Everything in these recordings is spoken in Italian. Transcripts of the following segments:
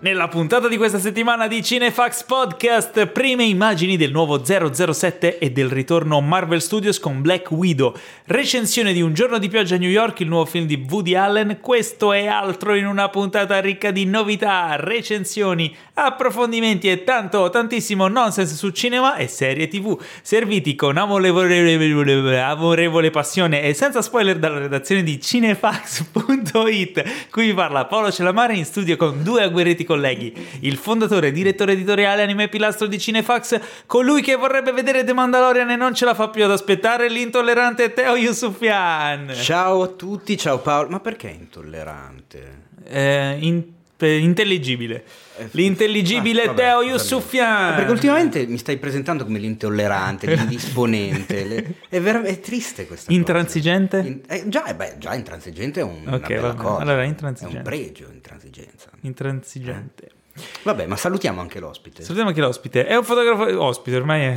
Nella puntata di questa settimana di Cinefacts Podcast, prime immagini del nuovo 007 e del ritorno Marvel Studios con Black Widow, recensione di Un giorno di pioggia a New York, il nuovo film di Woody Allen, questo e altro in una puntata ricca di novità, recensioni, approfondimenti e tanto, tantissimo nonsense su cinema e serie TV, serviti con amorevole passione e senza spoiler dalla redazione di Cinefacts.it. Qui vi parla Paolo Celamare in studio con due agguerriti colleghi, il fondatore, direttore editoriale, anime e pilastro di Cinefacts, colui che vorrebbe vedere The Mandalorian e non ce la fa più ad aspettare, l'intollerante Teo Youssoufian. Ciao a tutti, ciao Paolo. Ma perché intollerante? Intelligibile. L'intelligibile Teo Youssoufian. Perché ultimamente mi stai presentando come l'intollerante, l'indisponente. È triste questa intransigente? Cosa. Già intransigente è una bella cosa. Allora, intransigente. È un pregio, intransigenza. Intransigente. Vabbè, ma salutiamo anche l'ospite. Salutiamo anche l'ospite. È un fotografo ospite, ormai è un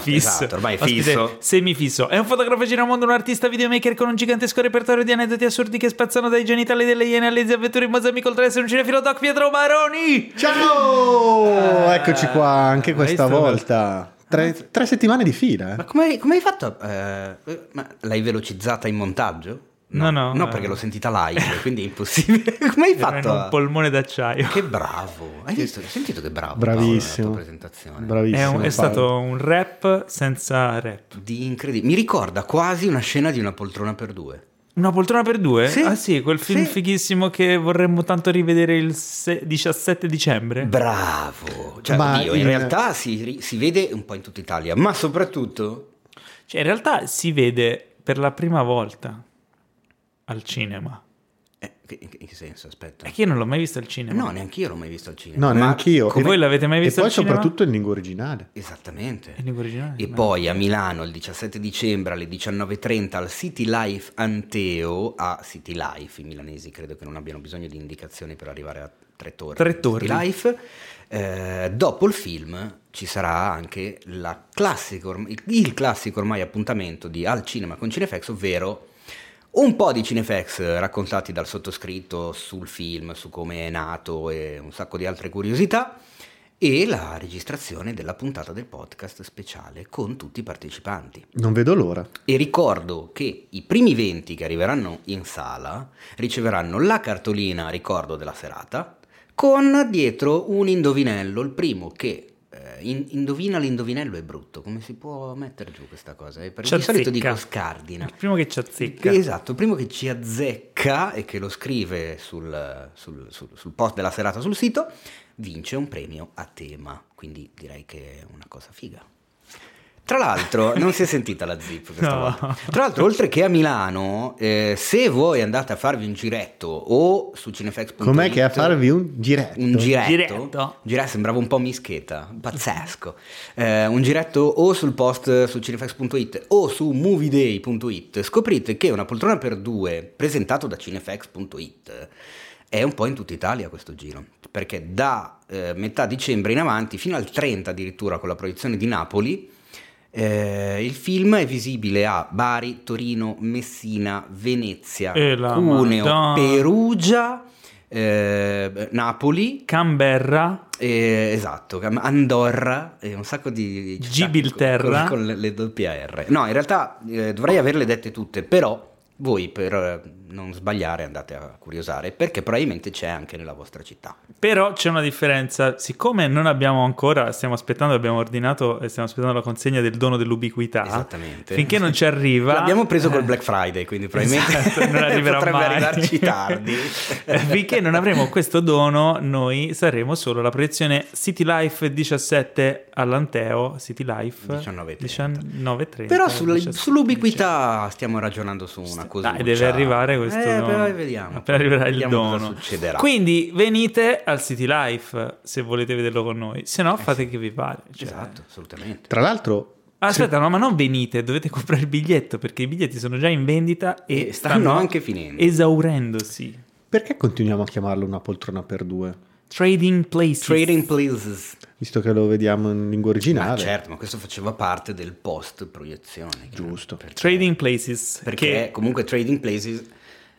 fisso. Esatto, ormai è ospite, fisso. Semifisso. È un fotografo giramondo, un artista videomaker con un gigantesco repertorio di aneddoti assurdi che spazzano dai genitali delle iene alle avventure in Mozambico, oltre ad essere un cinefilo doc, Pietro Maroni. Ciao! Eccoci qua anche questa volta. Tre settimane di fila. Ma come hai fatto? Ma l'hai velocizzata in montaggio? No, perché l'ho sentita live, quindi è impossibile. Come hai fatto? Un polmone d'acciaio. Che bravo. Hai sentito che bravo? Bravissimo. Paolo, la tua presentazione. Bravissimo. È stato un rap senza rap. Di incredibile. Mi ricorda quasi una scena di Una poltrona per due. Una poltrona per due? Sì. Ah sì, quel film fighissimo che vorremmo tanto rivedere il 17 dicembre. Bravo. Cioè, in realtà si vede un po' in tutta Italia, ma soprattutto in realtà si vede per la prima volta al cinema. In che senso? Aspetta. È che io non l'ho mai visto al cinema. No, neanche io l'ho mai visto al cinema. No, neanche io. Voi l'avete mai visto al cinema? E poi soprattutto in lingua originale. Esattamente. In lingua originale. E poi a Milano il 17 dicembre alle 19:30 al City Life Anteo. A City Life, i milanesi credo che non abbiano bisogno di indicazioni per arrivare a Tre Torri. City Life. Dopo il film ci sarà anche il classico ormai appuntamento di Al Cinema con Cinefacts, ovvero un po' di Cinefacts raccontati dal sottoscritto sul film, su come è nato e un sacco di altre curiosità, e la registrazione della puntata del podcast speciale con tutti i partecipanti. Non vedo l'ora. E ricordo che i primi 20 che arriveranno in sala riceveranno la cartolina ricordo della serata con dietro un indovinello, il primo che indovina l'indovinello è brutto. Come si può mettere giù questa cosa? Perché di solito dico scardina. Il primo che ci azzecca. Esatto, il primo che ci azzecca e che lo scrive sul post della serata sul sito vince un premio a tema. Quindi direi che è una cosa figa. Tra l'altro, non si è sentita la zip questa volta. Tra l'altro, oltre che a Milano, se voi andate a farvi un giretto o su Cinefacts.it. Com'è che a farvi un giretto? Un giretto sembrava un po' mischeta, pazzesco. Un giretto o sul post su Cinefacts.it o su movieday.it, scoprite che Una poltrona per due, presentato da Cinefacts.it, è un po' in tutta Italia questo giro, perché da metà dicembre in avanti, fino al 30 addirittura con la proiezione di Napoli, il film è visibile a Bari, Torino, Messina, Venezia, Cuneo, Perugia, Napoli, Canberra, esatto, Andorra, un sacco di Gibilterra con le doppia R. No, in realtà dovrei averle dette tutte, però voi per non sbagliare andate a curiosare, perché probabilmente c'è anche nella vostra città. Però c'è una differenza, siccome non abbiamo ancora, abbiamo ordinato e stiamo aspettando la consegna del dono dell'ubiquità. Esattamente. Finché non ci arriva. L'abbiamo preso col Black Friday, quindi probabilmente non arriverà potrebbe mai. Arrivarci tardi. Finché non avremo questo dono, noi saremo solo la proiezione City Life 17 all'Anteo, City Life 19:30. Però sull'ubiquità stiamo ragionando su una cosa. Deve arrivare questo. Però vediamo. Appena arriverà il dono. Cosa succederà. Quindi venite al City Life se volete vederlo con noi, se no fate che vi pare. Cioè. Esatto, assolutamente. Tra l'altro. Aspetta, sì. No, ma non venite, dovete comprare il biglietto perché i biglietti sono già in vendita e stanno anche finendo. Esaurendosi. Perché continuiamo a chiamarlo Una poltrona per due? Trading Places. Visto che lo vediamo in lingua originale. Ma certo, ma questo faceva parte del post proiezione. Giusto. Trading Places. Perché comunque Trading Places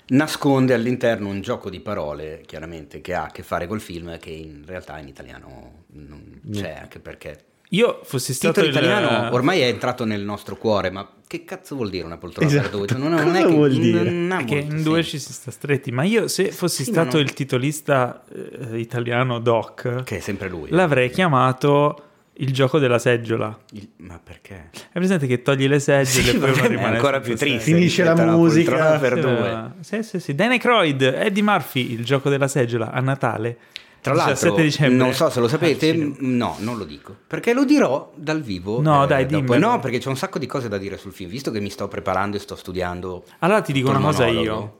nasconde all'interno un gioco di parole, chiaramente, che ha a che fare col film, che in realtà in italiano non c'è, anche perché io fossi stato il titolo italiano ormai è entrato nel nostro cuore, ma che cazzo vuol dire una poltrona? Esatto. Per due? Non è che vuol dire? Perché in due ci si sta stretti, ma io se fossi stato il titolista italiano doc, che è sempre lui, l'avrei chiamato il gioco della seggiola. Ma perché? È presente che togli le seggiole e poi uno rimane ancora più triste. Finisce la musica per due. Sì. Dan Aykroyd, Eddie Murphy, il gioco della seggiola a Natale. Tra l'altro, non so se lo sapete, no, non lo dico, perché lo dirò dal vivo. No, dai, dimmi. No, perché c'è un sacco di cose da dire sul film, visto che mi sto preparando e sto studiando. Allora ti dico una cosa io.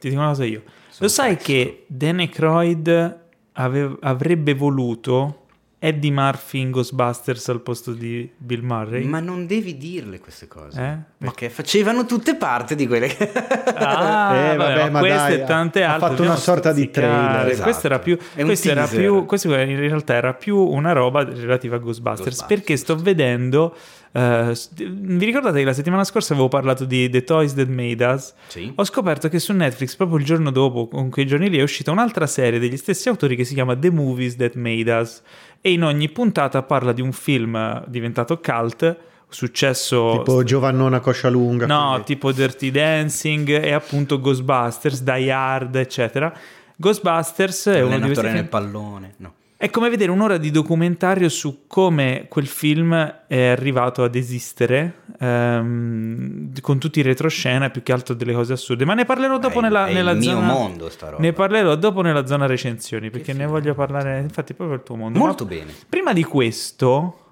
Lo sai che Dan Aykroyd avrebbe voluto Eddie Murphy in Ghostbusters al posto di Bill Murray? Ma non devi dirle queste cose, perché facevano tutte parte di quelle che... ma queste dai, e tante altre. Ha fatto una sorta di trailer, esatto. Questo in realtà era più una roba relativa a Ghostbusters. Perché sto vedendo vi ricordate che la settimana scorsa avevo parlato di The Toys That Made Us? Sì. Ho scoperto che su Netflix proprio il giorno dopo, con quei giorni lì, è uscita un'altra serie degli stessi autori che si chiama The Movies That Made Us, e in ogni puntata parla di un film diventato cult, successo tipo Giovannona Coscialunga, tipo Dirty Dancing e appunto Ghostbusters, Die Hard, eccetera. Ghostbusters è uno di questi film... nel pallone, no. È come vedere un'ora di documentario su come quel film è arrivato ad esistere, con tutti i retroscena, più che altro delle cose assurde. Ma ne parlerò dopo nella il zona... mio mondo, sta roba. Ne parlerò dopo nella zona recensioni, perché ne voglio parlare, infatti, proprio il tuo mondo. Molto bene. Prima di questo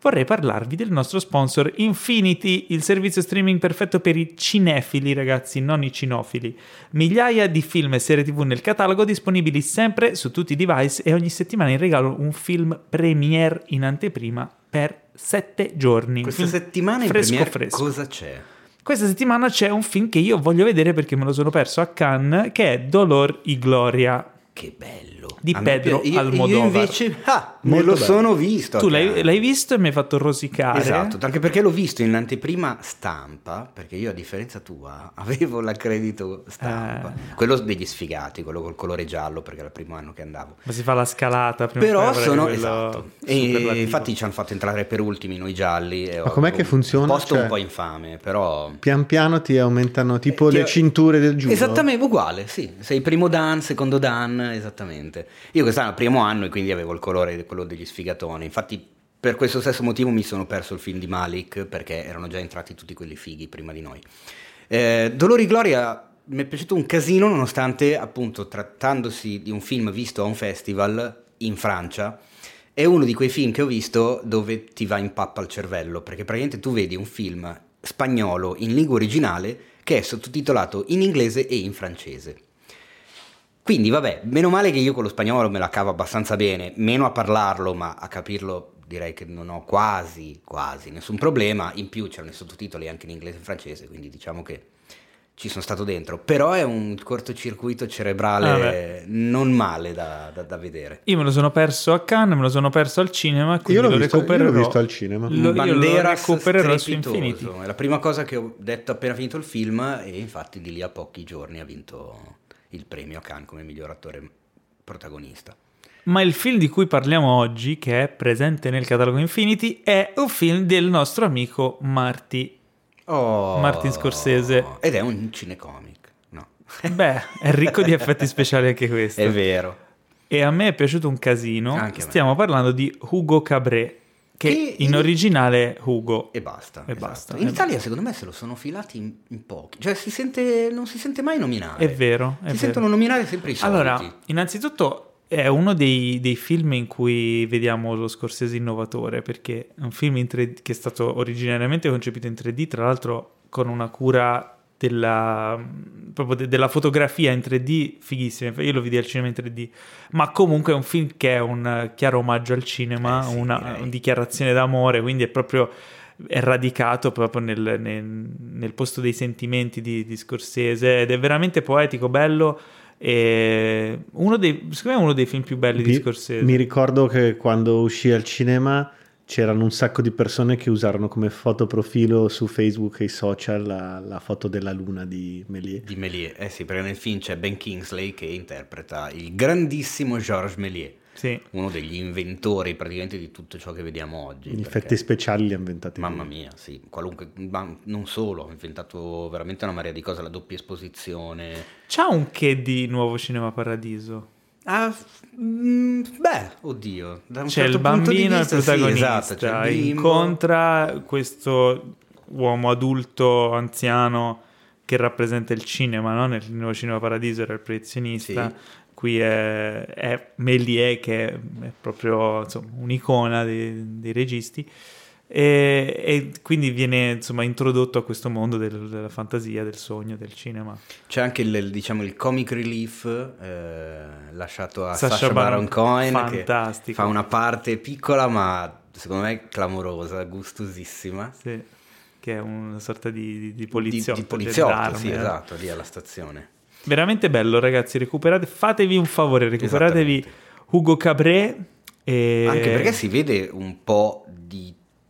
vorrei parlarvi del nostro sponsor Infinity, il servizio streaming perfetto per i cinefili, ragazzi, non i cinofili. Migliaia di film e serie TV nel catalogo, disponibili sempre su tutti i device, e ogni settimana in regalo un film premiere in anteprima per 7 giorni. Questa settimana in premiere cosa c'è? Questa settimana c'è un film che io voglio vedere perché me lo sono perso a Cannes, che è Dolor y Gloria. Che bello, di Pedro Almodovar. Io invece me lo sono visto. Tu l'hai visto e mi hai fatto rosicare. Esatto, anche perché l'ho visto in anteprima stampa, perché io a differenza tua avevo l'accredito stampa, quello degli sfigati, quello col colore giallo, perché era il primo anno che andavo. Ma si fa la scalata prima. Però sono esatto. E infatti ci hanno fatto entrare per ultimi noi gialli. Ma com'è che funziona? Posto un po' infame, però pian piano ti aumentano tipo le cinture del giudo. Esattamente uguale, sì. Sei primo dan, secondo dan. Esattamente. Io quest'anno primo anno e quindi avevo il colore quello degli sfigatoni. Infatti per questo stesso motivo mi sono perso il film di Malik, perché erano già entrati tutti quelli fighi prima di noi. Dolor y Gloria mi è piaciuto un casino, nonostante appunto trattandosi di un film visto a un festival in Francia, è uno di quei film che ho visto dove ti va in pappa al cervello, perché praticamente tu vedi un film spagnolo in lingua originale che è sottotitolato in inglese e in francese. Quindi vabbè, meno male che io con lo spagnolo me la cavo abbastanza bene, meno a parlarlo, ma a capirlo direi che non ho quasi nessun problema. In più c'erano i sottotitoli anche in inglese e in francese, quindi diciamo che ci sono stato dentro. Però è un cortocircuito cerebrale non male da vedere. Io me lo sono perso a Cannes, me lo sono perso al cinema, quindi io l'ho visto al cinema. Banderas recupererò su Infinity. È la prima cosa che ho detto appena finito il film, e infatti di lì a pochi giorni ha vinto il premio a Cannes come miglior attore protagonista. Ma il film di cui parliamo oggi, che è presente nel catalogo Infinity, è un film del nostro amico Martin Scorsese. Ed è un cinecomic, no? Beh, è ricco di effetti speciali anche questo. È vero. E a me è piaciuto un casino. Anche stiamo parlando di Hugo Cabret, che in originale Hugo e basta. In Italia secondo me se lo sono filati in pochi, cioè non si sente mai nominare. È vero, si sentono nominare sempre i soliti. Allora, innanzitutto è uno dei film in cui vediamo lo Scorsese innovatore, perché è un film in 3D, che è stato originariamente concepito in 3D, tra l'altro con una cura della fotografia in 3D fighissima. Io lo vidi al cinema in 3D, ma comunque è un film che è un chiaro omaggio al cinema, una dichiarazione d'amore, quindi è radicato proprio nel posto dei sentimenti di Scorsese, ed è veramente poetico, bello. E secondo me è uno dei film più belli di Scorsese. Mi ricordo che quando uscì al cinema c'erano un sacco di persone che usarono come fotoprofilo su Facebook e i social la foto della luna di Méliès. Di Méliès, eh sì, perché nel film c'è Ben Kingsley che interpreta il grandissimo Georges Méliès. Sì. Uno degli inventori praticamente di tutto ciò che vediamo oggi. Gli effetti speciali li ha inventati. Mamma mia, sì, qualunque, ma non solo, ha inventato veramente una marea di cose, la doppia esposizione. C'ha un che di Nuovo Cinema Paradiso? Ah, beh, oddio, da un c'è certo il bambino, il protagonista, sì, esatto, cioè il incontra questo uomo adulto, anziano, che rappresenta il cinema, no? Nel Nuovo Cinema Paradiso era il proiezionista. Sì. Qui è Méliès, che è proprio, insomma, un'icona dei registi, e quindi viene, insomma, introdotto a questo mondo della fantasia, del sogno, del cinema. C'è anche il comic relief lasciato a Sacha Baron Cohen, che fa una parte piccola ma secondo me clamorosa, gustosissima. Sì, che è una sorta di poliziotto. Di poliziotto, sì, esatto, lì alla stazione. Veramente bello, ragazzi, recuperate, fatevi un favore, recuperatevi Hugo Cabret. Anche perché si vede un po'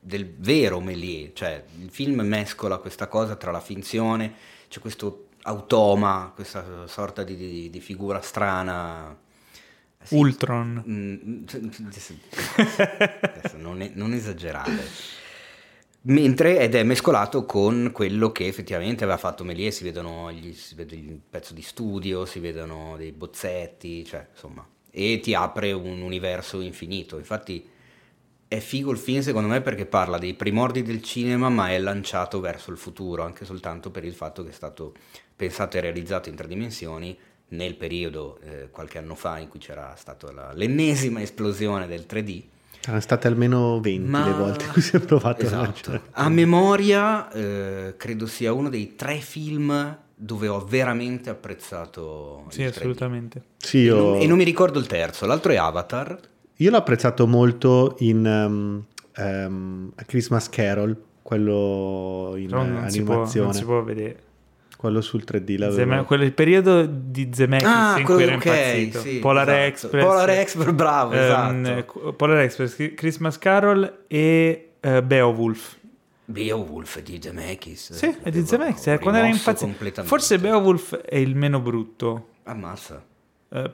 del vero Méliès, cioè il film mescola questa cosa tra la finzione, c'è questo automa, questa sorta di figura strana. Sì. Ultron. Adesso non esagerare. Ed è mescolato con quello che effettivamente aveva fatto Méliès, si vede il pezzo di studio, si vedono dei bozzetti, cioè insomma, e ti apre un universo infinito. Infatti è figo il film, secondo me, perché parla dei primordi del cinema, ma è lanciato verso il futuro, anche soltanto per il fatto che è stato pensato e realizzato in 3 dimensioni nel periodo qualche anno fa in cui c'era stata l'ennesima esplosione del 3D. Sono state almeno 20 le volte cui si è provato, esatto. A memoria credo sia uno dei 3 film dove ho veramente apprezzato il 3D. Sì, assolutamente. Sì, e non mi ricordo il terzo, l'altro è Avatar. Io l'ho apprezzato molto in A Christmas Carol, quello in animazione. Non si può vedere. Quello sul 3D l'avevo. Quel periodo di Zemeckis in cui era impazzito. Sì, Polar, esatto. Express, Polar Express, bravo, esatto. Polar Express, Christmas Carol e Beowulf. Beowulf di Zemeckis. Sì, è di Zemeckis, quando era impazzito. Forse Beowulf è il meno brutto. Ammazza.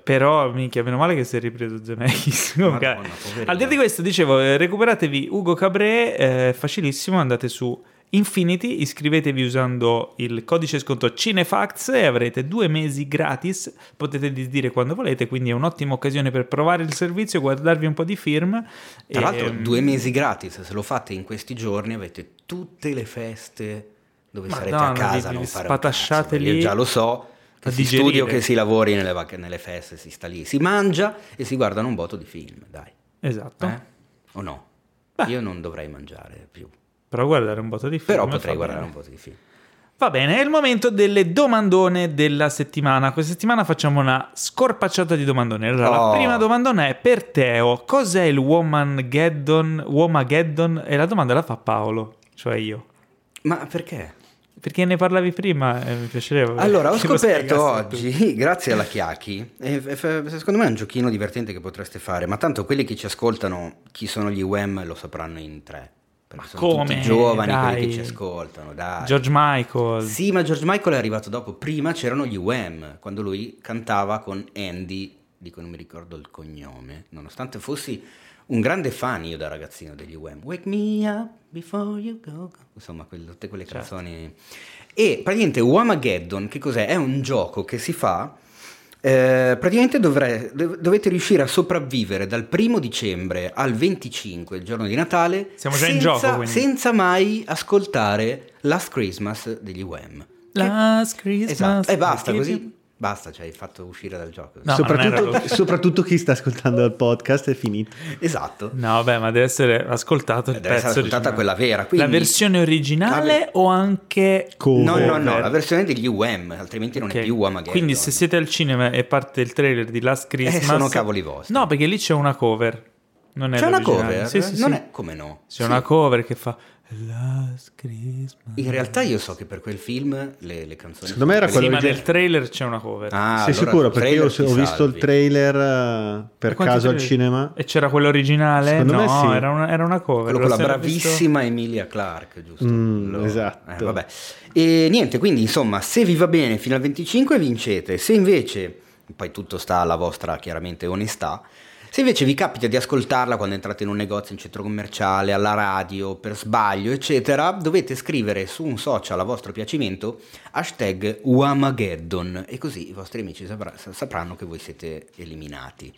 Però, minchia, meno male che si è ripreso Zemeckis. Madonna, al di là di questo, dicevo, recuperatevi Hugo Cabret, facilissimo, andate su Infinity, iscrivetevi usando il codice sconto Cinefacts e avrete 2 mesi gratis, potete disdire quando volete, quindi è un'ottima occasione per provare il servizio, guardarvi un po' di film. Tra l'altro 2 mesi gratis, se lo fate in questi giorni avete tutte le feste dove sarete a casa, non fare un cazzo, io già lo so. Di studio che si lavori nelle feste, si sta lì, si mangia e si guardano un botto di film, dai. Esatto. O no? Beh. Io non dovrei mangiare più. Però guardare un botto di film. Però potrei guardare un botto di film. Va bene, è il momento delle domandone della settimana. Questa settimana facciamo una scorpacciata di domandone. Allora, la prima domandona è per Teo. Cos'è il Womageddon? E la domanda la fa Paolo, cioè io. Ma perché? Perché ne parlavi prima, mi piacerebbe. Allora, ho scoperto oggi, grazie alla Chiacchi, secondo me è un giochino divertente che potreste fare, ma tanto quelli che ci ascoltano, chi sono gli Wham, lo sapranno in 3. Ma sono come? Tutti giovani, dai. Quelli che ci ascoltano, dai. George Michael. Sì, ma George Michael è arrivato dopo. Prima c'erano gli Wham, quando lui cantava con Andy, di cui non mi ricordo il cognome, nonostante fossi un grande fan io da ragazzino degli Wham. Wake me up before you go. Insomma, tutte quelle canzoni. E praticamente Whamageddon, che cos'è? È un gioco che si fa, praticamente dovete riuscire a sopravvivere dal 1° dicembre al 25, il giorno di Natale. Siamo già in gioco, quindi. Senza mai ascoltare Last Christmas degli Wham. Last Christmas. Esatto. E basta così. Basta, cioè hai fatto uscire dal gioco. No, soprattutto chi sta ascoltando il podcast è finito. Esatto. No, beh, ma deve essere ascoltato il pezzo. Deve essere ascoltata quella vera. Quindi, la versione originale o anche cover? No, la versione degli UM, altrimenti non è più Whamageddon. Quindi se siete al cinema e parte il trailer di Last Christmas, sono cavoli vostri. No, perché lì c'è una cover. Non è c'è l'originale. Una cover? Sì, sì, non sì. È come no? C'è una cover che fa In realtà io so che per quel film le canzoni, secondo me era quello prima del trailer c'è una cover. Ah, sei allora sicuro? Perché io ho visto il trailer per caso al cinema e c'era quello originale. Secondo me sì. era una cover, quello con la bravissima Emilia Clarke, giusto? Esatto. Vabbè. E niente, quindi insomma, se vi va bene fino al 25 vincete, se invece poi tutto sta alla vostra chiaramente onestà. Se invece vi capita di ascoltarla quando entrate in un negozio, in centro commerciale, alla radio, per sbaglio, eccetera, dovete scrivere su un social a vostro piacimento hashtag Whamageddon e così i vostri amici sapranno che voi siete eliminati.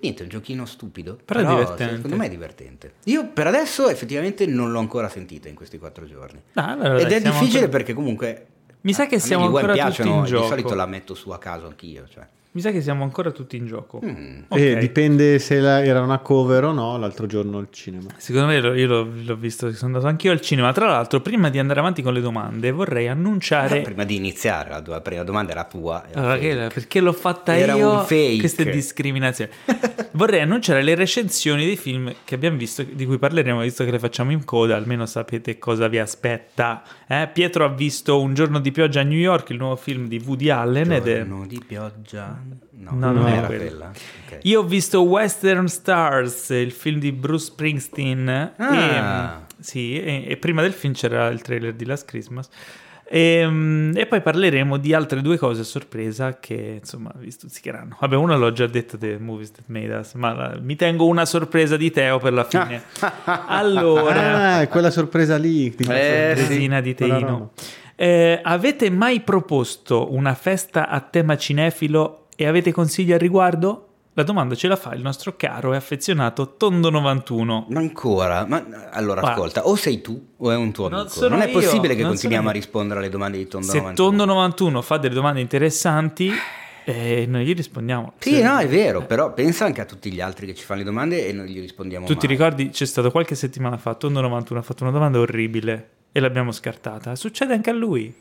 Niente, è un giochino stupido, però divertente. Secondo me è divertente. Io per adesso effettivamente non l'ho ancora sentita in questi 4 giorni. Ah, allora, ed è difficile perché comunque... Mi sa che siamo ancora tutti in gioco. Di solito la metto su a caso anch'io, cioè. Mi sa che siamo ancora tutti in gioco. Okay. Dipende se era una cover o no. L'altro giorno al cinema, secondo me, io l'ho visto, sono andato anch'io al cinema. Tra l'altro, prima di andare avanti con le domande, vorrei annunciare. Prima di iniziare, la prima domanda era tua. Allora, perché l'ho fatta era io? Un fake. Questa è discriminazione. Vorrei annunciare le recensioni dei film che abbiamo visto, di cui parleremo, visto che le facciamo in coda, almeno sapete cosa vi aspetta. Pietro ha visto Un giorno di pioggia a New York, il nuovo film di Woody Allen. Di pioggia. No, non era quella. Okay. Io ho visto Western Stars, il film di Bruce Springsteen. E prima del film c'era il trailer di Last Christmas. E poi parleremo di altre due cose a sorpresa che insomma vi stuzzicheranno. Vabbè, una l'ho già detta, The Movies That Made Us, ma mi tengo una sorpresa di Teo per la fine. Allora, quella sorpresa lì, sorpresina di Teino. Avete mai proposto una festa a tema cinefilo e avete consigli al riguardo? La domanda ce la fa il nostro caro e affezionato Tondo91. Ancora? Ma allora ascolta, o sei tu o è un tuo amico. Non è possibile che continuiamo a rispondere alle domande di Tondo91. Se Tondo91 fa delle domande interessanti... noi gli rispondiamo. Sì, no, è vero, però pensa anche a tutti gli altri che ci fanno le domande e noi gli rispondiamo. Tu ti ricordi, c'è stato qualche settimana fa, Tondo91 ha fatto una domanda orribile e l'abbiamo scartata. Succede anche a lui.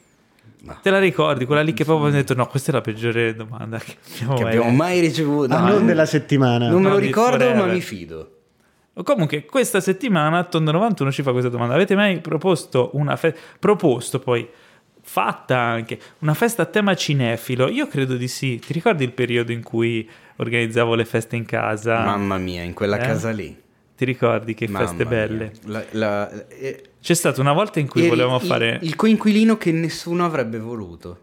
No. Te la ricordi? Quella lì che proprio hanno detto no, questa è la peggiore domanda che abbiamo mai ricevuto. No, non della settimana. Non me lo ricordo, ma mi fido. Comunque, questa settimana Tondo91 ci fa questa domanda. Avete mai proposto una festa? Proposto poi... fatta anche una festa a tema cinefilo? Io credo di sì. Ti ricordi il periodo in cui organizzavo le feste in casa? Mamma mia, in quella casa lì. Ti ricordi che mamma feste belle? C'è stata una volta in cui volevamo fare il coinquilino che nessuno avrebbe voluto.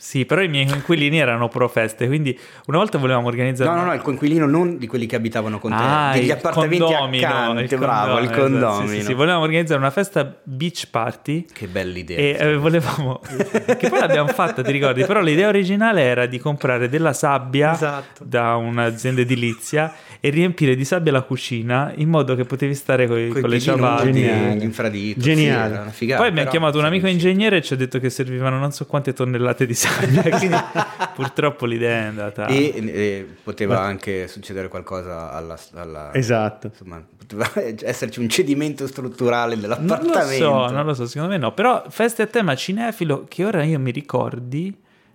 Sì, però i miei coinquilini erano pro feste, quindi una volta volevamo organizzare il coinquilino non di quelli che abitavano con te, degli appartamenti accanti, bravo, il condomino. Sì, volevamo organizzare una festa beach party. Che bella idea. E volevamo che poi l'abbiamo fatta, ti ricordi? Però l'idea originale era di comprare della sabbia da un'azienda edilizia e riempire di sabbia la cucina in modo che potevi stare con le ciabatte, l'infradito. Geniale. Sì, una figata. Poi mi ha chiamato un amico ingegnere e ci ha detto che servivano non so quante tonnellate di sabbia. Quindi, purtroppo l'idea è andata e poteva anche succedere qualcosa alla esatto, insomma, poteva esserci un cedimento strutturale dell'appartamento. Non lo so, secondo me no, però feste a tema cinefilo che ora io mi ricordi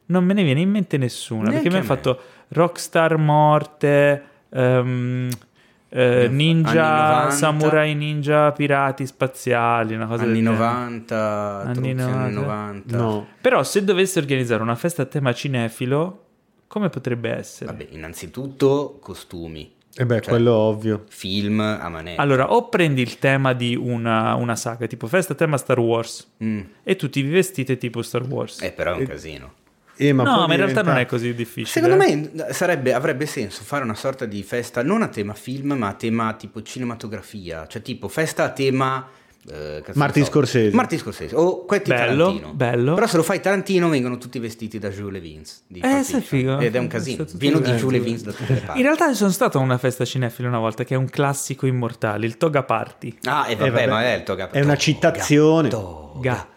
non me ne viene in mente nessuna. Neanche perché mi hanno fatto Rockstar Morte, Ninja, Samurai Ninja, pirati spaziali, una cosa anni 90, anni 90. No. Però se dovessi organizzare una festa a tema cinefilo, come potrebbe essere? Vabbè, innanzitutto costumi. Quello ovvio. Film a manetta. Allora, o prendi il tema di una saga, tipo festa a tema Star Wars, e tutti vi vestite tipo Star Wars. Però è un casino. Ma in realtà non è così difficile. Secondo me avrebbe senso fare una sorta di festa non a tema film, ma a tema tipo cinematografia, cioè tipo festa a tema Martin Scorsese o Quentin Tarantino. Bello. Però se lo fai Tarantino vengono tutti vestiti da Jules Lewins è figo. Ed è un casino, pieno di Jules Lewins da tutte le parti. In realtà sono stato a una festa cinefila una volta che è un classico immortale, il Toga Party. Vabbè, ma è il Toga Party. È una citazione. Toga.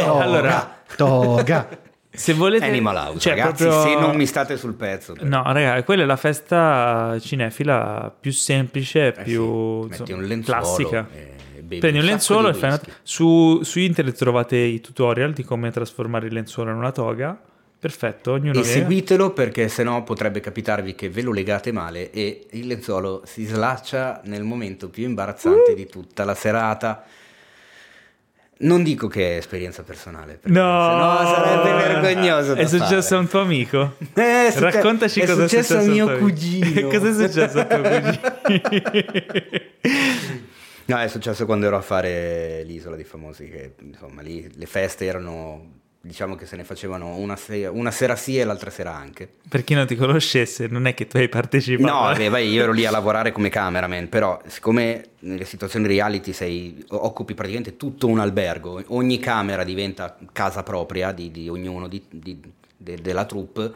Allora, Toga. Se volete Animal House, cioè, ragazzi, proprio... se non mi state sul pezzo. No, raga, quella è la festa cinefila più semplice, più metti un lenzuolo, classica. Prendi un lenzuolo e fai su internet trovate i tutorial di come trasformare il lenzuolo in una toga. Perfetto, ognuno. E seguitelo, perché sennò potrebbe capitarvi che ve lo legate male e il lenzuolo si slaccia nel momento più imbarazzante di tutta la serata. Non dico che è esperienza personale, perché no, sarebbe vergognoso. È successo a un tuo amico? Raccontaci cosa è successo a mio cugino. Cosa è successo a tuo cugino? No, è successo quando ero a fare l'Isola dei Famosi, che insomma lì le feste erano, diciamo che se ne facevano una sera sì e l'altra sera anche. Per chi non ti conoscesse, non è che tu hai partecipato. No, vabbè, io ero lì a lavorare come cameraman, però siccome nelle situazioni reality occupi praticamente tutto un albergo, ogni camera diventa casa propria di ognuno della troupe,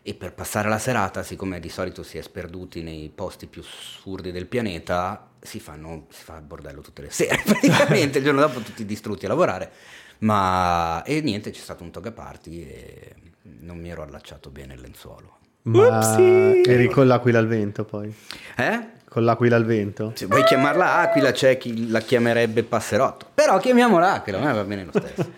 e per passare la serata, siccome di solito si è sperduti nei posti più assurdi del pianeta, si fa il bordello tutte le sere praticamente. Il giorno dopo tutti distrutti a lavorare. E niente, c'è stato un toga party e non mi ero allacciato bene il lenzuolo. Eri con l'aquila al vento poi? Con l'aquila al vento? Se vuoi chiamarla aquila, c'è chi la chiamerebbe passerotto, però chiamiamola aquila, a me va bene lo stesso.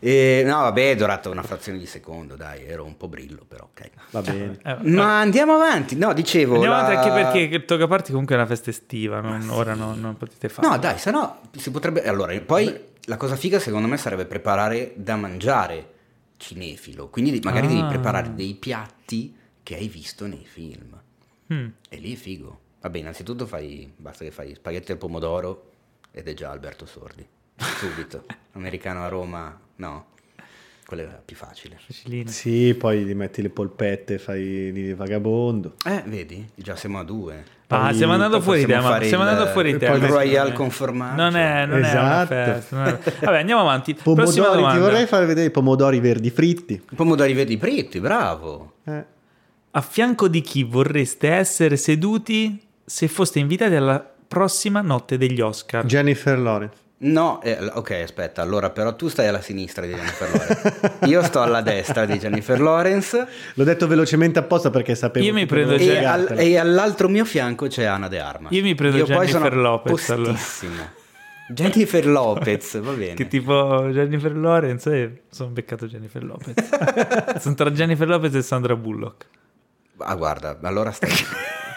È durata una frazione di secondo, dai, ero un po' brillo, però ok. Va bene. Ma andiamo avanti. No, dicevo, andiamo avanti anche perché il toga party comunque è una festa estiva, ora non potete farlo. No, dai, sennò si potrebbe. Allora, poi la cosa figa secondo me sarebbe preparare da mangiare cinefilo, quindi magari devi preparare dei piatti che hai visto nei film. E lì è figo. Vabbè, innanzitutto basta che fai spaghetti al pomodoro ed è già Alberto Sordi subito. Americano a Roma, no, quello è più facile. Facilino. Sì, poi gli metti le polpette, fai il vagabondo. Vedi, già siamo a due. Stiamo andando fuori idea, poi il Royal con formaggio. Non è una festa. Vabbè, andiamo avanti. Ti vorrei far vedere i pomodori verdi fritti. Bravo. A fianco di chi vorreste essere seduti se foste invitati alla prossima notte degli Oscar? Jennifer Lawrence. No, ok, aspetta, allora però tu stai alla sinistra di Jennifer Lawrence. Io sto alla destra di Jennifer Lawrence. L'ho detto velocemente apposta perché sapevo. Io mi prendo e all'altro mio fianco c'è Ana de Armas. Io mi prendo Jennifer Lopez. Allora. Jennifer Lopez, va bene. Che tipo Jennifer Lawrence sono beccato Jennifer Lopez. Sono tra Jennifer Lopez e Sandra Bullock. Guarda, allora stai.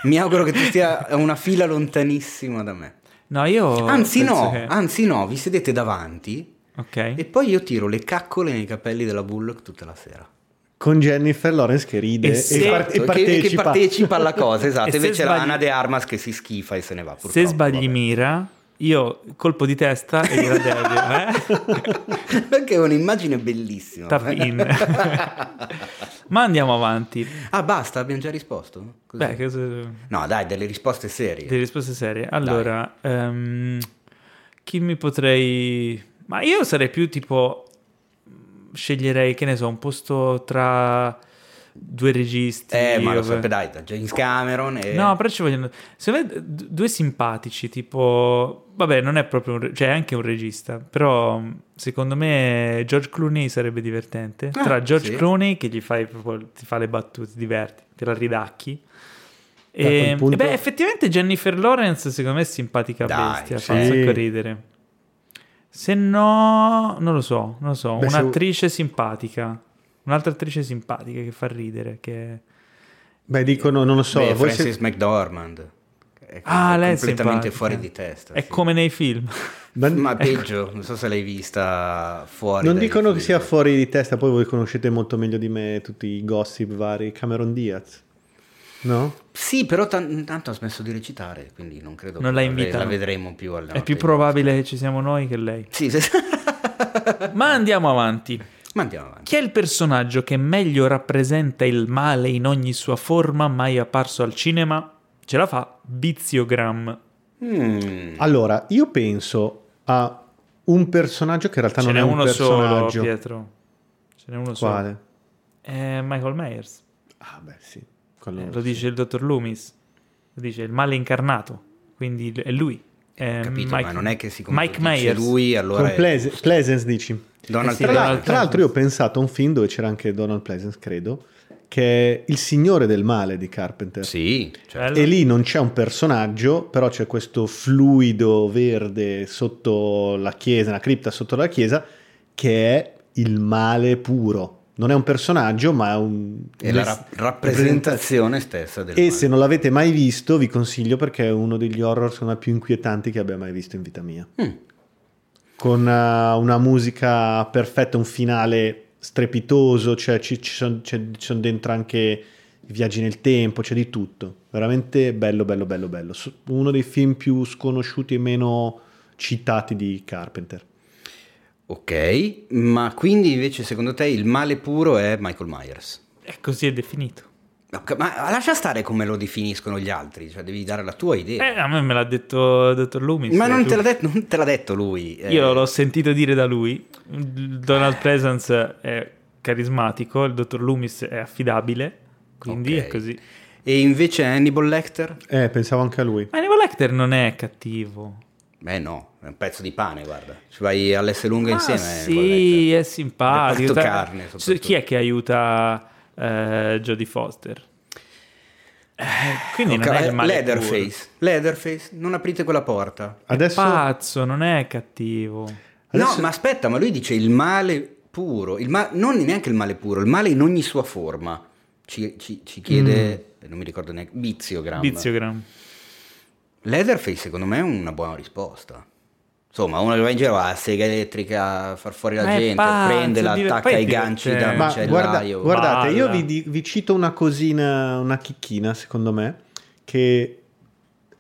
Mi auguro che tu stia una fila lontanissima da me. No, io anzi no, vi sedete davanti, okay. E poi io tiro le caccole nei capelli della Bullock tutta la sera. Con Jennifer Lawrence che ride e partecipa. Che partecipa alla cosa, esatto, invece la Ana de Armas che si schifa e se ne va purtroppo. Se sbagli mira, io colpo di testa e gliela devo. Perché è un'immagine bellissima. Tapin. Ma andiamo avanti. Basta, abbiamo già risposto? Così. No, dai, delle risposte serie. Allora, chi mi potrei. Ma io sarei più tipo. Sceglierei, che ne so, un posto tra due registi. Ma lo so, dai, James Cameron e. No, però ci vogliono. Secondo me due simpatici, tipo. Vabbè, non è proprio cioè è anche un regista, però secondo me George Clooney sarebbe divertente. Tra George Clooney che ti fa le battute, diverti, te la ridacchi. Beh, effettivamente Jennifer Lawrence secondo me è simpatica, bestia, fa un sacco ridere. Se no, non lo so, un'attrice simpatica, un'altra attrice simpatica che fa ridere, che dicono, non lo so, Frances McDormand. È lei completamente fuori di testa. È come nei film. Ma peggio, non so se l'hai vista fuori. Non dicono che sia fuori di testa, poi voi conoscete molto meglio di me tutti i gossip vari. Cameron Diaz. No? Sì, però tanto ha smesso di recitare, quindi non credo non che la vedremo più. È più probabile che ci siamo noi che lei. Sì, sì. Ma andiamo avanti. Chi è il personaggio che meglio rappresenta il male in ogni sua forma mai apparso al cinema? Ce la fa Biziogram. Allora, io penso a un personaggio che in realtà non è un personaggio. Solo, Pietro. Ce n'è uno solo. Quale? È Michael Myers. Beh, sì. Lo dice il dottor Loomis. Lo dice il male incarnato. Quindi è lui. Capito, ma non è che si Mike Myers. Lui, allora Pleasence dici. Tra l'altro io ho pensato a un film dove c'era anche Donald Pleasence, credo, che è Il Signore del Male di Carpenter. Sì, certo. E lì non c'è un personaggio, però c'è questo fluido verde sotto la chiesa, una cripta sotto la chiesa, che è il male puro. non è un personaggio, ma è la rappresentazione stessa del male. Se non l'avete mai visto, vi consiglio, perché è uno degli horror secondo me più inquietanti che abbia mai visto in vita mia. Con una musica perfetta, un finale strepitoso, cioè ci sono dentro anche viaggi nel tempo, c'è di tutto. Veramente bello. Uno dei film più sconosciuti e meno citati di Carpenter. Ok, ma quindi invece secondo te il male puro è Michael Myers? Così è definito. Ma lascia stare come lo definiscono gli altri, cioè devi dare la tua idea. A me l'ha detto il dottor Loomis. Ma non te l'ha detto lui. Io l'ho sentito dire da lui. Donald Pleasance è carismatico, il dottor Loomis è affidabile, quindi è così. E invece Hannibal Lecter? Pensavo anche a lui. Hannibal Lecter non è cattivo. Beh no, è un pezzo di pane, guarda. Ci vai all'Esselunga insieme. Sì, è simpatico. Carne, chi è che aiuta Jodie Foster? Quindi non è il male Leatherface, non aprite quella porta. Adesso... È pazzo, non è cattivo. Adesso... No, ma aspetta, ma lui dice il male puro, non neanche il male puro, il male in ogni sua forma. Ci chiede, non mi ricordo neanche, Biziogram. Leatherface secondo me è una buona risposta. Insomma, uno che va in giro a sega elettrica, far fuori la gente, pazzo, prende, l'attacca ai ganci da macellaio. Guardate, io vi cito una cosina, una chicchina secondo me, che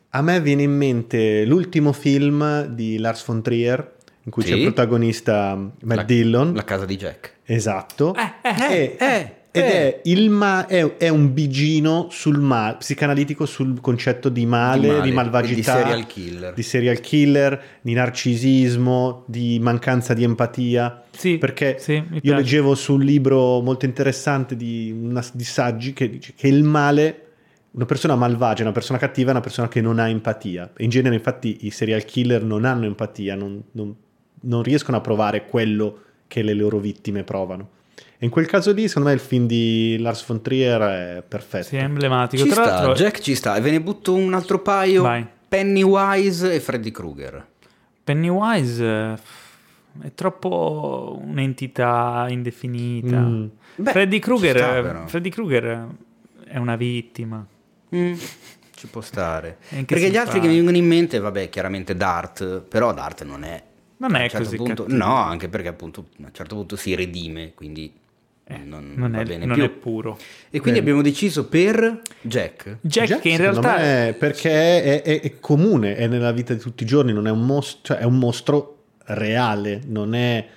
a me viene in mente l'ultimo film di Lars von Trier, in cui c'è il protagonista Matt Dillon. La casa di Jack. Esatto. Ed è un bigino sul psicanalitico sul concetto di male, di malvagità, di serial killer, di narcisismo, di mancanza di empatia. Sì, perché io leggevo sul libro molto interessante di saggi che dice che il male, una persona malvagia, una persona cattiva è una persona che non ha empatia. In genere infatti i serial killer non hanno empatia, non riescono a provare quello che le loro vittime provano. E in quel caso lì, secondo me, il film di Lars von Trier è perfetto. Sì, è emblematico. Ci sta, l'altro... Jack ci sta. E ve ne butto un altro paio. Vai. Pennywise e Freddy Krueger. Pennywise è troppo un'entità indefinita. Freddy Krueger è una vittima. Ci può stare. Perché gli altri che mi vengono in mente, vabbè, chiaramente Dart. Però Dart non è certo così punto, no, anche perché appunto a un certo punto si redime, quindi non è puro. E quindi abbiamo deciso per Jack che in realtà è perché è comune, è nella vita di tutti i giorni, non è un mostro, cioè è un mostro reale, non è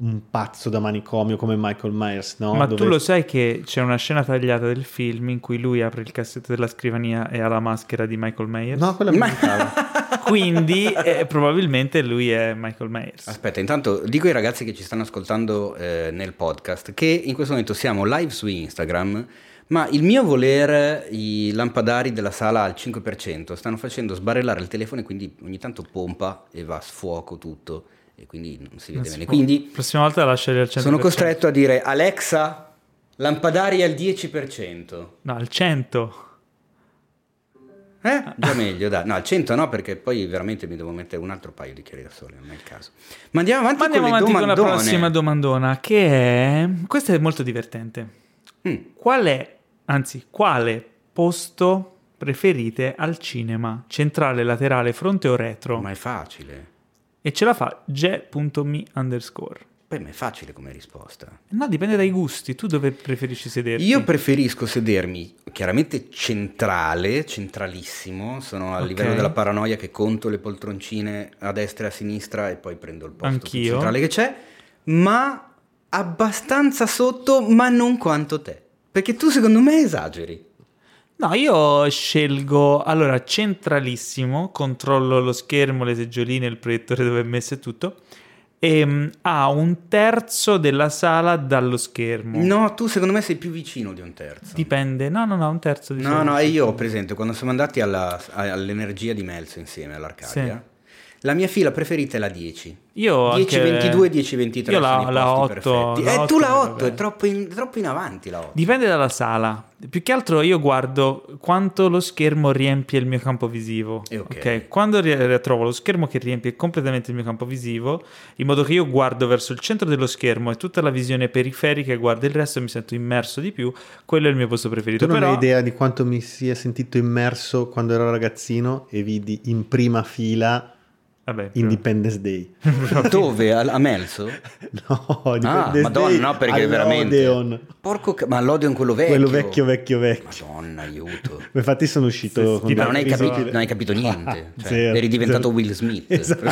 un pazzo da manicomio come Michael Myers, no? Ma tu lo sai che c'è una scena tagliata del film in cui lui apre il cassetto della scrivania e ha la maschera di Michael Myers? No, quella mi mancava. Quindi probabilmente lui è Michael Myers. Aspetta, intanto dico ai ragazzi che ci stanno ascoltando nel podcast che in questo momento siamo live su Instagram, ma il mio voler, i lampadari della sala al 5% stanno facendo sbarellare il telefono e quindi ogni tanto pompa e va a sfuoco tutto. E quindi non si vede bene. Quindi prossima volta lasciali al 100%. Sono costretto a dire Alexa, lampadari al 10%. No, al 100. Già meglio, dai. No, al 100 no, perché poi veramente mi devo mettere un altro paio di chiari da sole, non è il caso. Ma andiamo avanti con la prossima domandona, che è... Questa è molto divertente. Quale posto preferite al cinema? Centrale, laterale, fronte o retro? Ma è facile. E ce la fa ge.me_. Poi ma è facile come risposta. No, dipende dai gusti. Tu dove preferisci sederti? Io preferisco sedermi chiaramente centrale, centralissimo. Sono al livello della paranoia che conto le poltroncine a destra e a sinistra e poi prendo il posto più centrale che c'è. Ma abbastanza sotto, ma non quanto te. Perché tu secondo me esageri. No, io scelgo, allora, centralissimo, controllo lo schermo, le seggioline, il proiettore dove è messo e tutto, e ha un terzo della sala dallo schermo. No, tu secondo me sei più vicino di un terzo. Dipende, no, un terzo. Diciamo. No, e io ho presente, quando siamo andati all'energia di Melzo insieme all'Arcadia, La mia fila preferita è la 10. Io 10-22, 10-23 io sono la 8, la 8. Tu la 8 è troppo in avanti la 8. Dipende dalla sala. Più che altro io guardo quanto lo schermo riempie il mio campo visivo. Okay. Quando trovo lo schermo che riempie completamente il mio campo visivo, in modo che io guardo verso il centro dello schermo e tutta la visione periferica e guardo il resto e mi sento immerso di più, quello è il mio posto preferito. Tu non hai idea di quanto mi sia sentito immerso quando ero ragazzino e vidi in prima fila Independence Day. Dove? A Melzo? No, Independence Madonna, Day no, perché veramente Odeon. Ma l'Odeon quello vecchio. Madonna, aiuto. Infatti sono uscito sì, ma non hai capito niente, cioè, zero, eri diventato zero. Will Smith, esatto.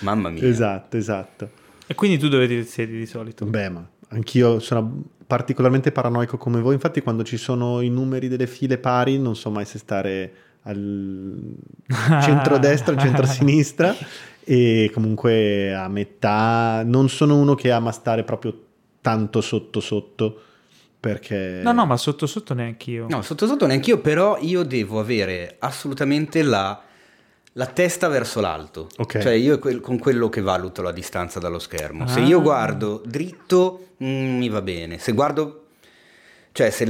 Mamma mia. Esatto. E quindi tu dove ti siedi di solito? Beh, ma anch'io sono particolarmente paranoico come voi. Infatti quando ci sono i numeri delle file pari non so mai se stare al centrodestra, al centrosinistra, e comunque a metà. Non sono uno che ama stare proprio tanto sotto perché no, ma sotto neanch'io. No, sotto neanch'io, però io devo avere assolutamente la testa verso l'alto. Okay. Cioè io con quello che valuto la distanza dallo schermo. Se io guardo dritto mi va bene, se guardo, cioè se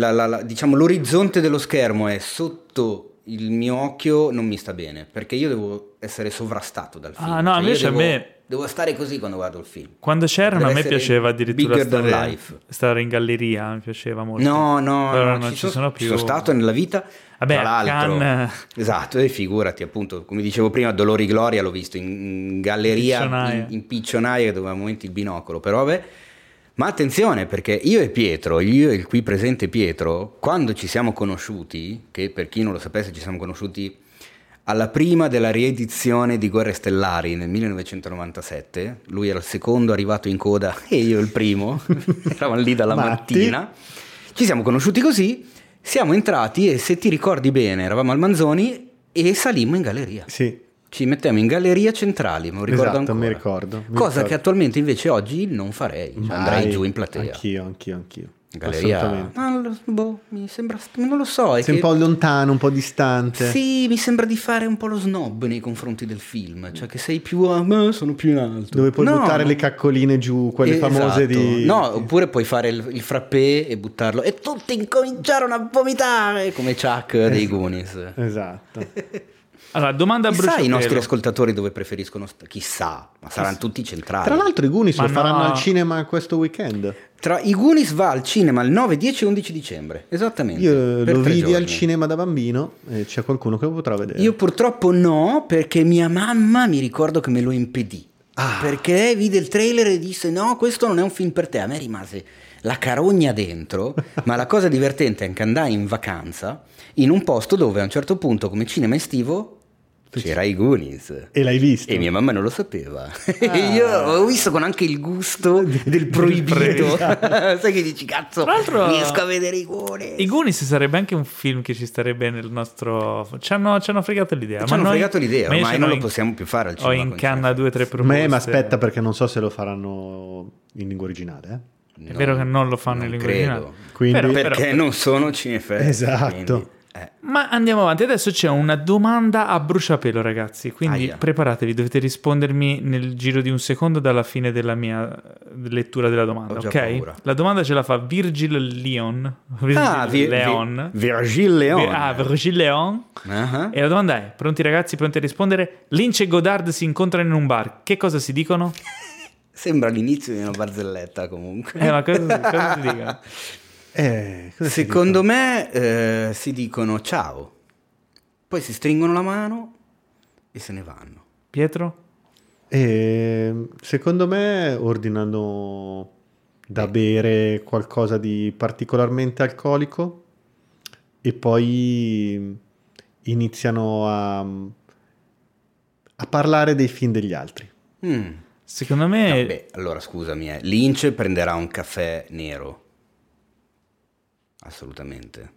diciamo l'orizzonte dello schermo è sotto il mio occhio, non mi sta bene, perché io devo essere sovrastato dal film. No, cioè invece devo stare così quando guardo il film. Quando c'erano a me piaceva addirittura stare in galleria, mi piaceva molto. No, non ci sono più. Sono stato nella vita. Vabbè, tra l'altro esatto, e figurati, appunto, come dicevo prima, Dolor y Gloria l'ho visto in galleria, in piccionaia, dove a momenti il binocolo, però vabbè. Ma attenzione, perché io e il qui presente Pietro, quando ci siamo conosciuti, che per chi non lo sapesse ci siamo conosciuti alla prima della riedizione di Guerre Stellari nel 1997, lui era il secondo arrivato in coda e io il primo, eravamo lì dalla mattina, ci siamo conosciuti così, siamo entrati e se ti ricordi bene eravamo al Manzoni e salimmo in galleria. Sì. Ci mettiamo in galleria centrali, me lo ricordo ancora. Mi ricordo. Che attualmente invece oggi non farei, cioè andrei giù in platea. Anch'io. Galleria. Mi sembra, non lo so. Sei un po' lontano, un po' distante. Sì, mi sembra di fare un po' lo snob nei confronti del film, cioè che sei più sono più in alto. Dove puoi buttare le caccoline giù, quelle famose di. No, oppure puoi fare il frappè e buttarlo. E tutti incominciarono a vomitare come Chuck dei Goonies. Esatto. Allora, domanda a bruciapelo. Chissà i nostri ascoltatori dove preferiscono chissà, ma saranno tutti centrali. Tra l'altro i Goonies lo faranno al cinema questo weekend. I Goonies va al cinema il 9, 10 e 11 dicembre, esattamente. Io lo vidi al cinema da bambino, e c'è qualcuno che lo potrà vedere. Io purtroppo no, perché mia mamma mi ricordo che me lo impedì. Perché vide il trailer e disse no, questo non è un film per te. A me rimase la carogna dentro, ma la cosa divertente è che andai in vacanza in un posto dove a un certo punto, come cinema estivo, c'era i Goonies. E l'hai visto? E mia mamma non lo sapeva. E io ho visto con anche il gusto del proibito. Sai che dici, cazzo, riesco a vedere i Goonies. I Goonies sarebbe anche un film che ci starebbe nel nostro. Ci hanno fregato l'idea. Ma non lo possiamo più fare al cinema. Ho in canna 2-3 problemi. Ma aspetta, perché non so se lo faranno in lingua originale. È vero che non lo fanno in lingua originale. Quindi perché non sono cinefatti. Esatto. Ma andiamo avanti, adesso c'è una domanda a bruciapelo, ragazzi, quindi preparatevi, dovete rispondermi nel giro di un secondo dalla fine della mia lettura della domanda. Ok? Paura. La domanda ce la fa Virgil Leon. Uh-huh. E la domanda è: pronti ragazzi, pronti a rispondere? Lynch e Godard si incontrano in un bar, che cosa si dicono? Sembra l'inizio di una barzelletta comunque. Ma cosa si dicono? Secondo me si dicono ciao, poi si stringono la mano e se ne vanno. Pietro? Secondo me ordinano da bere qualcosa di particolarmente alcolico e poi iniziano a parlare dei film degli altri. Secondo me allora scusami, Lynch prenderà un caffè nero. Assolutamente.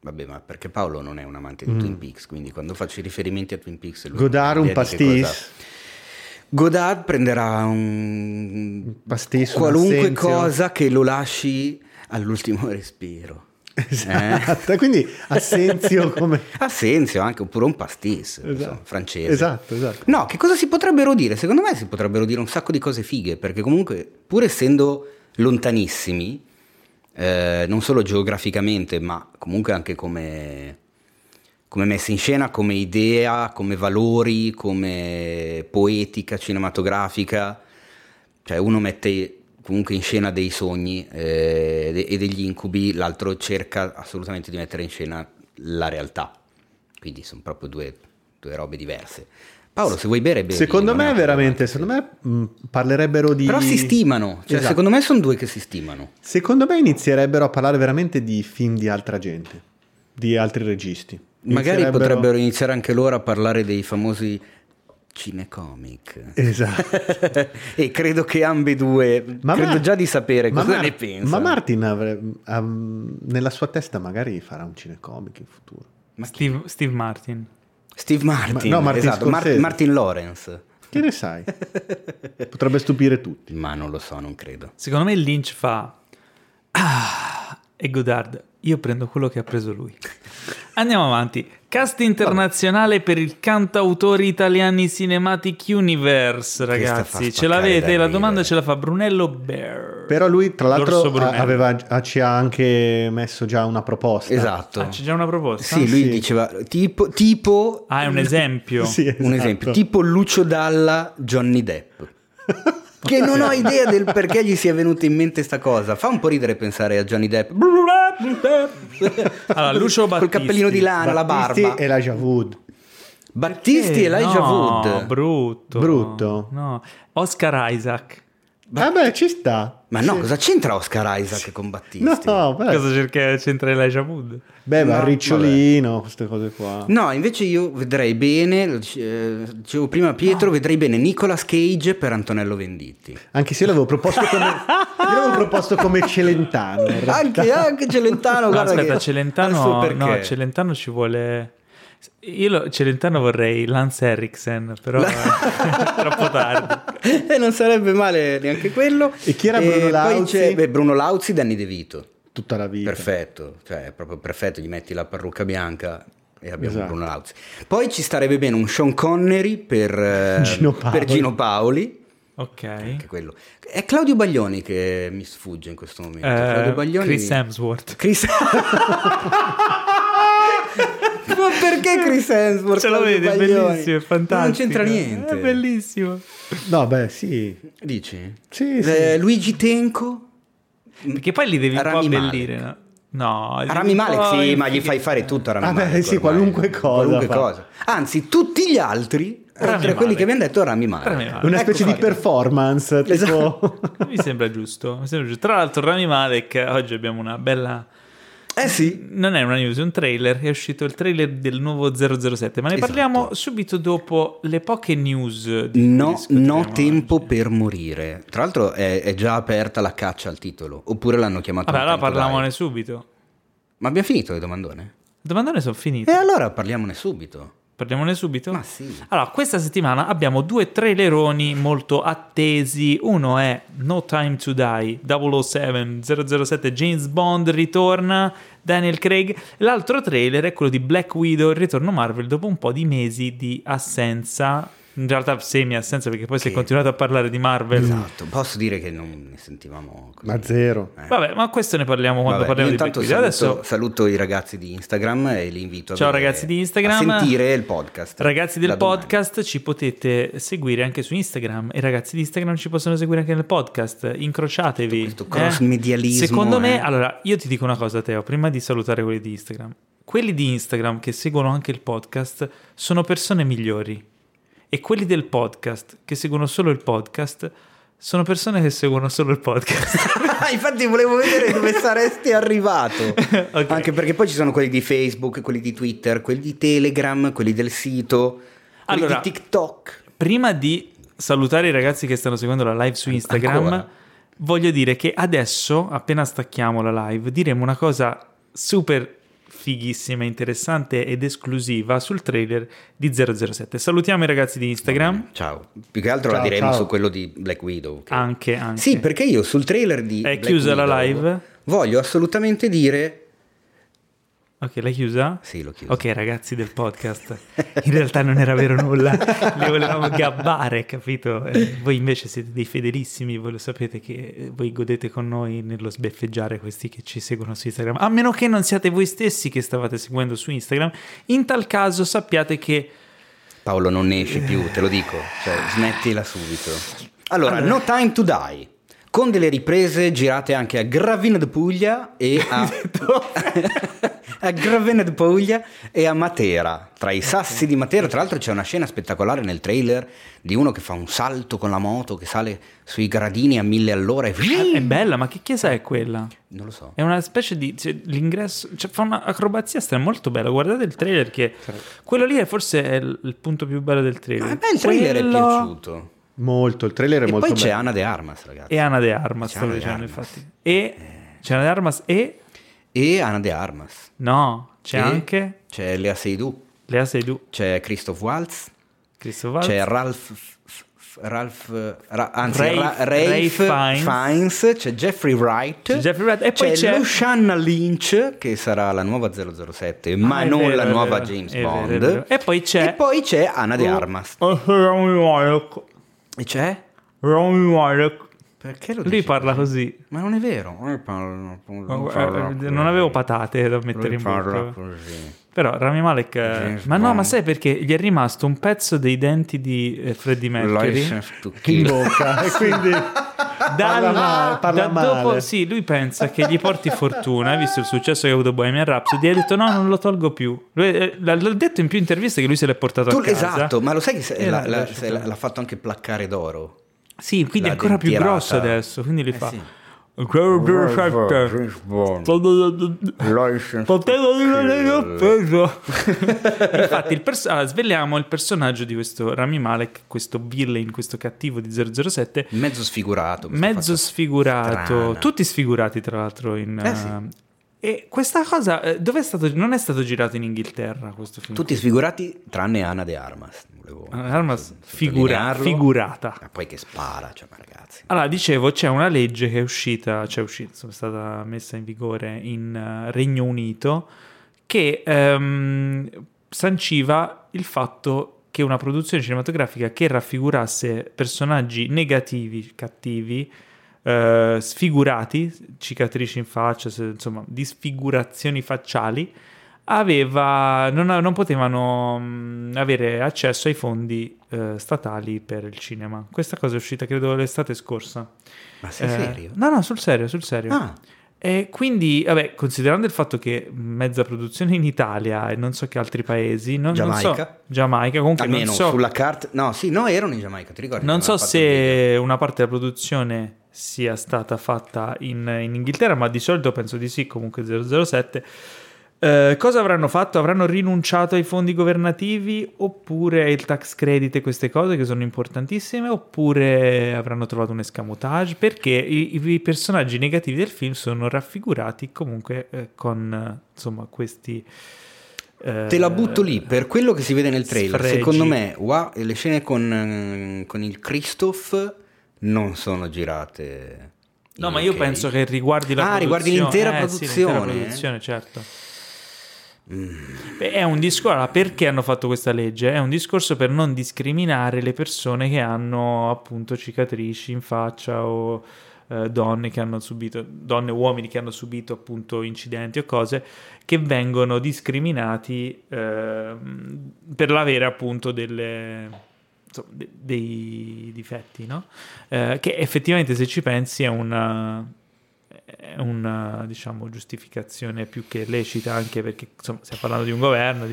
Vabbè, ma perché Paolo non è un amante di Twin Peaks, quindi quando faccio i riferimenti a Twin Peaks lui Godard un pastis. Godard prenderà un pastis, qualunque cosa che lo lasci all'ultimo respiro. Esatto. Quindi Assenzio come Assenzio anche, oppure un pastis, esatto, insomma, francese. Esatto, esatto. No, che cosa si potrebbero dire? Secondo me si potrebbero dire un sacco di cose fighe, perché comunque pur essendo lontanissimi, non solo geograficamente, ma comunque anche come messa in scena, come idea, come valori, come poetica cinematografica, cioè uno mette comunque in scena dei sogni e degli incubi, l'altro cerca assolutamente di mettere in scena la realtà, quindi sono proprio due robe diverse. Paolo, se vuoi bere, bevi. Secondo me veramente, secondo me parlerebbero di... Però si stimano, cioè, esatto, secondo me sono due che si stimano. Secondo me inizierebbero a parlare veramente di film di altra gente, di altri registi. Magari potrebbero iniziare anche loro a parlare dei famosi cinecomic. Esatto. E credo che ambedue, credo già di sapere cosa ne pensa. Ma Martin nella sua testa magari farà un cinecomic in futuro. Ma Steve Martin. Esatto, Martin Lawrence. Che ne sai? Potrebbe stupire tutti. Ma non lo so, non credo. Secondo me Lynch fa e Godard, io prendo quello che ha preso lui. Andiamo avanti. Cast internazionale per il Cantautori Italiani Cinematic Universe, ragazzi. Ce l'avete? La domanda ce la fa Brunello Bear. Però lui, tra l'altro, ci ha anche messo già una proposta. Esatto. C'è già una proposta? Sì, lui diceva tipo... Ah, è un esempio. Sì, esatto. Un esempio. Tipo Lucio Dalla, Johnny Depp. Che non ho idea del perché gli sia venuta in mente sta cosa. Fa un po' ridere pensare a Johnny Depp. Allora, Lucio Battisti col cappellino di lana, la barba, e Elijah Wood. Battisti e Elijah Wood. Brutto. No. Oscar Isaac. Vabbè, ci sta. Ma no, cosa c'entra Oscar Isaac con Battisti? No, cosa c'entra Elijah Wood? Beh, ma Ricciolino, queste cose qua. No, invece io vedrei bene, dicevo prima Pietro, vedrei bene Nicolas Cage per Antonello Venditti. Anche se io l'avevo proposto come Celentano. Anche Celentano, guarda. No, aspetta, Celentano ci vuole... Celentano vorrei Lance Eriksen, però è troppo tardi. E non sarebbe male neanche quello. E chi era Bruno Lauzi? Poi c'è Bruno Lauzi, Danny De Vito. Tutta la vita. Perfetto, cioè proprio perfetto, gli metti la parrucca bianca e abbiamo, esatto, Bruno Lauzi. Poi ci starebbe bene un Sean Connery per Gino Paoli. Ok. Anche quello. È Claudio Baglioni che mi sfugge in questo momento. Claudio Baglioni. Chris Hemsworth. Ma perché Chris Hemsworth? Ce lo vedi, è bellissimo, è fantastico. Non c'entra niente. È bellissimo. No, beh, sì. Dici? Sì. Luigi Tenco. Perché poi li devi un po' abbellire, no? No, Rami Malek, sì, ma gli fai fare tutto a Rami Malek. Beh, sì, qualunque cosa. Anzi, tutti gli altri, tra quelli che abbiamo detto, Rami Malek. Una specie di performance, tipo. Mi sembra giusto. Tra l'altro Rami Malek, oggi abbiamo una bella... Eh sì, non è una news, è un trailer. È uscito il trailer del nuovo 007, ma ne parliamo subito dopo le poche news di tempo per morire. Tra l'altro è già aperta la caccia al titolo, oppure l'hanno chiamato. Vabbè, allora parliamone subito. Ma abbiamo finito le domandone? Le domandone sono finite. E allora parliamone subito? Ma sì. Allora, questa settimana abbiamo due traileroni molto attesi. Uno è No Time to Die, 007 James Bond ritorna, Daniel Craig. L'altro trailer è quello di Black Widow, il ritorno Marvel dopo un po' di mesi di assenza. In realtà semi-assenza, perché poi si è continuato a parlare di Marvel. Esatto, posso dire che non ne sentivamo così. Ma zero. Vabbè, ma questo ne parliamo quando parliamo di Black Widow. Adesso saluto i ragazzi di Instagram e li invito a sentire il podcast. Ragazzi del podcast domani. Ci potete seguire anche su Instagram, e ragazzi di Instagram ci possono seguire anche nel podcast. Incrociatevi. Questo cross-medialismo. Secondo me, allora, io ti dico una cosa, Teo, prima di salutare quelli di Instagram. Quelli di Instagram che seguono anche il podcast sono persone migliori. E quelli del podcast, che seguono solo il podcast, sono persone che seguono solo il podcast. Infatti volevo vedere dove saresti arrivato. Okay. Anche perché poi ci sono quelli di Facebook, quelli di Twitter, quelli di Telegram, quelli del sito, quelli di TikTok. Prima di salutare i ragazzi che stanno seguendo la live su Instagram, voglio dire che adesso, appena stacchiamo la live, diremo una cosa super fighissima, interessante ed esclusiva sul trailer di 007. Salutiamo i ragazzi di Instagram. Ciao. Più che altro la diremo su quello di Black Widow. Che... Anche. Sì, perché io sul trailer di Black Widow... È chiusa la live. Voglio assolutamente dire Ok, l'hai chiusa? Sì, l'ho chiusa. Ok, ragazzi del podcast, in realtà non era vero nulla, le volevamo gabbare, capito? Voi invece siete dei fedelissimi, voi lo sapete che voi godete con noi nello sbeffeggiare questi che ci seguono su Instagram, a meno che non siate voi stessi che stavate seguendo su Instagram, in tal caso sappiate che... Paolo non ne esce più, te lo dico, cioè smettila subito. Allora, No Time to Die, con delle riprese girate anche a Gravina de Puglia e a... a Gravina de Puglia e a Matera, tra i sassi di Matera. Tra l'altro c'è una scena spettacolare nel trailer di uno che fa un salto con la moto, che sale sui gradini a 1000 all'ora e... È bella, ma che chiesa è quella? Non lo so. È una specie di... cioè, l'ingresso... cioè, fa un'acrobazia strana, molto bella. Guardate il trailer che... quello lì è forse il punto più bello del trailer. A me il trailer quello... è piaciuto. Molto, il trailer è e molto bello. E poi c'è Ana de Armas, ragazzi. E Ana de Armas, stavo dicendo, infatti. E... c'è Ana de Armas e... e Ana de Armas. No, c'è e anche... c'è Lea Seydoux. Lea Seydoux. C'è Christoph Waltz. Christoph Waltz. C'è Ralph Fiennes. C'è Jeffrey Wright. C'è Jeffrey Wright. E poi c'è Loshanna Lynch, che sarà la nuova 007, ma non vero, la nuova James Bond. Vero. E poi c'è Ana de Armas. E c'è? Romy Warlock. Perché lo dici? Lui parla così. Ma non è vero. Non avevo patate da mettere in bocca. Però Rami Malek... ma no, ma sai perché? Gli è rimasto un pezzo dei denti di Freddie Mercury in bocca. E quindi parla male. Dopo, sì, lui pensa che gli porti fortuna, visto il successo che ha avuto Bohemian Rhapsody, ha detto no, non lo tolgo più. L'ha detto in più interviste che lui se l'è portato a casa. Esatto, ma lo sai che l'ha fatto anche placcare d'oro? Sì, quindi è ancora più grosso adesso, quindi li fa. Sì. Infatti sveliamo il personaggio di questo Rami Malek, questo villain, questo cattivo di 007, mezzo sfigurato, tutti sfigurati tra l'altro in sì. E questa cosa non è stato girato in Inghilterra questo film? Tutti sfigurati tranne Ana de Armas. Ana de Armas figurata. Ma poi che spara, cioè, ma ragazzi. Allora, dicevo, c'è una legge che è stata messa in vigore in Regno Unito che sanciva il fatto che una produzione cinematografica che raffigurasse personaggi negativi, cattivi, sfigurati, cicatrici in faccia, insomma disfigurazioni facciali, non potevano avere accesso ai fondi statali per il cinema. Questa cosa è uscita credo l'estate scorsa. Ma sei serio? No, sul serio. Ah. E quindi, vabbè, considerando il fatto che mezza produzione in Italia e non so che altri paesi, Giamaica comunque almeno non so, sulla carta. No, sì, no, erano in Giamaica, ti ricordi? Non so se una parte della produzione sia stata fatta in Inghilterra, ma di solito penso di sì, comunque 007. Cosa avranno fatto? Avranno rinunciato ai fondi governativi, oppure il tax credit e queste cose che sono importantissime, oppure avranno trovato un escamotage, perché i personaggi negativi del film sono raffigurati comunque con insomma questi... te la butto lì, per quello che si vede nel trailer, sfregi. Secondo me le scene con il Christoph non sono girate. No, ma io penso che riguardi la produzione. Riguardi l'intera produzione. Sì, l'intera produzione, certo. Beh, è un discorso. Allora, perché hanno fatto questa legge? È un discorso per non discriminare le persone che hanno appunto cicatrici in faccia o donne e uomini che hanno subito appunto incidenti o cose che vengono discriminati per l'avere appunto dei difetti, no? Che effettivamente, se ci pensi, è una diciamo giustificazione più che lecita, anche perché insomma stiamo parlando di un governo,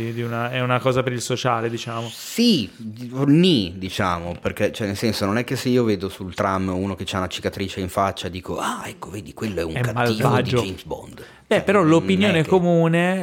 è una cosa per il sociale, diciamo. Sì, diciamo, perché cioè, nel senso, non è che se io vedo sul tram uno che ha una cicatrice in faccia dico ecco, vedi, quello è un cattivo malvagio di James Bond. Beh, cioè, però l'opinione comune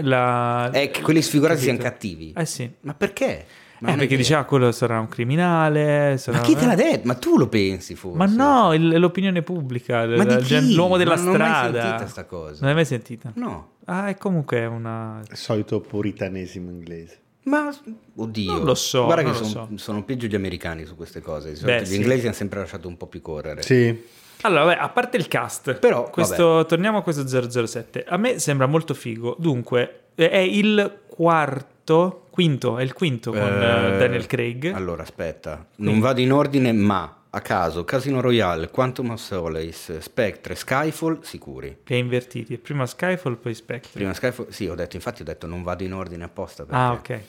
è che quelli sfigurati siano cattivi. Sì. Ma perché? Ma perché diceva quello sarà un criminale. Ma chi te l'ha detto? Ma tu lo pensi forse? Ma no, l'opinione pubblica, l'uomo della strada. Non l'hai mai sentita sta cosa? Non l'hai mai sentita? No. È comunque una... il solito puritanesimo inglese. Ma oddio, non lo so. Guarda che sono peggio gli americani su queste cose. Gli inglesi hanno sempre lasciato un po' più correre. Sì. Allora, vabbè, a parte il cast, però questo, torniamo a questo 007. A me sembra molto figo. Dunque, è il quinto con Daniel Craig. Allora, aspetta, non vado in ordine, ma a caso, Casino Royale, Quantum of Solace, Spectre, Skyfall, sicuri. Che invertiti, prima Skyfall poi Spectre. Prima Skyfall, sì, ho detto non vado in ordine apposta perché... Ah, ok.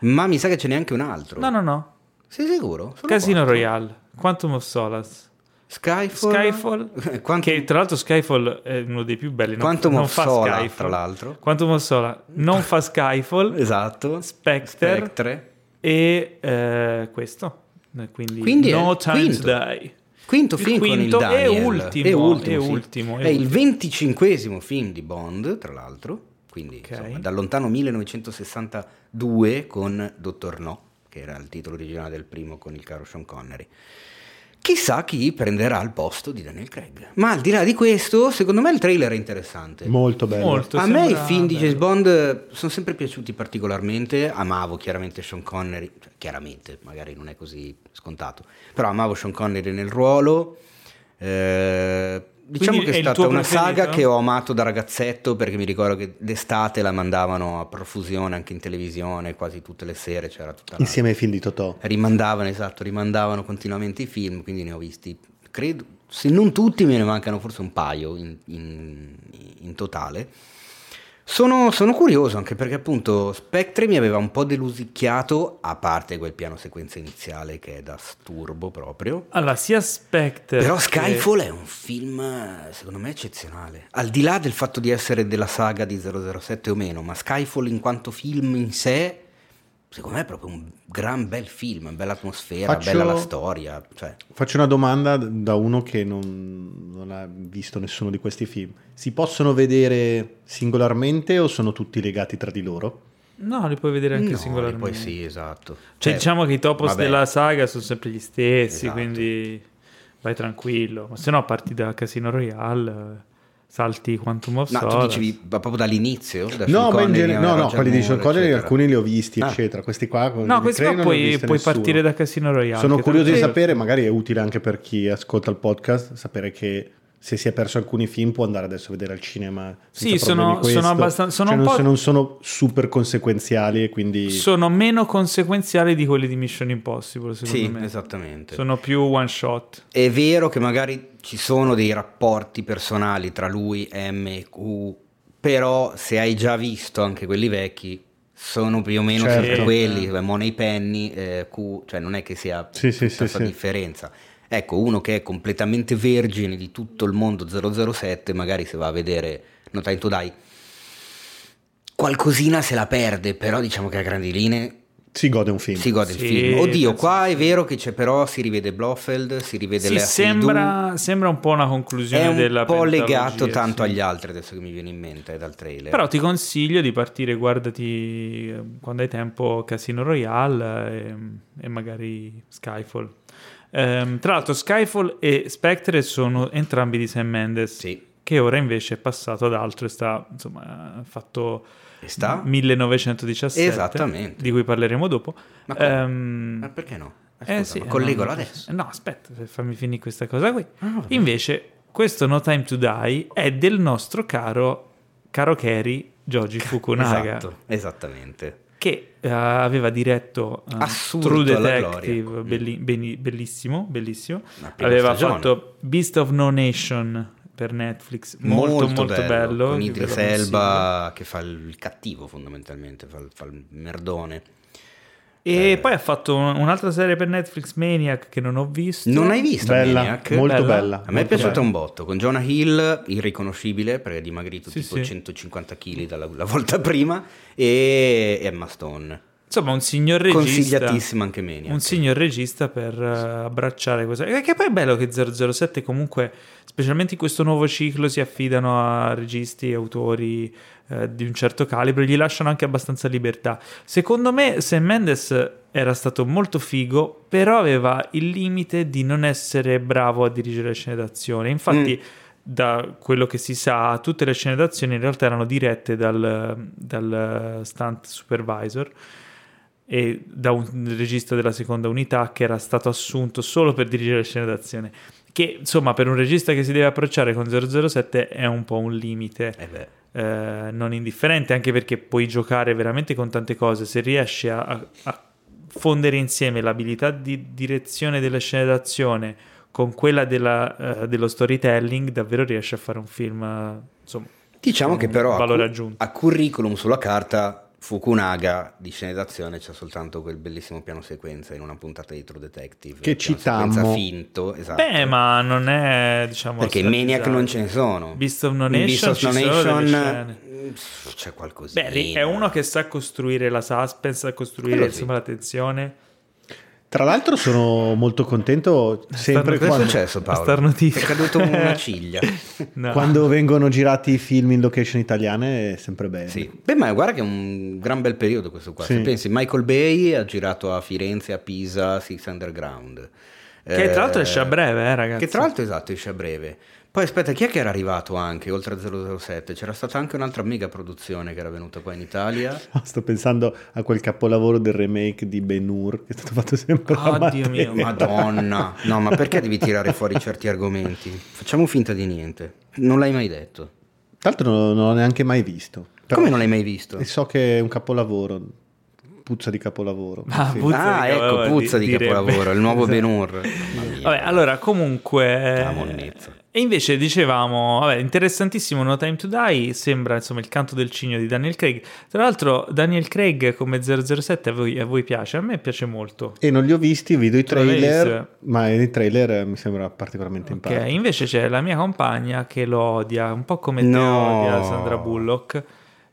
Ma mi sa che ce n'è anche un altro. No. Sei sicuro? Sono Casino Royale, Quantum of Solace, Skyfall. Che tra l'altro Skyfall è uno dei più belli. Quantum of Solace non fa Skyfall. Esatto. Spectre. E questo. Quindi No Time to Die, quinto film con il Daniel, è ultimo. È il 25° film di Bond, tra l'altro, quindi insomma, dal lontano 1962 con Dottor No, che era il titolo originale del primo con il caro Sean Connery. Chissà chi prenderà il posto di Daniel Craig. Ma al di là di questo, secondo me il trailer è interessante. Molto bello. A me i film di James Bond sono sempre piaciuti particolarmente. Amavo chiaramente Sean Connery, chiaramente, magari non è così scontato, però amavo Sean Connery nel ruolo. Diciamo quindi che è stata una saga che ho amato da ragazzetto, perché mi ricordo che d'estate la mandavano a profusione anche in televisione, quasi tutte le sere c'era tutta insieme ai film di Totò. Rimandavano continuamente i film, quindi ne ho visti, credo, se non tutti, me ne mancano forse un paio in totale. Sono curioso, anche perché appunto Spectre mi aveva un po' delusicchiato, a parte quel piano sequenza iniziale che è da sturbo proprio. Allora, sia Spectre... Però Skyfall è un film, secondo me, eccezionale. Al di là del fatto di essere della saga di 007 o meno, ma Skyfall in quanto film in sé, secondo me è proprio un gran bel film, una bella atmosfera, bella la storia. Cioè. Faccio una domanda da uno che non ha visto nessuno di questi film. Si possono vedere singolarmente o sono tutti legati tra di loro? No, li puoi vedere anche singolarmente. Poi sì, esatto. Cioè diciamo che i topos della saga sono sempre gli stessi, esatto. Quindi vai tranquillo. Ma se no parti da Casino Royale, salti Quantum of Solace. No, tu dicevi proprio dall'inizio? No, quelli di Sean Connery alcuni li ho visti, eccetera. Questi qua, no, questi qua puoi partire da Casino Royale. Sono curioso di sapere, magari è utile anche per chi ascolta il podcast, sapere che se si è perso alcuni film può andare adesso a vedere al cinema. Sì, sono abbastanza, non sono super conseguenziali e quindi sono meno conseguenziali di quelli di Mission Impossible, secondo me. Sì, esattamente. Sono più one shot. È vero che magari ci sono dei rapporti personali tra lui, M e Q, però se hai già visto anche quelli vecchi sono più o meno sempre quelli, Moneypenny, Q, cioè non è che sia tutta differenza. Ecco, uno che è completamente vergine di tutto il mondo 007, magari se va a vedere No Time to Die, qualcosina se la perde, però diciamo che a grandi linee si gode il film. Oddio, qua è vero che c'è, però si rivede Blofeld, si rivede Lea Seydoux. Sembra un po' una conclusione della pentalogia. È un po' legato tanto agli altri, adesso che mi viene in mente, dal trailer. Però ti consiglio di partire, guardati quando hai tempo Casino Royale e magari Skyfall. Tra l'altro Skyfall e Spectre sono entrambi di Sam Mendes, che ora invece è passato ad altro e sta, insomma, fatto 1917, esattamente, di cui parleremo dopo. Ma perché no? Scusa, collegalo adesso. No, aspetta, fammi finire questa cosa qui. Invece questo No Time to Die è del nostro caro Kerry, Gyoji Fukunaga. Esatto, esattamente. Che aveva diretto True Detective, bellissimo, aveva fatto Beast of No Nation per Netflix, molto bello, con Idris Elba che fa il cattivo fondamentalmente, fa il merdone. E poi ha fatto un'altra serie per Netflix, Maniac, che non ho visto. Non hai visto Maniac? Molto bella. A me è piaciuta un botto, con Jonah Hill, irriconoscibile perché è dimagrito 150 kg la volta prima, e Emma Stone. Insomma, un signor regista. Consigliatissimo anche Maniac. Un signor regista per abbracciare questa. Che poi è bello che 007 comunque, specialmente in questo nuovo ciclo, si affidano a registi e autori di un certo calibro, gli lasciano anche abbastanza libertà. Secondo me Sam Mendes era stato molto figo, però aveva il limite di non essere bravo a dirigere le scene d'azione. Infatti da quello che si sa, tutte le scene d'azione in realtà erano dirette dal stunt supervisor. e da un regista della seconda unità che era stato assunto solo per dirigere le scene d'azione, che insomma per un regista che si deve approcciare con 007 è un po' un limite non indifferente, anche perché puoi giocare veramente con tante cose se riesci a fondere insieme l'abilità di direzione delle scene d'azione con quella dello storytelling, davvero riesci a fare un film, insomma, diciamo che però valore aggiunto. A curriculum sulla carta Fukunaga di scene d'azione c'è soltanto quel bellissimo piano sequenza in una puntata di True Detective che citammo, finto, esatto. Beh, ma non è, diciamo, perché Maniac non ce ne sono, Beast of No Nation, c'è qualcosina. Beh, è uno che sa costruire la suspense, sa costruire insomma la tensione. Tra l'altro sono molto contento sempre quando è successo, Paolo? È caduto una ciglia. No. Quando vengono girati i film in location italiane è sempre bello. Sì. Beh, ma guarda che è un gran bel periodo questo qua. Sì. Se pensi, Michael Bay ha girato a Firenze, a Pisa, Six Underground. Che tra l'altro esce a breve, ragazzi. Che tra l'altro, esatto, esce a breve. Poi aspetta, chi è che era arrivato anche oltre a 007? C'era stata anche un'altra mega produzione che era venuta qua in Italia. No, sto pensando a quel capolavoro del remake di Ben-Hur che è stato fatto sempre a Dio mio, Madonna. No, ma perché devi tirare fuori certi argomenti? Facciamo finta di niente. Non l'hai mai detto. Tra l'altro non l'ho neanche mai visto. Però come non l'hai mai visto? E so che è un capolavoro. Puzza di capolavoro. Puzza di capolavoro, il nuovo Ben-Hur. Vabbè, allora comunque la monnezza. E invece dicevamo, vabbè, interessantissimo No Time to Die, sembra insomma il canto del cigno di Daniel Craig. Tra l'altro Daniel Craig come 007 a voi piace? A me piace molto. E non li ho visti, vedo i trailer, ma i trailer mi sembra particolarmente imparato. Ok, invece c'è la mia compagna che lo odia, un po' come te odia Sandra Bullock.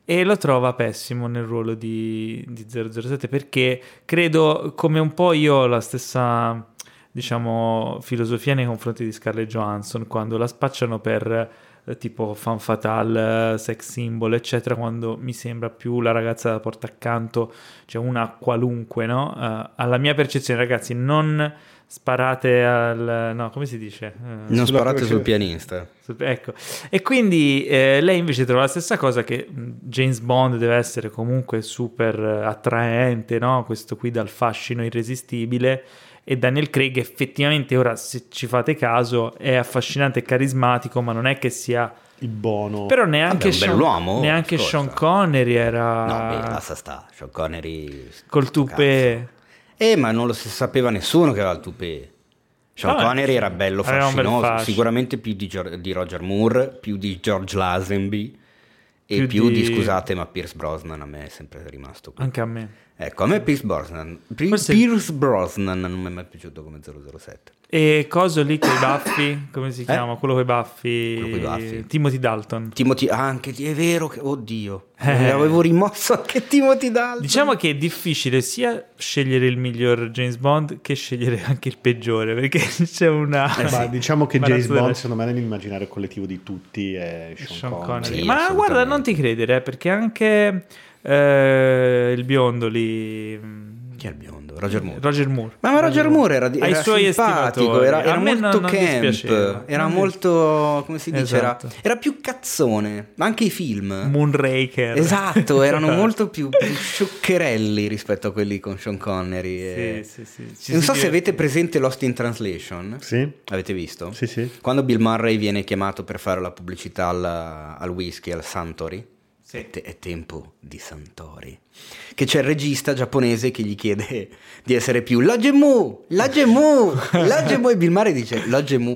E lo trova pessimo nel ruolo di 007, perché credo, come un po' io ho la stessa, diciamo, filosofia nei confronti di Scarlett Johansson quando la spacciano per tipo fan fatale, sex symbol eccetera, quando mi sembra più la ragazza da porta accanto, cioè una qualunque, no? Alla mia percezione, ragazzi, non sparate no, come si dice? Non sparate sul pianista. Ecco. E quindi lei invece trova la stessa cosa, che James Bond deve essere comunque super attraente, no? Questo qui dal fascino irresistibile. E Daniel Craig effettivamente, ora se ci fate caso, è affascinante e carismatico, ma non è che sia il bono. Però neanche Sean Connery era... No, beh, basta sta. Sean Connery... Col tupé... ma non lo sapeva nessuno che aveva il tupé. Sean Connery era bello, fascinoso, sicuramente più di Roger Moore, più di George Lazenby e più di scusate, ma Pierce Brosnan a me è sempre rimasto qui. Anche a me. Ecco, a me Pierce Brosnan non mi è mai piaciuto come 007. E coso lì con i baffi, come si chiama? Quello coi baffi. Timothy Dalton. Anche è vero che oddio, avevo rimosso anche Timothy Dalton. Diciamo che è difficile sia scegliere il miglior James Bond che scegliere anche il peggiore, perché c'è una ma diciamo che James Bond secondo me nell'immaginario collettivo di tutti è Sean Connery. Sì, ma guarda, non ti credere, perché anche il biondo lì. Chi è il biondo? Roger Moore. Ma Roger Moore era simpatico, era molto camp, era molto, come si dice, esatto. era più cazzone, ma anche i film Moonraker, esatto, erano molto più scioccherelli rispetto a quelli con Sean Connery sì. Non so se avete presente Lost in Translation. Sì. Avete visto? Sì. Quando Bill Murray viene chiamato per fare la pubblicità al whisky, al Suntory. Sì. È tempo di Suntory, che c'è il regista giapponese che gli chiede di essere più Logemu e Bill Murray dice Logemu,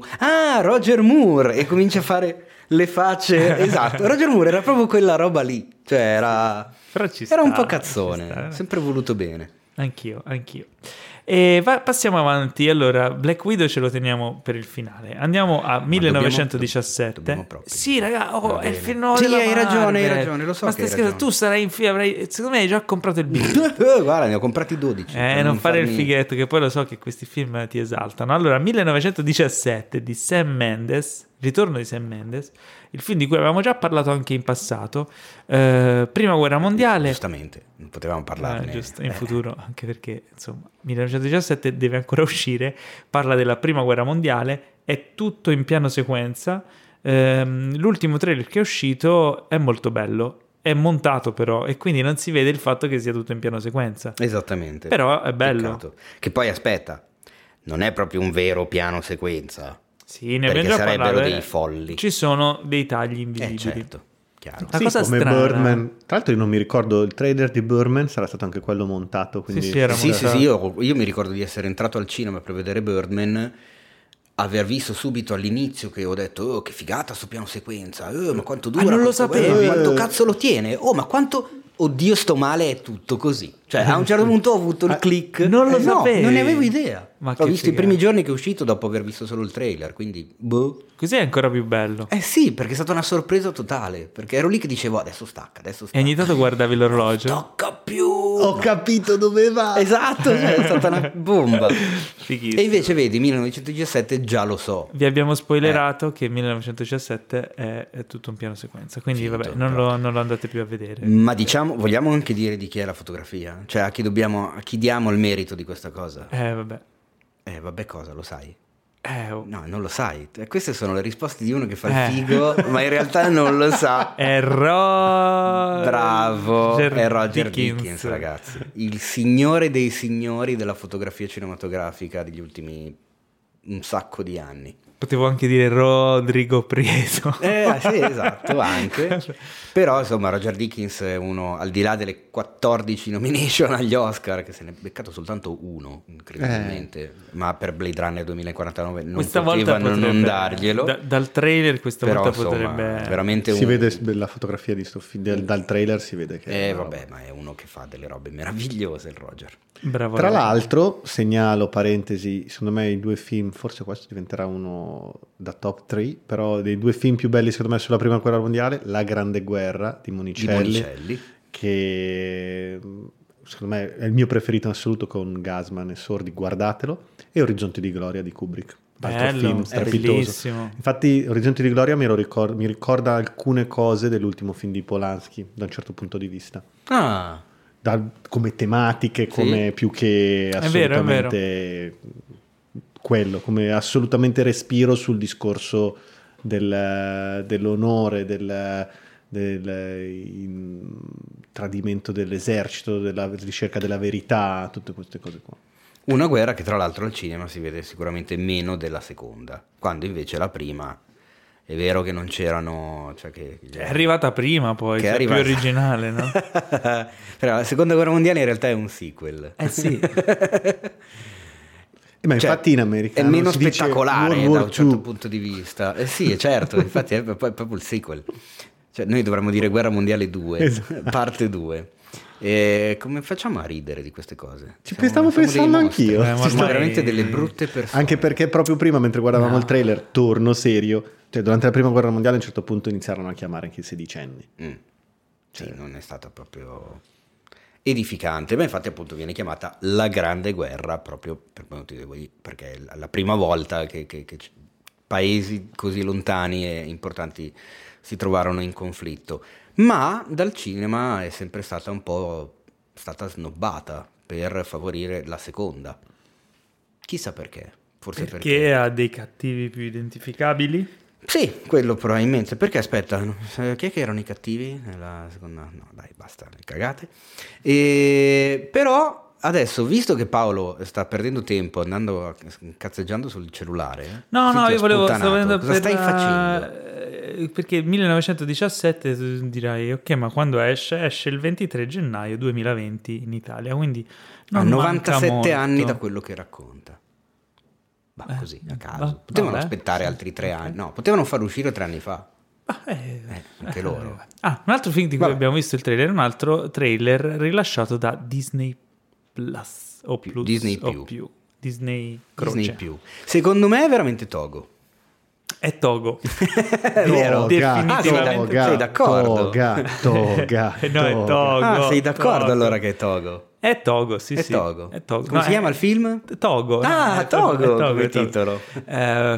Roger Moore, e comincia a fare le facce. Esatto, Roger Moore era proprio quella roba lì, cioè era un po' cazzone, sempre voluto bene. Anch'io. E passiamo avanti. Allora, Black Widow ce lo teniamo per il finale. Andiamo a 1917. Dobbiamo sì, raga, è il film. Sì, hai ragione, lo so. Ma stai scherzando, tu sarai in fila. Secondo me hai già comprato il biglietto. Guarda, ne ho comprati 12. Non fare il fighetto, che poi lo so che questi film ti esaltano. Allora, 1917 di Sam Mendes, Ritorno di Sam Mendes, il film di cui avevamo già parlato anche in passato, prima guerra mondiale. Giustamente, non potevamo parlarne. Giusto, in futuro, anche perché insomma 1917 deve ancora uscire, parla della prima guerra mondiale, è tutto in piano sequenza. L'ultimo trailer che è uscito è molto bello, è montato però, e quindi non si vede il fatto che sia tutto in piano sequenza. Esattamente. Però è bello. Peccato. Che poi aspetta, non è proprio un vero piano sequenza. Sì, ne abbiamo già parlato. Perché sarebbero dei folli. Ci sono dei tagli invisibili. Certo. Chiaro. Sì, cosa come strana. Birdman. Tra l'altro io non mi ricordo, il trailer di Birdman sarà stato anche quello montato, quindi... Sì, io mi ricordo di essere entrato al cinema per vedere Birdman, aver visto subito all'inizio che ho detto oh, che figata sto piano sequenza, ma quanto dura, non lo sapevo, quanto cazzo lo tiene, oh ma quanto, oddio sto male, è tutto così, cioè a un certo punto ho avuto il click, non lo sapevo, non ne avevo idea, ma ho visto i primi giorni che è uscito dopo aver visto solo il trailer, quindi boh. Così è ancora più bello, sì, perché è stata una sorpresa totale, perché ero lì che dicevo adesso stacca, e ogni tanto guardavi l'orologio, tocca più, ho capito dove va, esatto, cioè è stata una bomba. Fichissimo. E invece vedi 1917 già lo so, vi abbiamo spoilerato che 1917 è tutto un piano sequenza, quindi finto, vabbè, non lo andate più a vedere, ma diciamo, vogliamo anche dire di chi è la fotografia, cioè a chi diamo il merito di questa cosa. Vabbè, cosa lo sai? No, non lo sai. Queste sono le risposte di uno che fa il figo, ma in realtà non lo sa. È Roger Dickens, ragazzi. Il signore dei signori della fotografia cinematografica degli ultimi un sacco di anni. Potevo anche dire Rodrigo Prieto. Sì, esatto, anche. Però, insomma, Roger Dickens è uno, al di là delle 14 nomination agli Oscar, che se ne è beccato soltanto uno, incredibilmente, ma per Blade Runner 2049 non potevano non darglielo. Dal trailer questa volta potrebbe... Veramente si vede la fotografia di dal trailer si vede che... vabbè, ma è uno che fa delle robe meravigliose, il Roger. Bravo. Tra l'altro, segnalo, parentesi, secondo me i due film, forse questo diventerà uno da top 3, però dei due film più belli secondo me sulla prima guerra mondiale, La grande guerra di Monicelli, che secondo me è il mio preferito in assoluto, con Gasman e Sordi, guardatelo, e Orizzonti di Gloria di Kubrick, altro film strepitoso. Infatti Orizzonti di Gloria mi ricorda alcune cose dell'ultimo film di Polanski da un certo punto di vista, come tematiche, come più che assolutamente è vero. Quello, come assolutamente respiro sul discorso dell'onore, del tradimento dell'esercito, della ricerca della verità, tutte queste cose qua. Una guerra che tra l'altro al cinema si vede sicuramente meno della seconda, quando invece la prima è vero che non c'erano... Cioè che è arrivata prima poi, che è più originale, no? Però la seconda guerra mondiale in realtà è un sequel. Sì. Ma infatti in America è meno spettacolare da un certo punto di vista, sì, certo, infatti è proprio il sequel, cioè noi dovremmo dire Guerra Mondiale 2, esatto. Parte 2. E come facciamo a ridere di queste cose? Stavo pensando anch'io, sono veramente delle brutte persone, anche perché proprio prima, mentre guardavamo il trailer, torno serio, cioè durante la prima guerra mondiale a un certo punto iniziarono a chiamare anche i sedicenni, cioè non è stata proprio edificante, ma infatti appunto viene chiamata La grande guerra proprio per motivo di, perché è la prima volta che paesi così lontani e importanti si trovarono in conflitto, ma dal cinema è sempre stata un po' stata snobbata per favorire la seconda, chissà perché, forse perché ha dei cattivi più identificabili. Sì, quello probabilmente, perché aspetta, chi è che erano i cattivi nella seconda? No, dai, basta, cagate. Però adesso, visto che Paolo sta perdendo tempo andando cazzeggiando sul cellulare, io volevo, cosa stai facendo? Perché 1917 dirai, ok, ma quando esce il 23 gennaio 2020 in Italia, quindi non a 97 anni da quello che racconta. Bah, così a caso potevano aspettare altri 3 anni, no, potevano far uscire 3 anni fa anche loro. Un altro film di cui abbiamo visto il trailer, un altro trailer rilasciato da Disney Plus o più, Plus Disney o più. Disney Croce. Disney più. Secondo me è veramente Togo. È Togo. Vero, definitivamente. Sei d'accordo? Toga. No, è Togo. Sei d'accordo Togo. Allora che è Togo. È Togo, sì, sì. Togo. È Togo. Come si chiama il film? Togo. Togo, il titolo.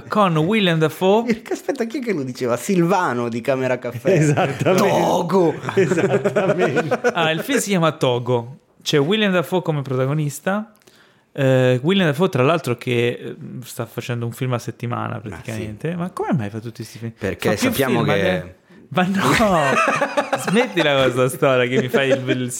Con Willem Dafoe. Aspetta, chi è che lo diceva? Silvano di Camera Caffè. Esattamente. Togo. Esattamente. Il film si chiama Togo. C'è Willem Dafoe come protagonista. Willem Dafoe, tra l'altro, che sta facendo un film a settimana praticamente. Ma come mai fa tutti questi film? Perché sappiamo che... Ma no, smettila questa storia che mi fai il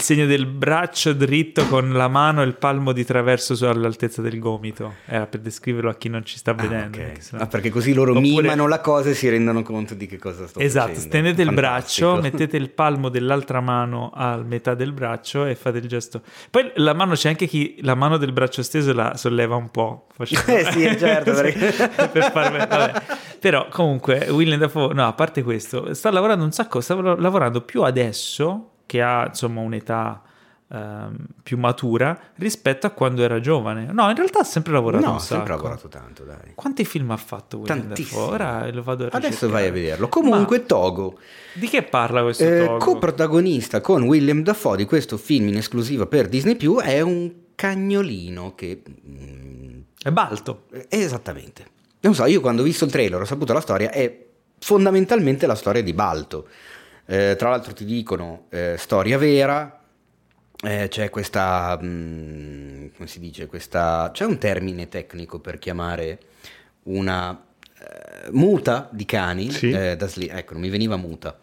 segno del braccio dritto con la mano e il palmo di traverso all'altezza del gomito. Era per descriverlo a chi non ci sta vedendo. Okay. Perché, sennò... perché così loro mimano la cosa e si rendono conto di che cosa sto facendo. Stendete il braccio, mettete il palmo dell'altra mano a metà del braccio e fate il gesto. Poi la mano, c'è anche chi la mano del braccio steso la solleva un po'. Sì, certo. Per farmi... Vabbè. Però comunque Willem Dafoe, no, a parte questo, sta lavorando un sacco, sta lavorando più adesso che ha insomma un'età più matura rispetto a quando era giovane. No, in realtà ha sempre lavorato un sacco. No, ha sempre lavorato tanto, dai. Quanti film ha fatto Willem Dafoe? Ora lo vado a ricercare. Adesso vai a vederlo. Comunque, ma Togo. Di che parla questo Togo? Co-protagonista con Willem Dafoe di questo film in esclusiva per Disney+, è un cagnolino che... è balto. Esattamente. Non so, io quando ho visto il trailer ho saputo la storia, è fondamentalmente la storia di Balto. Tra l'altro ti dicono storia vera. C'è questa come si dice, questa, c'è un termine tecnico per chiamare una muta di cani, sì. Ecco, non mi veniva muta,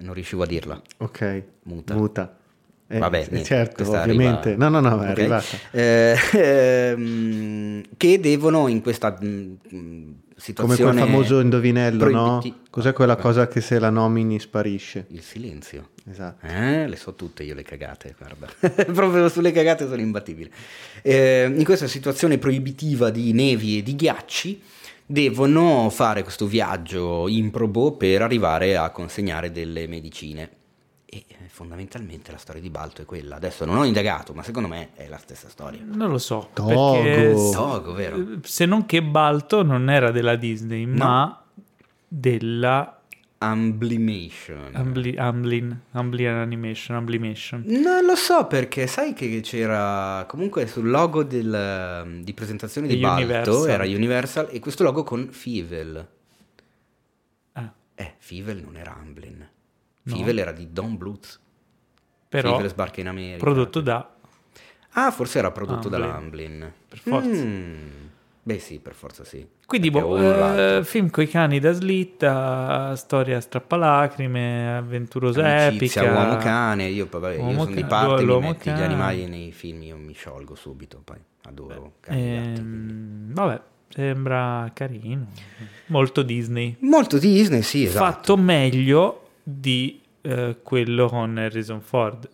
non riuscivo a dirla. Ok, muta. Vabbè, certo, ovviamente arriva... no, è okay. Arrivata che devono in questa situazione, come quel famoso indovinello no? Cos'è quella cosa che se la nomini sparisce? Il silenzio. Esatto. Le so tutte io le cagate, guarda. Proprio sulle cagate sono imbattibile. In questa situazione proibitiva di nevi e di ghiacci devono fare questo viaggio improbo per arrivare a consegnare delle medicine. E fondamentalmente la storia di Balto è quella. Adesso non ho indagato, ma secondo me è la stessa storia. Non lo so. Togo, vero? Se non che Balto non era della Disney, no, ma della Amblimation. Amblimation. Non lo so, perché sai che c'era comunque sul logo di presentazione di Balto Universal. Era Universal, e questo logo con Fievel. Fievel non era Amblin. No. Fievel era di Don Bluth, però Fievel sbarca in America, prodotto da forse era prodotto dall'Amblin, per forza. Beh sì, per forza sì. Quindi film coi cani da slitta, storia strappalacrime, avventurosa, amicizia, epica, uomo cane. Io sono di parte, mi metti gli animali nei film, io mi sciolgo subito, poi adoro cani e gatti. Vabbè, sembra carino, molto Disney, sì, esatto. Fatto meglio di quello con Harrison Ford.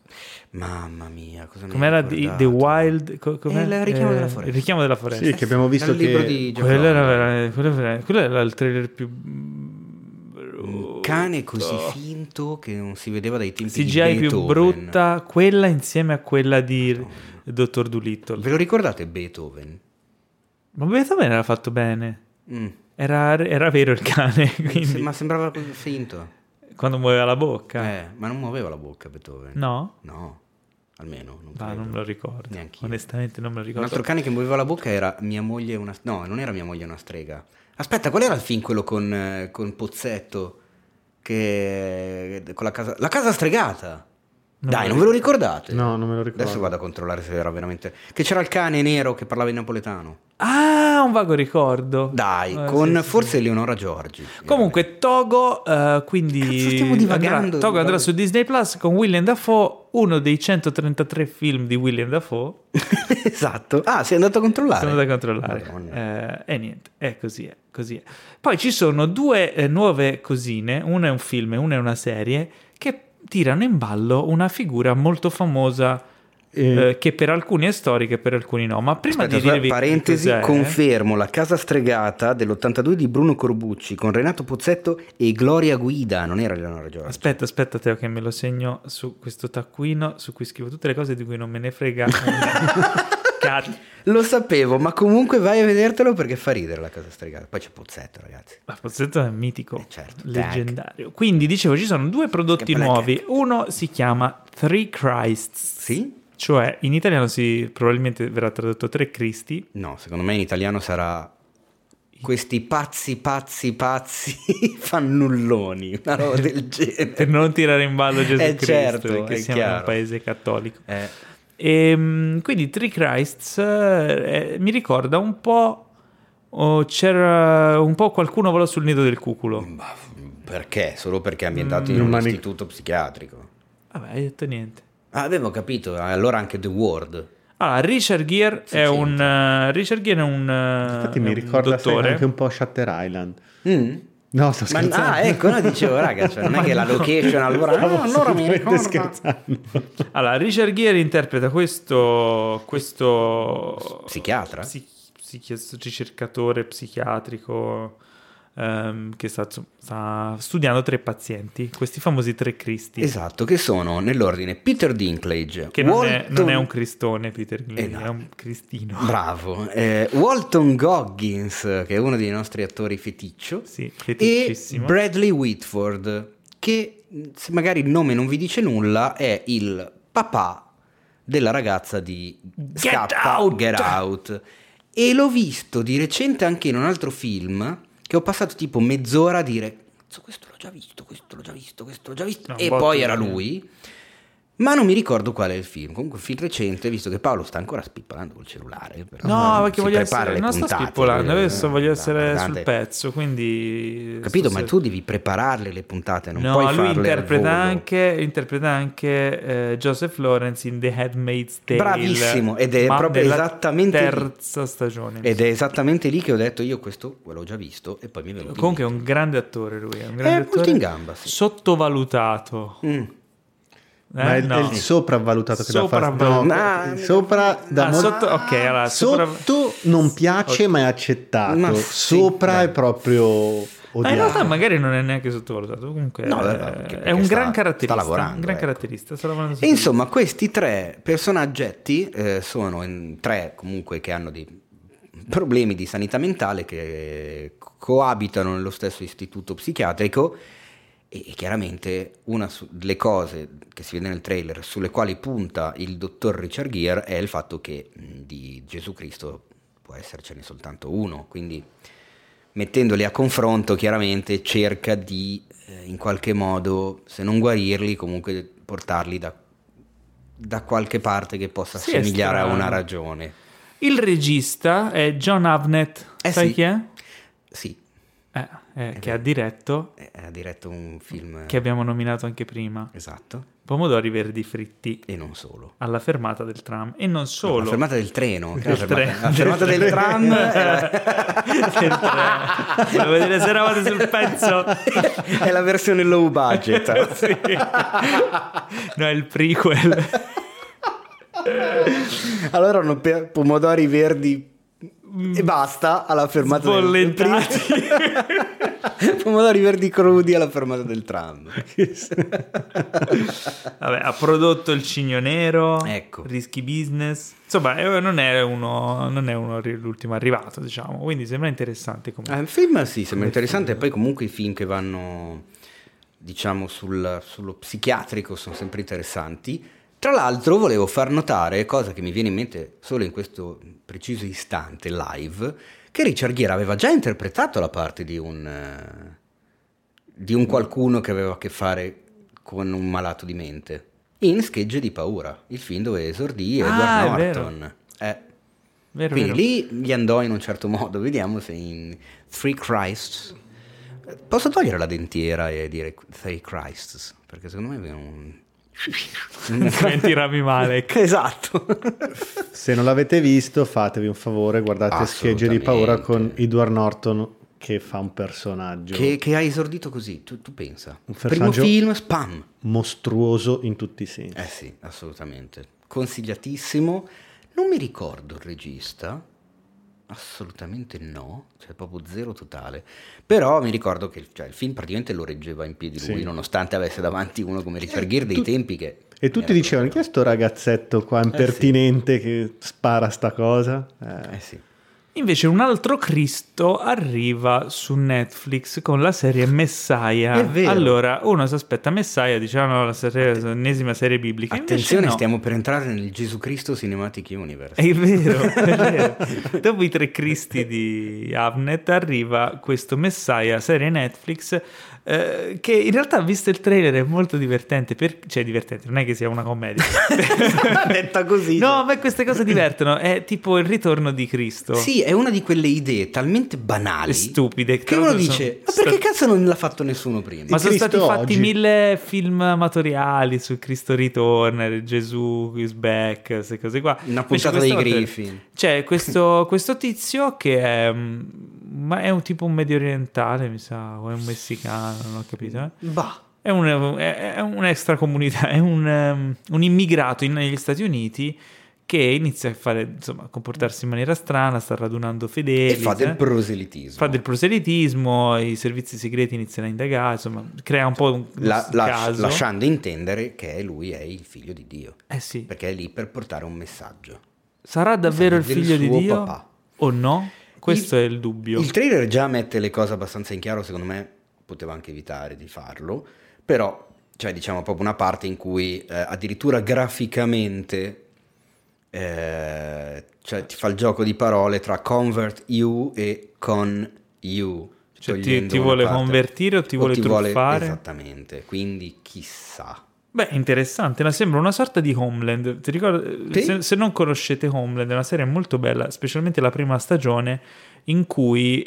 Mamma mia, cosa mi com'era The Wild? Il richiamo della foresta. Sì, che abbiamo visto che quello era il trailer più... Un cane così finto che non si vedeva dai tempi CGI di Beethoven. CGI più brutta, quella insieme a quella di Dottor Dolittle. Ve lo ricordate Beethoven? Ma Beethoven era fatto bene. Era vero il cane, quindi. Ma sembrava così finto. Quando muoveva la bocca, ma non muoveva la bocca Beethoven. No, almeno non me lo ricordo. Neanch'io. Onestamente non me lo ricordo. Un altro cane che muoveva la bocca era Mia moglie è una... No, non era Mia moglie è una strega. Aspetta, qual era il film quello con Pozzetto che con la casa stregata? Non ve lo ricordate? No, non me lo ricordo. Adesso vado a controllare se era veramente... Che c'era il cane nero che parlava in napoletano. Un vago ricordo. Dai, con sì, forse sì. Eleonora Giorgi. Comunque Togo, quindi... Cazzo, stiamo divagando. Togo andrà su Disney Plus con Willem Dafoe, uno dei 133 film di Willem Dafoe. Esatto. Sei andato a controllare. Sono andato a controllare. E niente, è così, è così. Poi ci sono due nuove cosine, una è un film e una è una serie, che tirano in ballo una figura molto famosa che per alcuni è storica e per alcuni no. Ma prima di dirvi, parentesi, confermo la casa stregata dell'82 di Bruno Corbucci con Renato Pozzetto e Gloria Guida, non era Eleonora Giorgi. Aspetta Teo, che me lo segno su questo taccuino su cui scrivo tutte le cose di cui non me ne frega. Lo sapevo, ma comunque vai a vedertelo perché fa ridere la casa stregata. Poi c'è Pozzetto, ragazzi. Ma Pozzetto è mitico, certo, leggendario. Quindi dicevo, ci sono due prodotti nuovi. Uno si chiama Three Christs. Sì? Cioè in italiano probabilmente verrà tradotto Tre Cristi. No, secondo me in italiano sarà questi pazzi fannulloni, una roba del genere. Per non tirare in ballo Gesù Cristo, certo, perché siamo in un paese cattolico. E quindi Three Christs mi ricorda un po' o c'era un po' qualcuno volò sul nido del cuculo? Ma perché? Solo perché è ambientato in un istituto psichiatrico. Vabbè, hai detto niente. Ah, avevo capito, allora anche The Ward. Allora, Richard Gere è un Infatti mi ricorda anche un po' Shutter Island. No, sto scherzando. Ecco, no, dicevo, raga, cioè, non è che la location allora allora mi ricorda. Scherzando. Allora, Richard Gere interpreta questo psichiatra, ricercatore psichiatrico che sta studiando tre pazienti, questi famosi tre cristi. Esatto, che sono nell'ordine Peter Dinklage, che non è un cristone, Peter Dinklage, è un cristino. Bravo. Walton Goggins, che è uno dei nostri attori feticcio, sì, e Bradley Whitford, che se magari il nome non vi dice nulla, è il papà della ragazza di Get Out. E l'ho visto di recente anche in un altro film, che ho passato tipo mezz'ora a dire questo l'ho già visto no, e poi era lui, ma non mi ricordo qual è il film. Comunque un film recente, visto che Paolo sta ancora spippolando col cellulare, però no, perché voglio essere, non puntate, sto spippolando adesso, voglio essere sul pezzo, quindi capito, ma tu devi prepararle le puntate, non puoi farle. No, lui interpreta anche Joseph Lawrence in The Handmaid's Tale. Bravissimo, ed è proprio esattamente terza stagione. Ed è esattamente lì che ho detto io questo l'ho già visto e poi mi venuto. Comunque è un grande attore lui, è un grande attore. È molto in gamba, sì. Sottovalutato. Ma è il sopravvalutato che sotto non piace, ma è accettato. Ma sopra è proprio odiato. Ma in realtà magari non è neanche sottovalutato. Comunque è un gran caratterista. Sta lavorando, E insomma, questi tre personaggetti sono tre comunque che hanno dei problemi di sanità mentale, che coabitano nello stesso istituto psichiatrico. E chiaramente una delle cose che si vede nel trailer sulle quali punta il dottor Richard Gere è il fatto che di Gesù Cristo può essercene soltanto uno, quindi mettendoli a confronto chiaramente cerca di in qualche modo, se non guarirli, comunque portarli da qualche parte che possa assomigliare a una ragione. Il regista è John Avnet, sai chi è? Sì. Che ha diretto un film che abbiamo nominato anche prima. Esatto. Pomodori verdi fritti. E non solo. Alla fermata del tram. E non solo. Alla fermata del treno. La fermata del tram. Devo vedere se eravate sul pezzo. È la versione low budget. Sì. No, è il prequel. Allora erano pomodori verdi e basta alla fermata sbollettati pomodori verdi crudi alla fermata del tram. Vabbè, ha prodotto Il Cigno Nero, ecco, Risky Business, insomma non è uno l'ultimo arrivato, diciamo, quindi sembra interessante comunque. Il film sembra interessante, e poi comunque i film che vanno diciamo sullo psichiatrico sono sempre interessanti. Tra l'altro volevo far notare, cosa che mi viene in mente solo in questo preciso istante live, che Richard Gere aveva già interpretato la parte di un qualcuno che aveva a che fare con un malato di mente in Schegge di paura, il film dove esordì Edward Norton. Vero. Lì gli andò in un certo modo, vediamo se in Three Christs. Posso togliere la dentiera e dire Three Christs? Perché secondo me è un... Senti Rami Malek. Esatto. Se non l'avete visto, fatevi un favore, guardate Schegge di paura con Edward Norton, che fa un personaggio che ha esordito così, tu pensa, un primo film, spam, mostruoso in tutti i sensi. Sì, assolutamente consigliatissimo. Non mi ricordo il regista, assolutamente no, cioè proprio zero totale, però mi ricordo che il film praticamente lo reggeva in piedi lui, nonostante avesse davanti uno come Richard Gere dei tempi che... E tutti dicevano, chi è sto ragazzetto qua impertinente che spara sta cosa? Sì. Invece un altro Cristo arriva su Netflix con la serie Messiah. È vero. Allora uno si aspetta Messiah, diciamo la serie, l'ennesima serie biblica. Attenzione, stiamo per entrare nel Gesù Cristo Cinematic Universe. È vero. Dopo i tre Cristi di Avnet arriva questo Messiah, serie Netflix, che in realtà, visto il trailer, è molto divertente, cioè divertente, non è che sia una commedia detta così. No, ma queste cose divertono, è tipo il ritorno di Cristo. Sì, è una di quelle idee talmente banali, stupide, che uno dice ma perché cazzo non l'ha fatto nessuno prima? Ma sono stati fatti 1000 film amatoriali su Cristo Ritorna, Gesù is back, queste cose qua, una puntata dei Griffin. C'è questo tizio che è, ma è un tipo un medio orientale mi sa, o è un messicano, non ho capito, bah. È un extracomunità, è un immigrato negli Stati Uniti che inizia a fare, insomma, a comportarsi in maniera strana, sta radunando fedeli e fa del proselitismo. I servizi segreti iniziano a indagare, insomma, crea un po' un caso, lasciando intendere che lui è il figlio di Dio. Eh sì. Perché è lì per portare un messaggio. Sarà davvero il figlio di Dio papà o no? Questo è il dubbio. Il trailer già mette le cose abbastanza in chiaro, secondo me poteva anche evitare di farlo, però cioè, diciamo proprio una parte in cui addirittura graficamente cioè, ti fa il gioco di parole tra convert you e con you, cioè, ti vuole convertire o ti vuole truffare? Esattamente, quindi chissà. Beh, interessante, sembra una sorta di Homeland. Ti ricordo, sì? se non conoscete Homeland, è una serie molto bella, specialmente la prima stagione in cui...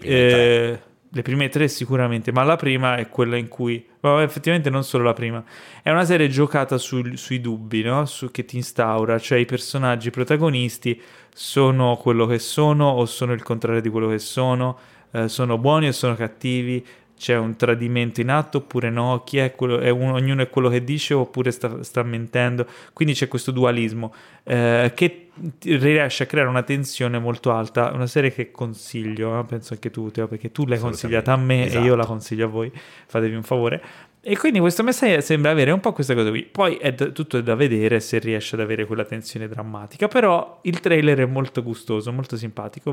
Le prime tre sicuramente, ma la prima è quella in cui... Ma effettivamente non solo la prima. È una serie giocata sui dubbi, no? Che ti instaura, cioè i personaggi, i protagonisti sono quello che sono o sono il contrario di quello che sono, sono buoni o sono cattivi, c'è un tradimento in atto oppure no, chi è quello, ognuno è quello che dice oppure sta mentendo. Quindi c'è questo dualismo che riesce a creare una tensione molto alta. Una serie che consiglio, penso anche tu Teo, perché tu l'hai consigliata a me, esatto. E io la consiglio a voi, fatevi un favore. E quindi questo messaggio sembra avere un po' questa cosa qui. Poi tutto è da vedere se riesce ad avere quella tensione drammatica, però il trailer è molto gustoso, molto simpatico,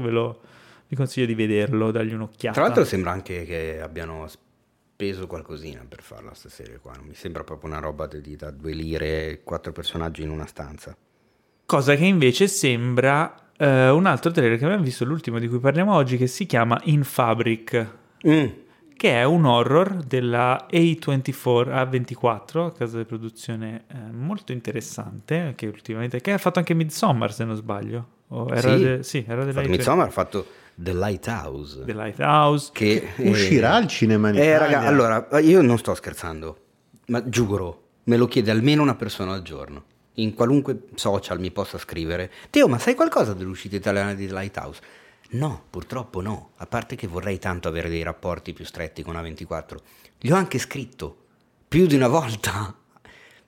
vi consiglio di vederlo, dagli un'occhiata. Tra l'altro sembra anche che abbiano speso qualcosina per farla questa serie qua, non mi sembra proprio una roba da 2 lire, 4 personaggi in una stanza. Cosa che invece sembra un altro trailer che abbiamo visto, l'ultimo di cui parliamo oggi, che si chiama In Fabric, che è un horror della A24, casa di produzione molto interessante, che ha fatto anche Midsommar se non sbaglio. Midsommar ha fatto The Lighthouse che uscirà al cinema in Italia. Raga, allora io non sto scherzando, ma giuro, me lo chiede almeno una persona al giorno, in qualunque social mi possa scrivere: Teo, ma sai qualcosa dell'uscita italiana di The Lighthouse? No, purtroppo no, a parte che vorrei tanto avere dei rapporti più stretti con A24, gli ho anche scritto più di una volta,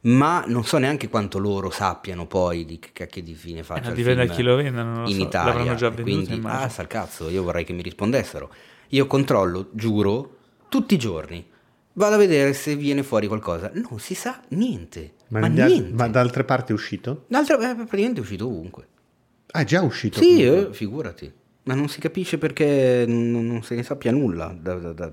ma non so neanche quanto loro sappiano poi di che di fine faccia il film, chi lo vende, non lo in so. Italia l'avranno già venduto, quindi sal cazzo, io vorrei che mi rispondessero. Io controllo, giuro, tutti i giorni vado a vedere se viene fuori qualcosa, non si sa niente, niente. Ma da altre parti è uscito? Praticamente è uscito ovunque. È già uscito? Sì, figurati, ma non si capisce perché non se ne sappia nulla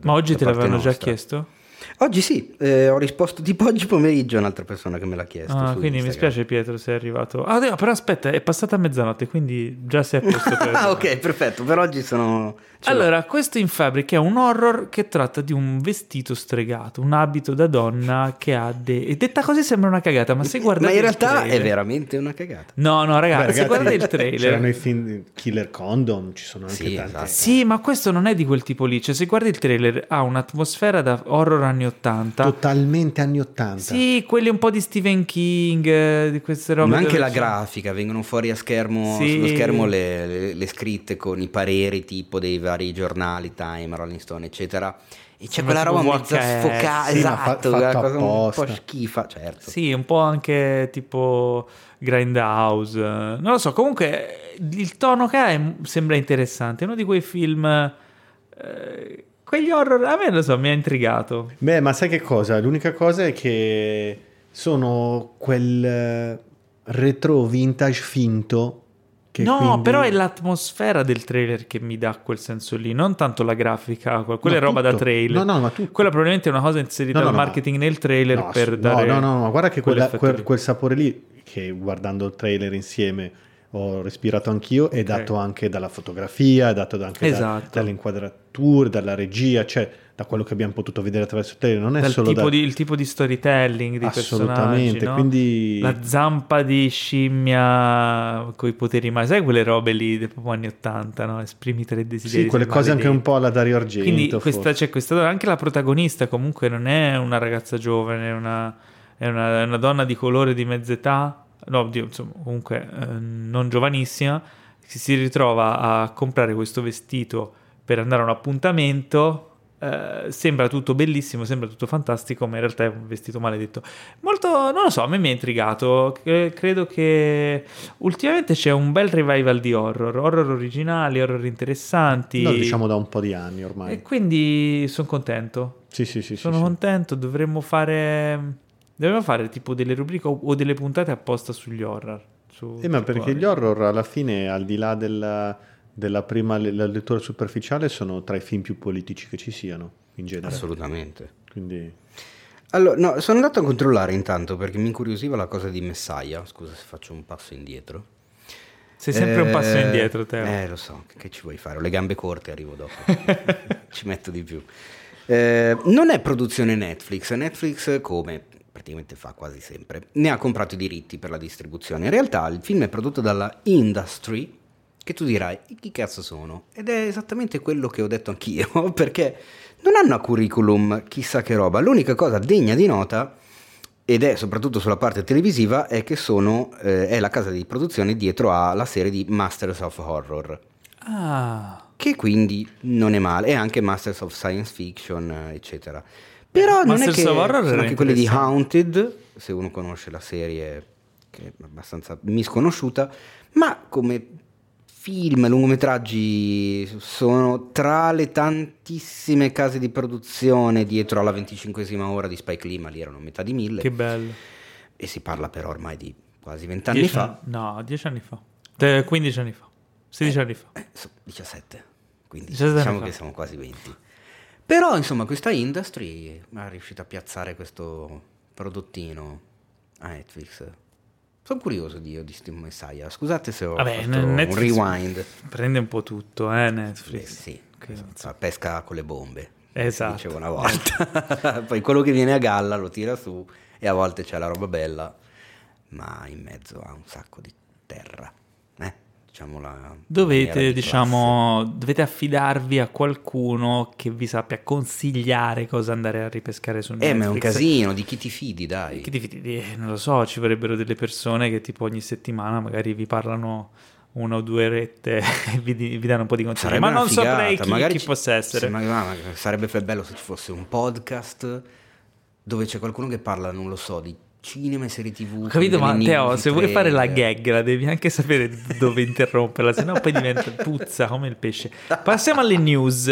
ma oggi te l'avevano già chiesto? Oggi sì, ho risposto tipo oggi pomeriggio a un'altra persona che me l'ha chiesto. Quindi Instagram. Mi spiace Pietro, sei arrivato. Però aspetta, è passata mezzanotte, quindi già sei a posto. Ok, perfetto, per oggi sono... Allora, questo In Fabric è un horror che tratta di un vestito stregato, un abito da donna che ha detta così sembra una cagata, ma se guardate ma in realtà trailer... è veramente una cagata. No, ragazzi, se guardate il trailer... C'erano i film Killer Condom, ci sono anche tanti. Esatto. Sì, ma questo non è di quel tipo lì, cioè se guardi il trailer ha un'atmosfera da horror anni 80, totalmente anni 80. Sì, quelli un po' di Stephen King, di queste robe. Ma anche la grafica, vengono fuori a schermo, sì. Sullo schermo le scritte con i pareri tipo dei vari giornali, Time, Rolling Stone, eccetera. E c'è quella roba mezza sfocata, sì, esatto, una cosa un po' schifa, certo. Sì, un po' anche tipo Grindhouse. Non lo so, comunque il tono che ha sembra interessante, è uno di quei film quegli horror, a me lo so, mi ha intrigato. Beh, ma sai che cosa? L'unica cosa è che sono quel retro vintage finto che però è l'atmosfera del trailer che mi dà quel senso lì, non tanto la grafica, quella è roba da trailer. No, ma tutto. Quella probabilmente è una cosa inserita dal marketing nel trailer per dare... No, guarda che quel sapore lì, che guardando il trailer insieme ho respirato anch'io, è dato anche dalla fotografia, è dato anche dalle inquadrature, dalla regia, cioè da quello che abbiamo potuto vedere attraverso il trailer, non è dal solo tipo il tipo di storytelling di personaggi, no? Quindi la zampa di scimmia coi poteri magici, sai quelle robe lì dei anni 80, no? Esprimi tre desideri, sì, quelle cose maledetti, anche un po' alla Dario Argento. Quindi questa, cioè, questa, anche la protagonista comunque non è una ragazza giovane, è una donna di colore di mezz'età, no, insomma, comunque non giovanissima, si ritrova a comprare questo vestito per andare a un appuntamento. Sembra tutto bellissimo, sembra tutto fantastico, ma in realtà è un vestito maledetto. Molto, non lo so, a me mi ha intrigato. Credo che ultimamente c'è un bel revival di horror originali, horror interessanti, no, diciamo da un po' di anni ormai, e quindi sono contento. Sono contento. Dovremmo fare tipo delle rubriche o delle puntate apposta sugli horror, ma perché gli horror alla fine, al di là della prima la lettura superficiale, sono tra i film più politici che ci siano in genere. Assolutamente. Quindi allora, no, sono andato a controllare intanto perché mi incuriosiva la cosa di Messiah. Scusa se faccio un passo indietro. Sei sempre un passo indietro, Teo. Lo so, che ci vuoi fare? Ho le gambe corte, arrivo dopo. Ci metto di più. Non è produzione Netflix, come praticamente fa quasi sempre, ne ha comprato i diritti per la distribuzione. In realtà il film è prodotto dalla Industry, che tu dirai, chi cazzo sono? Ed è esattamente quello che ho detto anch'io, perché non hanno curriculum chissà che roba. L'unica cosa degna di nota, ed è soprattutto sulla parte televisiva, è che è la casa di produzione dietro alla serie di Masters of Horror, che quindi non è male, e anche Masters of Science Fiction, eccetera. Però non è che sono anche quelli di Haunted, se uno conosce la serie, che è abbastanza misconosciuta, ma come film, lungometraggi, sono tra le tantissime case di produzione dietro alla 25esima ora di Spike Lee, ma lì erano metà di 1000. Che bello. E si parla però ormai di quasi 20 anni fa. No, 10 anni fa. 15 anni fa. 16 anni fa. 17. Quindi 17 diciamo che siamo quasi 20. Però insomma questa Industry è riuscita a piazzare questo prodottino a Netflix. Sono curioso di sti Messiah. Scusate se ho fatto un rewind. Prende un po' tutto, Netflix. Esatto. Pesca con le bombe. Esatto. Dicevo una volta. Poi quello che viene a galla lo tira su, e a volte c'è la roba bella, ma in mezzo ha un sacco di terra. Dovete affidarvi a qualcuno che vi sappia consigliare cosa andare a ripescare su Netflix. Ma è un casino, di chi ti fidi, dai? Non lo so, ci vorrebbero delle persone che tipo ogni settimana magari vi parlano una o due rette e vi danno un po' di consigli. Ma non saprei chi possa essere. Sarebbe bello se ci fosse un podcast dove c'è qualcuno che parla, non lo so, di cinema e serie TV. Capito, ma Teo, se vuoi fare la gag la devi anche sapere dove interromperla, sennò poi puzza come il pesce. Passiamo alle news.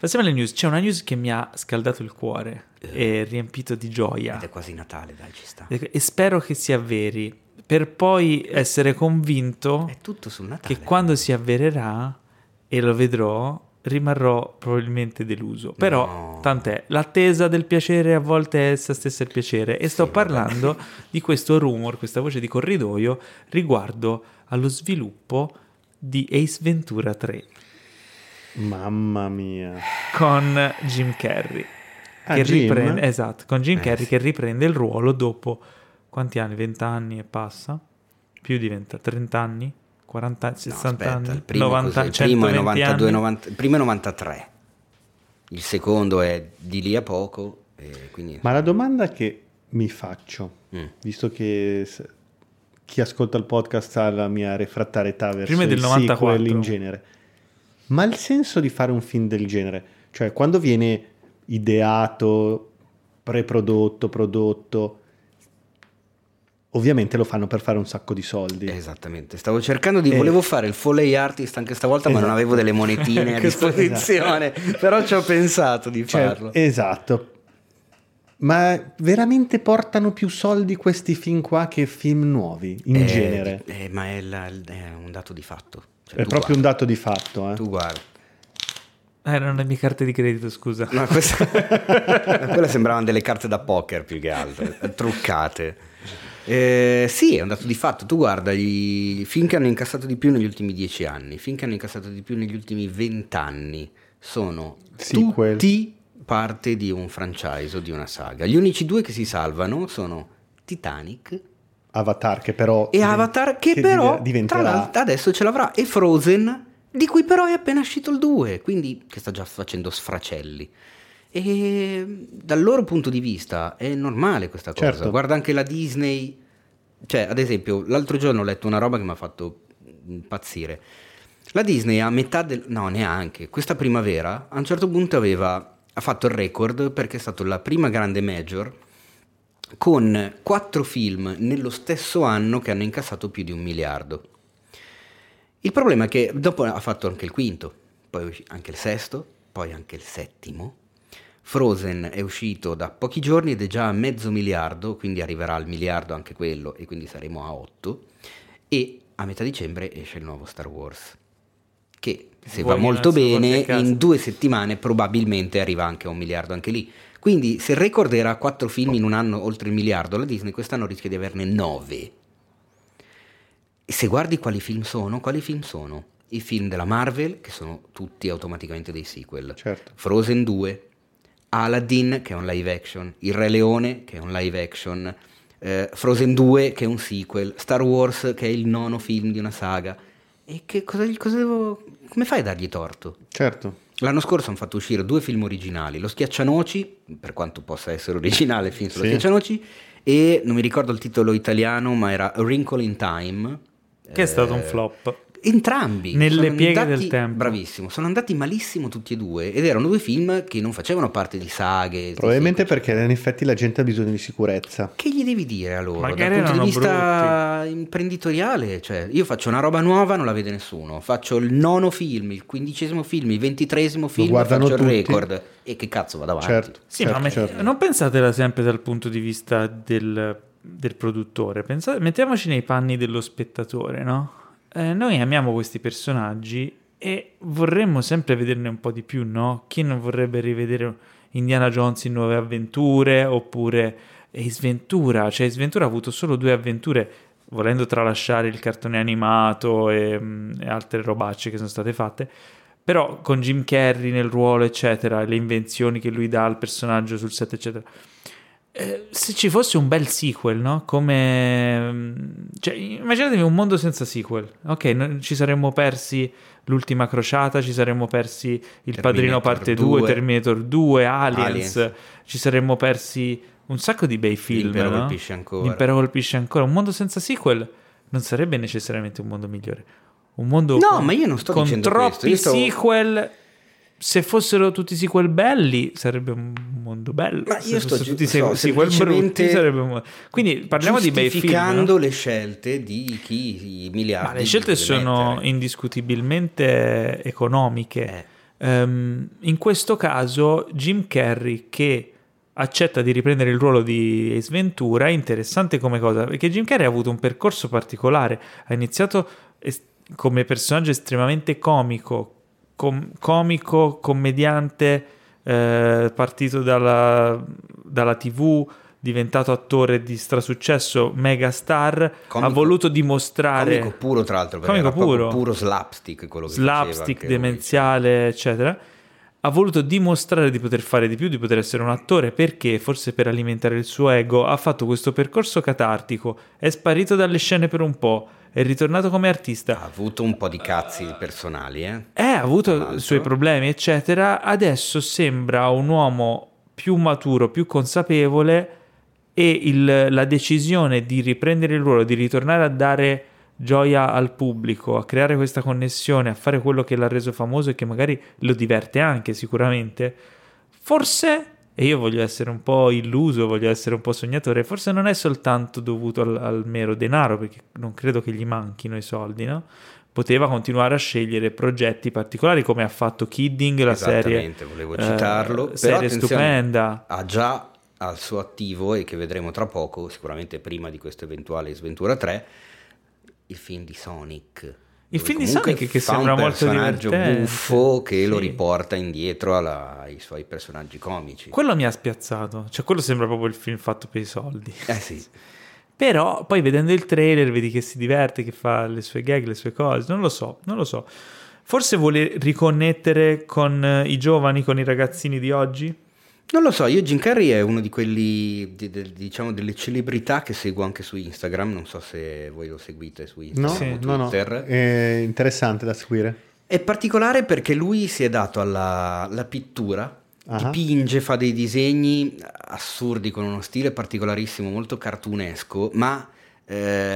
C'è una news che mi ha scaldato il cuore e riempito di gioia. Ed è quasi Natale, dai, ci sta. E spero che sia veri, per poi essere convinto è tutto sul Natale, che quando si avvererà e lo vedrò rimarrò probabilmente deluso. Però tant'è, l'attesa del piacere a volte è essa stessa il piacere, e sto parlando di questo rumor, questa voce di corridoio riguardo allo sviluppo di Ace Ventura 3. Mamma mia. Con Jim Carrey che riprende il ruolo dopo quanti anni? 20 anni e passa? Più di 20, 30 anni? 40, 60 anni, il primo 90, il primo è 92, anni. 90, il primo è 93, il secondo è di lì a poco, quindi... Ma la domanda che mi faccio, visto che chi ascolta il podcast ha la mia refrattarietà verso prima del 94. Sequel in genere, ma il senso di fare un film del genere, cioè quando viene ideato, preprodotto, prodotto, ovviamente lo fanno per fare un sacco di soldi. Esattamente, stavo cercando volevo fare il Foley Artist anche stavolta, ma non avevo delle monetine a disposizione, però ci ho pensato di farlo. Esatto, ma veramente portano più soldi questi film qua che film nuovi in genere. Ma è un dato di fatto. Cioè, è proprio un dato di fatto. Tu guarda. Erano le mie carte di credito, scusa. No, quella sembravano delle carte da poker più che altro, truccate. Sì, è un dato di fatto. Tu guarda, i film che hanno incassato di più negli ultimi 10 anni, i film che hanno incassato di più negli ultimi 20 anni sono sequel, tutti parte di un franchise o di una saga. Gli unici due che si salvano sono Titanic, Avatar, che però diventerà... tra l'altro adesso ce l'avrà, e Frozen, di cui però è appena uscito il 2, quindi che sta già facendo sfracelli. E dal loro punto di vista è normale questa cosa, certo. Guarda anche la Disney, cioè ad esempio l'altro giorno ho letto una roba che mi ha fatto impazzire. La Disney a metà del... no, neanche, questa primavera a un certo punto ha fatto il record, perché è stata la prima grande major con 4 film nello stesso anno che hanno incassato più di 1 miliardo. Il problema è che dopo ha fatto anche il quinto, poi anche il sesto, poi anche il settimo. Frozen è uscito da pochi giorni ed è già a 500 milioni, quindi arriverà al 1 miliardo anche quello, e quindi saremo a 8. E a metà dicembre esce il nuovo Star Wars, che se va molto bene in 2 settimane probabilmente arriva anche a 1 miliardo anche lì. Quindi se il record era 4 film in un anno oltre 1 miliardo, la Disney quest'anno rischia di averne 9. E se guardi quali film sono? I film della Marvel, che sono tutti automaticamente dei sequel, certo. Frozen 2, Aladdin, che è un live action, Il Re Leone, che è un live action, Frozen 2, che è un sequel, Star Wars, che è il 9º film di una saga. E che cosa devo... come fai a dargli torto? Certo. L'anno scorso hanno fatto uscire 2 film originali, Lo Schiaccianoci, per quanto possa essere originale il film sullo Schiaccianoci, e non mi ricordo il titolo italiano, ma era A Wrinkle in Time, che è stato un flop. Entrambi nelle pieghe del tempo, bravissimo, sono andati malissimo tutti e due, ed erano 2 film che non facevano parte di saghe, probabilmente perché in effetti la gente ha bisogno di sicurezza. Che gli devi dire allora? Magari dal punto di vista imprenditoriale, cioè io faccio una roba nuova, non la vede nessuno, faccio il 9º film, il 15º film, il 23º film, faccio tutti il record, e che cazzo vado avanti? Certo, sì, certo, ma certo. Non pensatela sempre dal punto di vista del produttore, mettiamoci nei panni dello spettatore, no? Noi amiamo questi personaggi e vorremmo sempre vederne un po' di più, no? Chi non vorrebbe rivedere Indiana Jones in nuove avventure, oppure Ace Ventura? Cioè Ace Ventura ha avuto solo 2 avventure, volendo tralasciare il cartone animato e altre robacce che sono state fatte, però con Jim Carrey nel ruolo, eccetera, le invenzioni che lui dà al personaggio sul set, eccetera. Se ci fosse un bel sequel, no? Come, cioè, immaginatevi un mondo senza sequel. Ok, noi ci saremmo persi l'ultima crociata, ci saremmo persi il Terminator Padrino parte 2, Terminator 2, Aliens. Ci saremmo persi un sacco di bei film. L'impero, no? Colpisce ancora. L'impero colpisce ancora. Un mondo senza sequel non sarebbe necessariamente un mondo migliore. Un mondo ma io non sto con troppi sequel. Se fossero tutti sequel belli sarebbe un mondo bello, ma io sto sequel brutti sarebbe un mondo. Quindi parliamo di bei film, giustificando le scelte di chi i miliardi. Ma le scelte sono indiscutibilmente economiche. In questo caso Jim Carrey, che accetta di riprendere il ruolo di Ace Ventura, è interessante come cosa, perché Jim Carrey ha avuto un percorso particolare. Ha iniziato come personaggio estremamente comico, commediante, partito dalla TV, diventato attore di strasuccesso, mega star, ha voluto dimostrare... Comico puro, tra l'altro, perché era proprio puro slapstick quello che faceva. Slapstick, demenziale, eccetera. Ha voluto dimostrare di poter fare di più, di poter essere un attore, perché, forse per alimentare il suo ego, ha fatto questo percorso catartico, è sparito dalle scene per un po', è ritornato come artista. Ha avuto un po' di cazzi personali, ha avuto i suoi problemi, eccetera. Adesso sembra un uomo più maturo, più consapevole, e la decisione di riprendere il ruolo, di ritornare a dare gioia al pubblico, a creare questa connessione, a fare quello che l'ha reso famoso e che magari lo diverte anche sicuramente, forse, e io voglio essere un po' illuso, voglio essere un po' sognatore, forse non è soltanto dovuto al mero denaro, perché non credo che gli manchino i soldi, no? Poteva continuare a scegliere progetti particolari, come ha fatto Kidding, la serie, volevo citarlo, serie stupenda, ha già al suo attivo, e che vedremo tra poco, sicuramente prima di questo eventuale Sventura 3, il film di Sonic. Il film di Sonic, che sembra molto divertente. Un personaggio buffo che lo riporta indietro ai suoi personaggi comici. Quello mi ha spiazzato. Cioè, quello sembra proprio il film fatto per i soldi. Eh sì. Però poi vedendo il trailer vedi che si diverte, che fa le sue gag, le sue cose, non lo so. Forse vuole riconnettere con i giovani, con i ragazzini di oggi? Non lo so, io Jim Carrey è uno di quelli, diciamo, delle celebrità che seguo anche su Instagram, non so se voi lo seguite su Instagram, no, Twitter. No, è interessante da seguire. È particolare perché lui si è dato alla pittura, dipinge, fa dei disegni assurdi con uno stile particolarissimo, molto cartunesco, ma...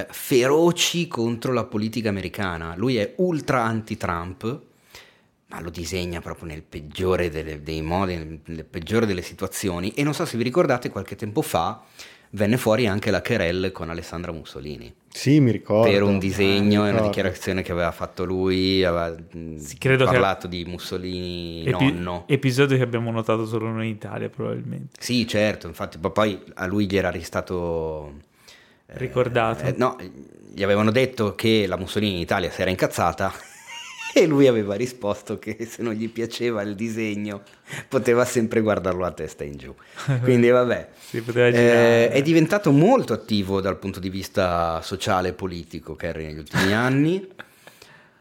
feroci contro la politica americana. Lui è ultra anti-Trump, ma lo disegna proprio nel peggiore dei modi, nel peggiore delle situazioni. E non so se vi ricordate, qualche tempo fa venne fuori anche la querelle con Alessandra Mussolini. Sì, mi ricordo. Per un disegno e una dichiarazione che aveva fatto lui, aveva parlato di Mussolini nonno. Episodio che abbiamo notato solo noi in Italia, probabilmente. Sì, certo, infatti poi a lui gli era restato... ricordato. No, gli avevano detto che la Mussolini in Italia si era incazzata e lui aveva risposto che se non gli piaceva il disegno poteva sempre guardarlo a testa in giù, quindi vabbè. Si poteva girare. È diventato molto attivo dal punto di vista sociale e politico Carrey negli ultimi anni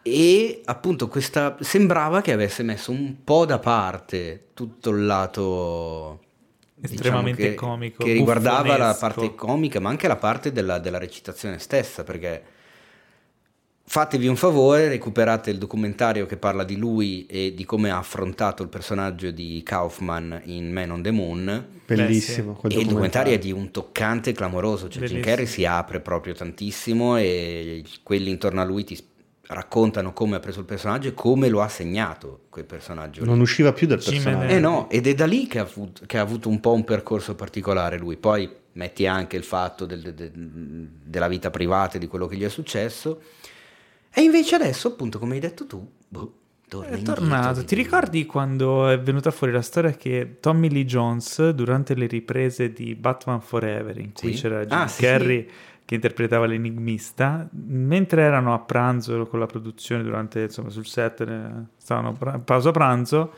e appunto questa sembrava che avesse messo un po' da parte tutto il lato estremamente, diciamo, comico, che riguardava la parte comica ma anche la parte della recitazione stessa, perché fatevi un favore, recuperate il documentario che parla di lui e di come ha affrontato il personaggio di Kaufman in Man on the Moon. Bellissimo. E il documentario è di un toccante clamoroso, cioè Jim Carrey si apre proprio tantissimo e quelli intorno a lui ti raccontano come ha preso il personaggio e come lo ha segnato quel personaggio. Non usciva più dal personaggio. No, ed è da lì che ha avuto un po' un percorso particolare lui. Poi metti anche il fatto della vita privata, di quello che gli è successo. E invece adesso, appunto, come hai detto tu, è tornato. Ti ricordi quando è venuta fuori la storia che Tommy Lee Jones, durante le riprese di Batman Forever, in cui c'era Jim Carrey... Sì. Che interpretava l'enigmista, mentre erano a pranzo con la produzione, durante, insomma, sul set, stavano pausa pranzo,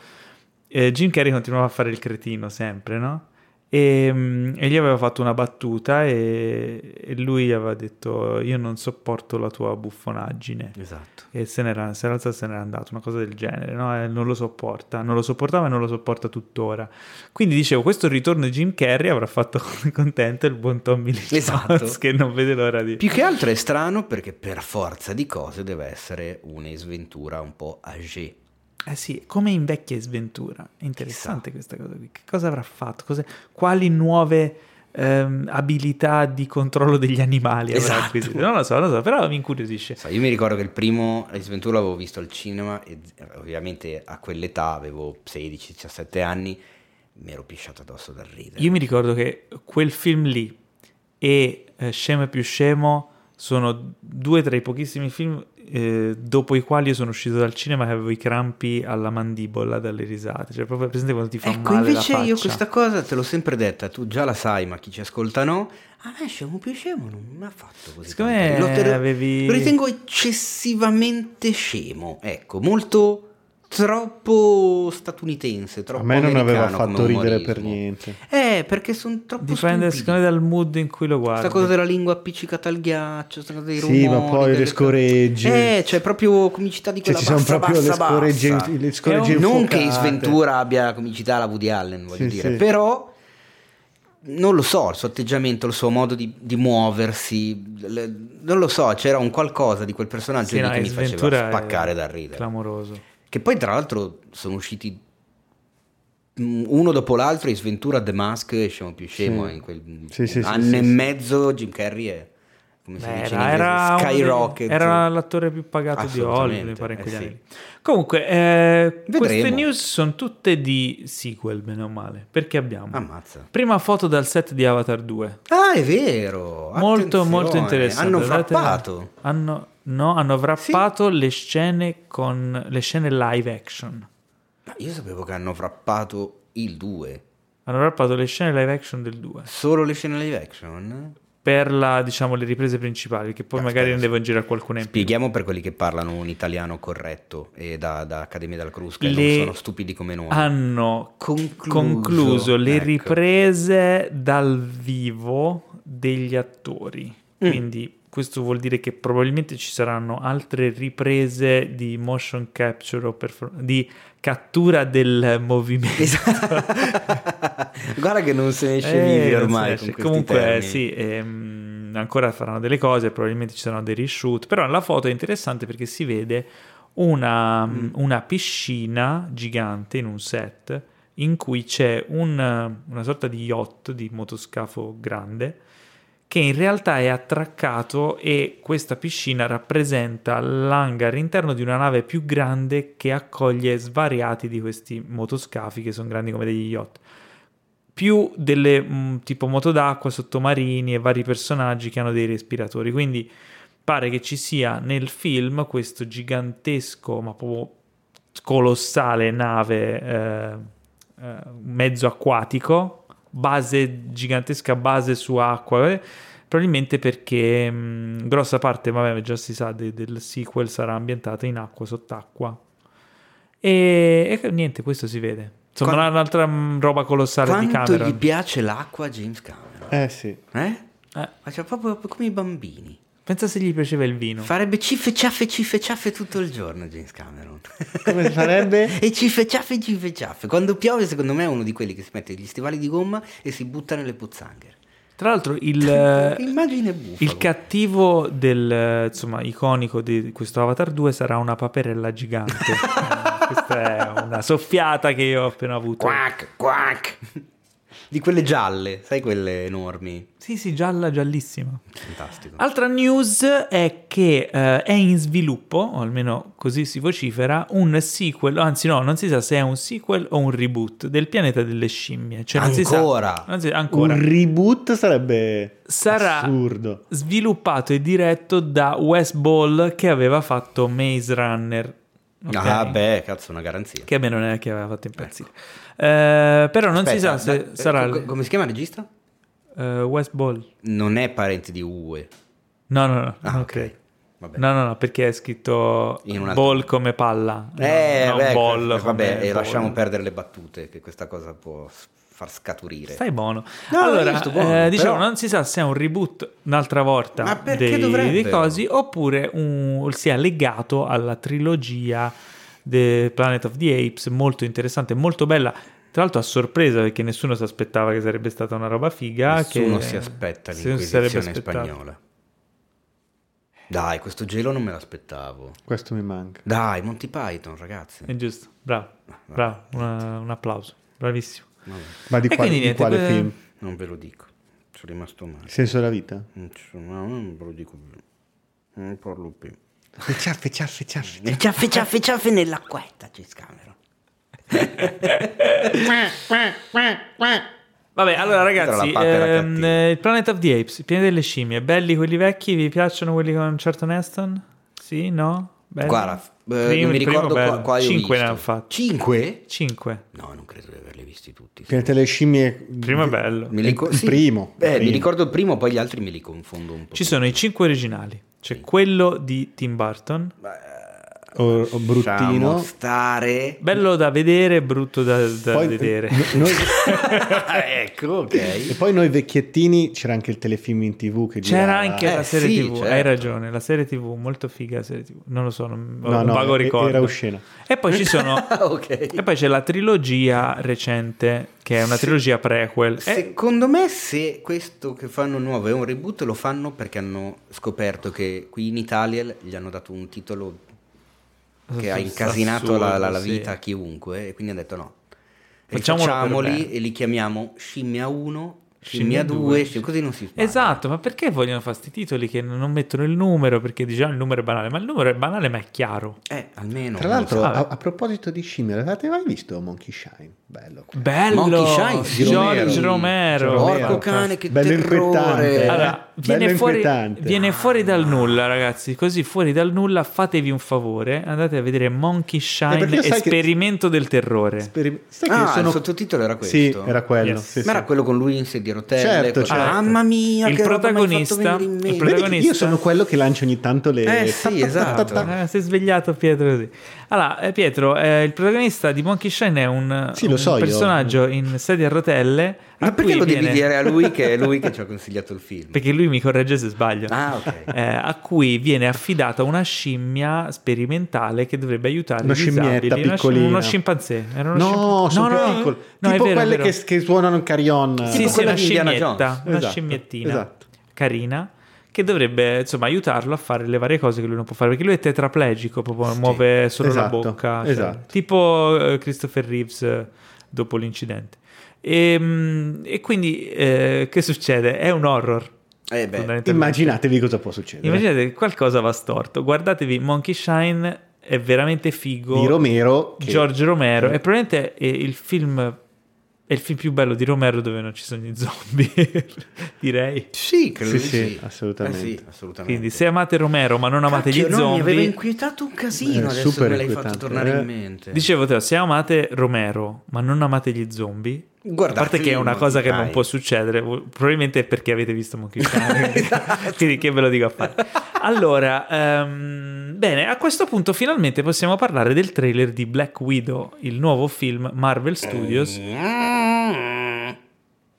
Jim Carrey continuava a fare il cretino sempre, no? E gli aveva fatto una battuta e lui aveva detto: io non sopporto la tua buffonaggine. Esatto. E se n'era andato, una cosa del genere, no? E non lo sopportava e non lo sopporta tuttora. Quindi dicevo, questo ritorno di Jim Carrey avrà fatto contento il buon Tommy Lee Jones, esatto, che non vede l'ora di... Più che altro è strano perché per forza di cose deve essere un Ace Ventura un po' âgé. Eh sì, come invecchia Ace Ventura. È interessante questa cosa qui. Che cosa avrà fatto? Quali nuove abilità di controllo degli animali avrà acquisito? Non lo so, però mi incuriosisce. Io mi ricordo che il primo Ace Ventura l'avevo visto al cinema e ovviamente a quell'età avevo 16-17 anni, mi ero pisciato addosso dal ridere. Io mi ricordo che quel film lì e Scemo e più scemo sono due tra i pochissimi film dopo i quali io sono uscito dal cinema che avevo i crampi alla mandibola dalle risate, cioè proprio presente quando ti fa male la faccia. Ecco, invece io questa cosa te l'ho sempre detta, tu già la sai, ma chi ci ascolta no. A me Scemo più scemo non mi ha fatto così. Siccome lo ritengo eccessivamente scemo, ecco, molto troppo statunitense, troppo americano. A me non aveva fatto ridere per niente. Perché sono troppo dipende stupidi. Dal mood in cui lo guardi. Questa cosa della lingua appiccicata al ghiaccio, questa cosa dei rumori. Sì, ma poi le scoregge. Cioè proprio comicità di quella, cioè, bassa. Le scoregge non che Sventura abbia comicità alla Woody Allen, voglio dire. Però non lo so, il suo atteggiamento, il suo modo di muoversi, non lo so, c'era un qualcosa di quel personaggio che mi faceva spaccare dal ridere. Clamoroso. Che poi tra l'altro sono usciti uno dopo l'altro, Ace Ventura, The Mask e Scemo più scemo, in quel anno e mezzo Jim Carrey è, come si dice in inglese, skyrocket. Era l'attore più pagato di Hollywood, mi pare, in quegli anni. Comunque, queste news sono tutte di sequel, bene o male, perché abbiamo prima foto dal set di Avatar 2. Ah, è vero! Molto, molto interessante. Hanno frappato. Hanno frappato le scene con le scene live action. Ma io sapevo che hanno frappato il 2. Hanno frappato le scene live action del 2. Solo le scene live action? per la, diciamo, le riprese principali, che poi magari ne devo girare qualcuna in più. Spieghiamo per quelli che parlano un italiano corretto e da Accademia della Crusca, le... e non sono stupidi come noi. Hanno concluso le riprese dal vivo degli attori, quindi questo vuol dire che probabilmente ci saranno altre riprese di motion capture o di cattura del movimento. Guarda che non se ne esce vivi ormai esce. Con comunque sì, ancora faranno delle cose, probabilmente ci saranno dei reshoot, però la foto è interessante perché si vede una piscina gigante in un set in cui c'è una sorta di yacht, di motoscafo grande, che in realtà è attraccato, e questa piscina rappresenta l'hangar interno di una nave più grande che accoglie svariati di questi motoscafi che sono grandi come degli yacht, più delle tipo moto d'acqua, sottomarini e vari personaggi che hanno dei respiratori. Quindi pare che ci sia nel film questo gigantesco ma proprio colossale nave mezzo acquatico, base gigantesca, base su acqua, probabilmente perché grossa parte, vabbè, già si sa, del sequel sarà ambientata in acqua, sott'acqua, e niente, questo si vede, insomma. Un'altra roba colossale di Cameron. Quanto gli piace l'acqua a James Cameron, ma cioè, proprio come i bambini. Pensa se gli piaceva il vino. Farebbe cife ciaffe tutto il giorno James Cameron. Come farebbe? E cife ciaffe. Quando piove, secondo me è uno di quelli che si mette gli stivali di gomma e si butta nelle pozzanghere. Tra l'altro l'immagine è buffa. Il cattivo iconico di questo Avatar 2 sarà una paperella gigante. Questa è una soffiata che io ho appena avuto. Quack, quack. Di quelle gialle, sai, quelle enormi. Sì, gialla, giallissima. Fantastico. Altra news è che è in sviluppo, o almeno così si vocifera, un sequel, anzi no, non si sa se è un sequel o un reboot del Pianeta delle Scimmie. Cioè, ancora. Un reboot sarà assurdo. Sviluppato e diretto da Wes Ball, che aveva fatto Maze Runner. Okay. Ah beh, cazzo, una garanzia. Che a me non è che aveva fatto impazzire, ecco. Però non si sa se sarà come si chiama il regista? Wes Ball. Non è parente di Uwe? No. Ah, ok. Vabbè. No, perché è scritto Ball come palla. Ball. Vabbè, e lasciamo perdere le battute, che questa cosa può far scaturire. Stai buono. No, allora, buono, diciamo, però... non si sa se è un reboot un'altra volta. Ma perché dei cosi, oppure sia legato alla trilogia The Planet of the Apes, molto interessante, molto bella. Tra l'altro a sorpresa, perché nessuno si aspettava che sarebbe stata una roba figa. Nessuno si aspetta l'Inquisizione spagnola. Dai, questo gelo non me l'aspettavo. Questo mi manca. Dai, Monty Python, ragazzi. È giusto, bravo. Un applauso, bravissimo. Vabbè. Ma di quale film? Non ve lo dico, sono rimasto male. Senso della vita? No, non ve lo dico più. Non parlo più. Ciaffe nell'acquetta, ci scamero. Vabbè, allora ragazzi, il Planet of the Apes, il Pianeta delle Scimmie, belli quelli vecchi? Vi piacciono quelli con Charlton Heston? Sì, no? Belli? Guarda, non mi ricordo qua 5 ne hanno fatto. 5? No, non credo di averli visti tutti. Pianeta delle Scimmie primo è bello. Mi ricordo il primo, poi gli altri me li confondo un po'. Ci sono i 5 originali, c'è quello di Tim Burton. O bruttino, stare bello da vedere, brutto da poi, vedere. Noi... ecco, ok. E poi noi vecchiettini c'era anche il telefilm in TV che c'era anche la serie TV, certo. Hai ragione, la serie TV molto figa, la serie TV. Non lo so, non vago ricordo. Era uscena. E poi ci sono okay. E poi c'è la trilogia recente, che è una trilogia prequel. Secondo me, se questo che fanno nuovo è un reboot, lo fanno perché hanno scoperto che qui in Italia gli hanno dato un titolo che ha incasinato la vita a chiunque, e quindi ha detto no, facciamoli e li chiamiamo Scimmia 1, Scimmia 2, così non si sbaglia. Esatto, ma perché vogliono fare questi titoli che non mettono il numero? Perché diciamo il numero è banale, ma il numero è banale ma è chiaro. Almeno. Tra l'altro, a proposito di scimmie, avete mai visto Monkey Shine? Bello Monkey Shine, George Romero. Porco cane, che bello terrore. Allora, viene fuori dal nulla, ragazzi. Così, fuori dal nulla, fatevi un favore, andate a vedere Monkey Shine, esperimento del terrore. Il sottotitolo era questo. Sì, era quello. Yes. Sì, ma era quello con lui in sedia a rotelle. Certo. Mamma mia, il protagonista. Io sono quello che lancia ogni tanto le. Sì, esatto. Si è svegliato Pietro. Allora, Pietro, il protagonista di Monkey Shine è un personaggio in sedia a rotelle. Ma perché lo devi dire a lui che è lui che ci ha consigliato il film? Perché lui mi corregge se sbaglio. Okay. A cui viene affidata una scimmia sperimentale che dovrebbe aiutare i disabili. Uno scimpanzé. Piccolo. Tipo quelle che suonano in carillon. Sì, una scimmietta. Una scimmiettina carina, che dovrebbe insomma aiutarlo a fare le varie cose che lui non può fare, perché lui è tetraplegico, proprio muove solo la bocca, tipo Christopher Reeves dopo l'incidente. E quindi che succede? È un horror. Immaginatevi cosa può succedere. Immaginate che qualcosa va storto. Guardatevi Monkey Shine, è veramente figo, di Romero, George Romero. E probabilmente è il film più bello di Romero dove non ci sono i zombie. Direi. Sì, credo. Assolutamente. Quindi se amate Romero ma non amate gli zombie, mi aveva inquietato un casino, adesso me l'hai fatto tornare in mente. Dicevo te, se amate Romero ma non amate gli zombie, guardate, a parte che è una cosa che non può succedere, probabilmente è perché avete visto Monkey Shine. Quindi che ve lo dico a fare. Allora, bene, a questo punto finalmente possiamo parlare del trailer di Black Widow, il nuovo film Marvel Studios.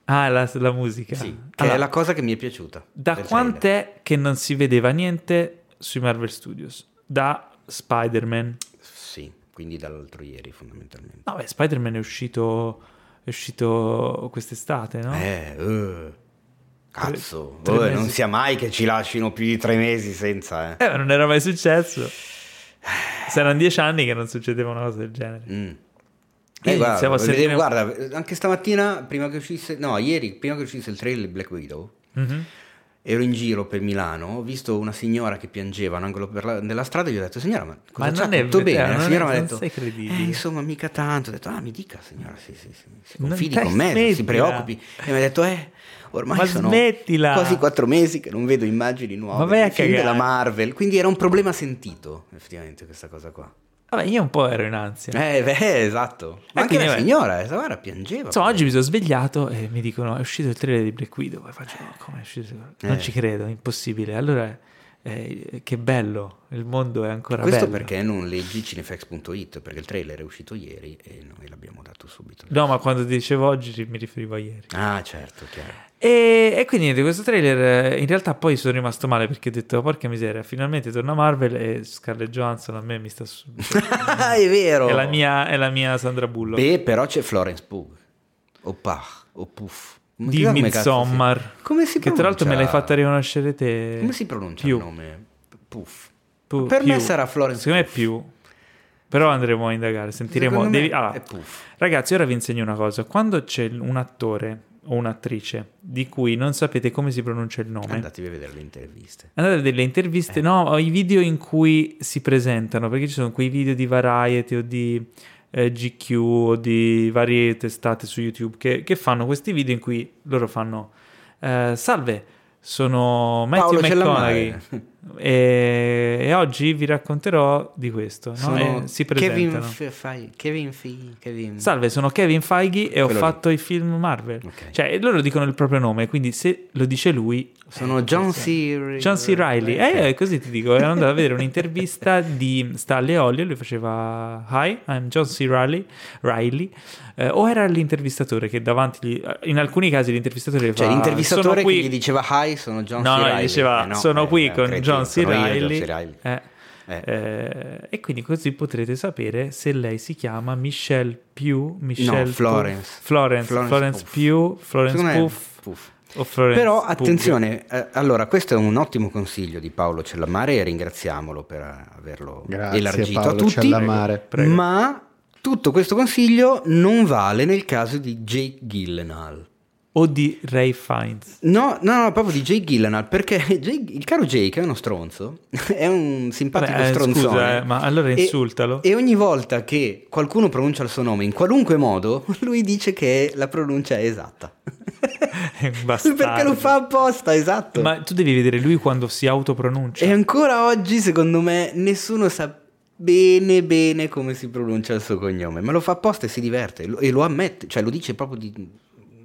La musica. Sì, che è la cosa che mi è piaciuta. Da quant'è che non si vedeva niente sui Marvel Studios? Da Spider-Man. Sì, quindi dall'altro ieri fondamentalmente. No, Spider-Man è uscito quest'estate, no? Cazzo, non sia mai che ci lasciano più di 3 mesi senza. Ma non era mai successo. Saranno 10 anni che non succedeva una cosa del genere. Guarda, anche stamattina, ieri prima che uscisse il trailer di Black Widow, ero in giro per Milano, ho visto una signora che piangeva all'angolo della strada e gli ho detto: signora, ma cosa c'è? Tutto bene? La signora mi ha detto: insomma, mica tanto. Ho detto: mi dica, signora, sì, confidi con me, si preoccupi. E mi ha detto: ormai sono quasi 4 mesi che non vedo immagini nuove del film della Marvel. Quindi era un problema sentito, effettivamente, questa cosa qua. Vabbè, io un po' ero in ansia. Esatto. Ma anche la signora, guarda, piangeva. Insomma, oggi mi sono svegliato e mi dicono: è uscito il trailer di Black Widow. Poi faccio: come è uscito? Non ci credo, impossibile. Allora, che bello, il mondo è ancora bello. Questo perché non leggi Cinefacts.it, perché il trailer è uscito ieri e noi l'abbiamo dato subito. No, ma quando dicevo oggi mi riferivo a ieri. Certo, chiaro. E quindi niente, questo trailer in realtà poi sono rimasto male perché ho detto: porca miseria, finalmente torna Marvel e Scarlett Johansson a me mi sta su. È vero. È la mia Sandra Bullock. Beh, però c'è Florence Pugh. Puff. Di Midsommar. Come si pronuncia? Che tra l'altro me l'hai fatta riconoscere te. Come si pronuncia il nome? Puff. Per me sarà Florence. Secondo me è più. Però andremo a indagare, sentiremo. Ragazzi, ora vi insegno una cosa. Quando c'è un attore o un'attrice di cui non sapete come si pronuncia il nome, andatevi a vedere le interviste. No, i video in cui si presentano, perché ci sono quei video di Variety o di GQ o di varie testate su YouTube che fanno questi video in cui loro fanno salve, sono Matthew McConaughey e oggi vi racconterò di questo, no? Si presentano Kevin Feige. Salve, sono Kevin Feige e ho fatto i film Marvel. Cioè loro dicono il proprio nome, quindi se lo dice lui sono John C. Reilly. Così ti dico, ero andato a vedere un'intervista di Stanley e Olio, lui faceva hi, I'm John C. Reilly. O era l'intervistatore che in alcuni casi l'intervistatore l'intervistatore che gli diceva hi, sono John C. Reilly. Sono qui con John C. Reilly. E quindi così potrete sapere se lei si chiama Michelle Pugh, Florence Pugh. Però attenzione, allora questo è un ottimo consiglio di Paolo Cellamare e ringraziamolo per averlo elargito a tutti. Prego. Ma tutto questo consiglio non vale nel caso di Jake Gyllenhaal o di Ray Fiennes. No, proprio di Jake Gyllenhaal, perché il caro Jake è uno stronzo, è un simpatico stronzone. Scusa, ma allora insultalo. E ogni volta che qualcuno pronuncia il suo nome in qualunque modo, lui dice che la pronuncia è esatta. Perché lo fa apposta, esatto. Ma tu devi vedere lui quando si autopronuncia. E ancora oggi, secondo me, nessuno sa bene bene come si pronuncia il suo cognome, ma lo fa apposta e si diverte e lo ammette, cioè lo dice proprio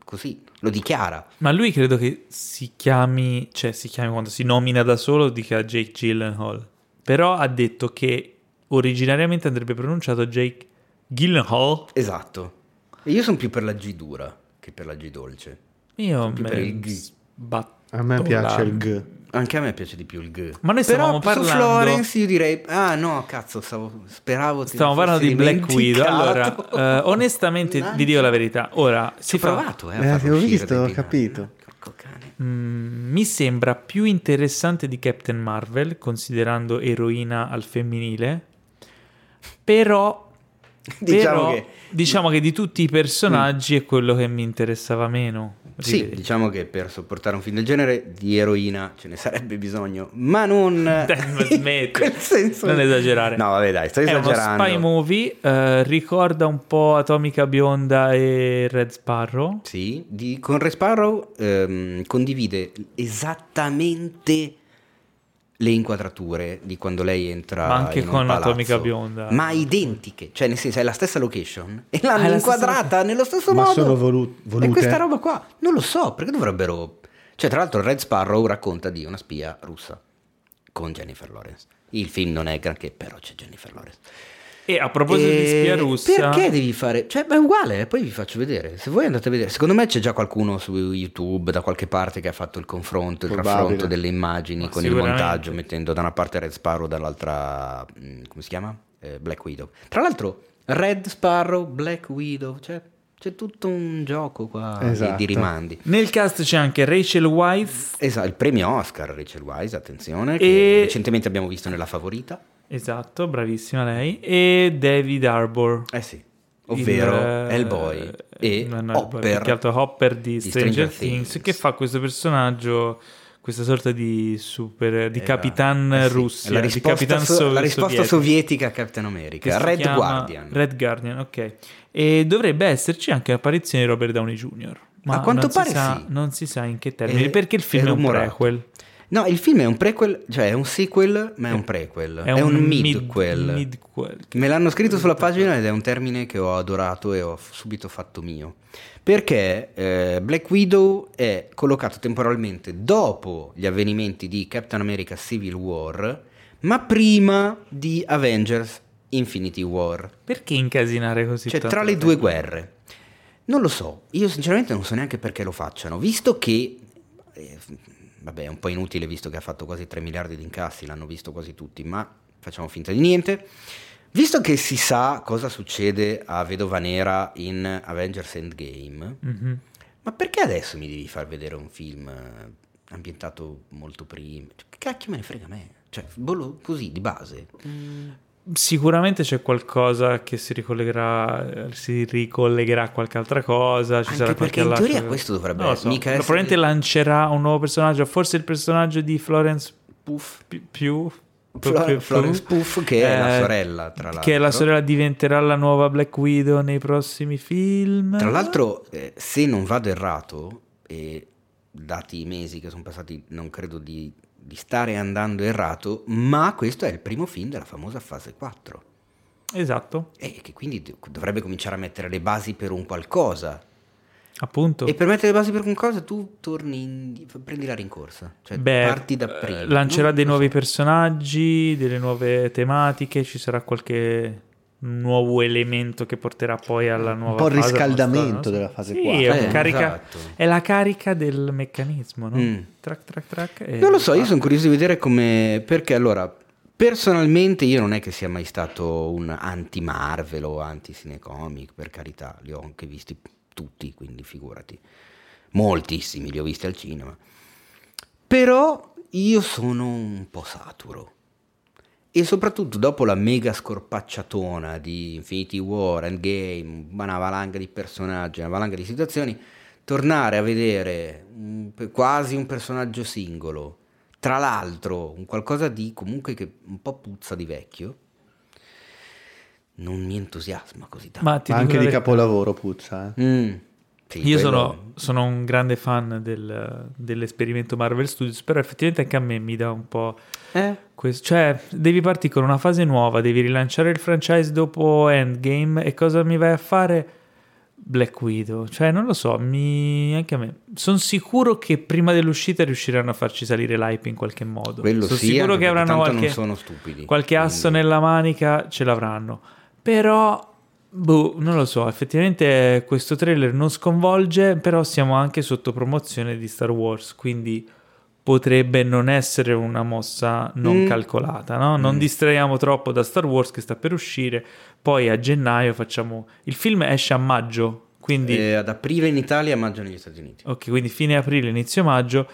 così, lo dichiara. Ma lui credo che si chiami quando si nomina da solo, dica Jake Gyllenhaal. Però ha detto che originariamente andrebbe pronunciato Jake Gyllenhaal. Esatto. E io sono più per la G dura che per la G dolce. Io più per il G. A me piace il G. Anche a me piace di più il G. Ma noi stavamo parlando su Florence, io direi stavamo parlando di Black Widow. Allora, onestamente vi dico la verità. Ora si fa... provato, ho visto, ho capito. Mi sembra più interessante di Captain Marvel, considerando eroina al femminile. Però diciamo che di tutti i personaggi è quello che mi interessava meno. Sì, diciamo che per sopportare un film del genere di eroina ce ne sarebbe bisogno, ma non quel senso. Non esagerare. No, vabbè, dai, sto esagerando. È uno spy movie, ricorda un po' Atomica Bionda e Red Sparrow. Sì, con Red Sparrow condivide esattamente le inquadrature di quando lei entra, ma anche in con Atomica Bionda, ma identiche, cioè nel senso è la stessa location e l'hanno inquadrata nello stesso modo, ma sono volute. E questa roba qua non lo so perché dovrebbero, cioè tra l'altro Red Sparrow racconta di una spia russa con Jennifer Lawrence, il film non è granché però c'è Jennifer Lawrence. E a proposito di spia russa, perché devi fare, cioè è uguale, poi vi faccio vedere, se voi andate a vedere, secondo me c'è già qualcuno su YouTube da qualche parte che ha fatto il confronto, il raffronto delle immagini con il montaggio, mettendo da una parte Red Sparrow, dall'altra come si chiama? Black Widow. Tra l'altro Red Sparrow, Black Widow, cioè c'è tutto un gioco qua, esatto, di rimandi. Nel cast c'è anche Rachel Weisz, esatto, il premio Oscar Rachel Weisz, attenzione, che recentemente abbiamo visto nella Favorita. Esatto, bravissima lei. E David Harbour. Eh sì, ovvero Hellboy e Hopper di Stranger Things, che fa questo personaggio, questa sorta di super, di Capitan Russia, sì, la risposta sovietica a Captain America, Red Guardian, ok. E dovrebbe esserci anche l'apparizione di Robert Downey Jr., ma a quanto pare non si sa in che termini, perché il film è un prequel. No, il film è un prequel, cioè è un sequel, ma è un prequel, è un midquel. Me l'hanno scritto sulla pagina ed è un termine che ho adorato e ho subito fatto mio. Perché Black Widow è collocato temporalmente dopo gli avvenimenti di Captain America Civil War, ma prima di Avengers Infinity War. Perché incasinare così? Cioè tra le due guerre. Non lo so, io sinceramente non so neanche perché lo facciano, visto che... vabbè, è un po' inutile visto che ha fatto quasi 3 miliardi di incassi, l'hanno visto quasi tutti, ma facciamo finta di niente. Visto che si sa cosa succede a Vedova Nera in Avengers Endgame, ma perché adesso mi devi far vedere un film ambientato molto prima? Cioè, che cacchio me ne frega a me? Cioè, così, di base. Sicuramente c'è qualcosa che si ricollegherà a qualche altra cosa. Ci anche sarà perché in teoria questo dovrebbe essere. Probabilmente lancerà un nuovo personaggio, forse il personaggio di Florence Pugh. Florence Pugh, che è la sorella, tra l'altro. Che la sorella diventerà la nuova Black Widow nei prossimi film. Tra l'altro, se non vado errato, e dati i mesi che sono passati, non credo di stare andando errato, ma questo è il primo film della famosa fase 4. Esatto. E che quindi dovrebbe cominciare a mettere le basi per un qualcosa. Appunto. E per mettere le basi per qualcosa tu torni prendi la rincorsa, cioè parti da prima. Lancerà dei nuovi personaggi, delle nuove tematiche, ci sarà qualche nuovo elemento che porterà poi alla nuova fase. Un po' il riscaldamento della fase 4. Sì, esatto. È la carica del meccanismo, no? Track. Non lo so, io sono curioso di vedere come... Perché allora, personalmente io non è che sia mai stato un anti-Marvel o anti-cinecomic, per carità, li ho anche visti tutti, quindi figurati. Moltissimi li ho visti al cinema. Però io sono un po' saturo. E soprattutto dopo la mega scorpacciatona di Infinity War, Endgame, una valanga di personaggi, una valanga di situazioni, tornare a vedere quasi un personaggio singolo, tra l'altro un qualcosa di comunque che un po' puzza di vecchio, non mi entusiasma così tanto. Ma anche di capolavoro puzza, Sì, io sono un grande fan dell'esperimento Marvel Studios, però effettivamente anche a me mi dà un po'... Questo. Cioè, devi partire con una fase nuova, devi rilanciare il franchise dopo Endgame e cosa mi vai a fare? Black Widow. Cioè, non lo so, anche a me. Sono sicuro che prima dell'uscita riusciranno a farci salire l'hype in qualche modo. Quello sono sicuro che avranno qualche asso nella manica, ce l'avranno. Però... boh, non lo so, effettivamente questo trailer non sconvolge, però siamo anche sotto promozione di Star Wars, quindi potrebbe non essere una mossa non calcolata, no? Non distraiamo troppo da Star Wars che sta per uscire, poi a gennaio facciamo... il film esce a maggio, quindi... ad aprile in Italia e a maggio negli Stati Uniti. Ok, quindi fine aprile, inizio maggio,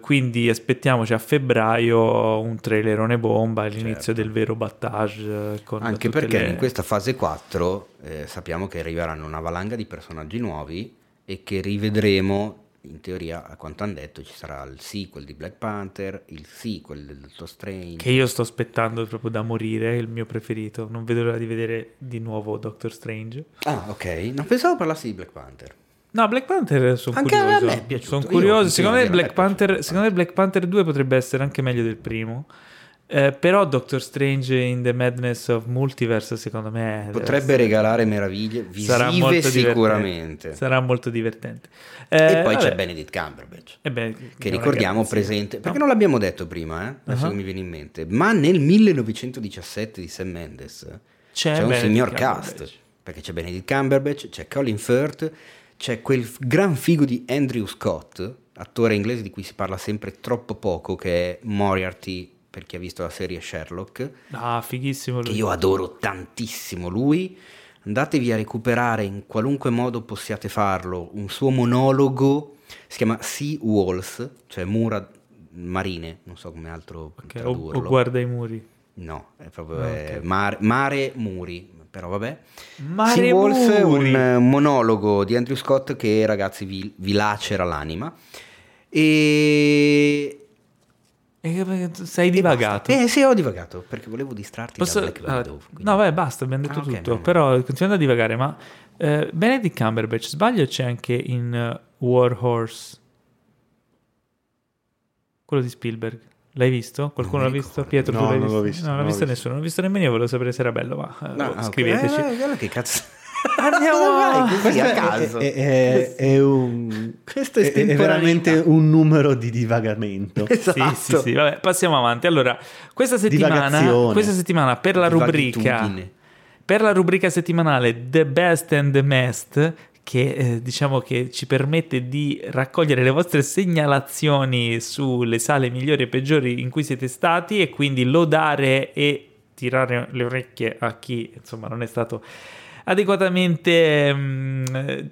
quindi aspettiamoci a febbraio un trailerone bomba all'inizio del vero battage con anche perché in questa fase 4 sappiamo che arriveranno una valanga di personaggi nuovi e che rivedremo, in teoria, a quanto hanno detto, ci sarà il sequel di Black Panther, il sequel del Dottor Strange, che io sto aspettando proprio da morire, è il mio preferito, non vedo l'ora di vedere di nuovo Doctor Strange. Ah, ok, non pensavo parlassi di Black Panther. No, Black Panther sono curioso. Secondo me Black Panther 2 potrebbe essere anche meglio del primo, però Doctor Strange in the Madness of Multiverse secondo me potrebbe regalare meraviglie visive, sarà molto divertente. E poi c'è Benedict Cumberbatch, che ricordiamo presente, perché non l'abbiamo detto prima, adesso mi viene in mente, ma nel 1917 di Sam Mendes c'è un signor cast, perché c'è Benedict Cumberbatch, c'è Colin Firth, c'è quel gran figo di Andrew Scott, attore inglese di cui si parla sempre troppo poco, che è Moriarty, per chi ha visto la serie Sherlock. Ah, fighissimo lui. Che io adoro tantissimo lui. Andatevi a recuperare in qualunque modo possiate farlo un suo monologo, si chiama Sea Walls, cioè mura marine, non so come altro tradurlo. O guarda i muri. No, è proprio mare muri. Però vabbè, Sea Walls è un monologo di Andrew Scott che, ragazzi, vi lacera l'anima. E sei divagato. Sì, ho divagato perché volevo distrarti da Black Widow. No, vabbè, basta, abbiamo detto tutto. No. Però continuando a divagare, ma Benedict Cumberbatch, sbaglio, c'è anche in War Horse, quello di Spielberg. L'hai visto? Qualcuno l'ha visto? Pietro, tu l'hai visto? No, non l'ho visto nessuno. Non l'ho visto nemmeno io, volevo sapere se era bello, ma scriveteci. Che cazzo. Andiamo così a caso. Questo è veramente un numero di divagamento. Esatto. Sì, vabbè, passiamo avanti. Allora, questa settimana per la rubrica settimanale The Best and the Mest, che diciamo che ci permette di raccogliere le vostre segnalazioni sulle sale migliori e peggiori in cui siete stati e quindi lodare e tirare le orecchie a chi insomma non è stato adeguatamente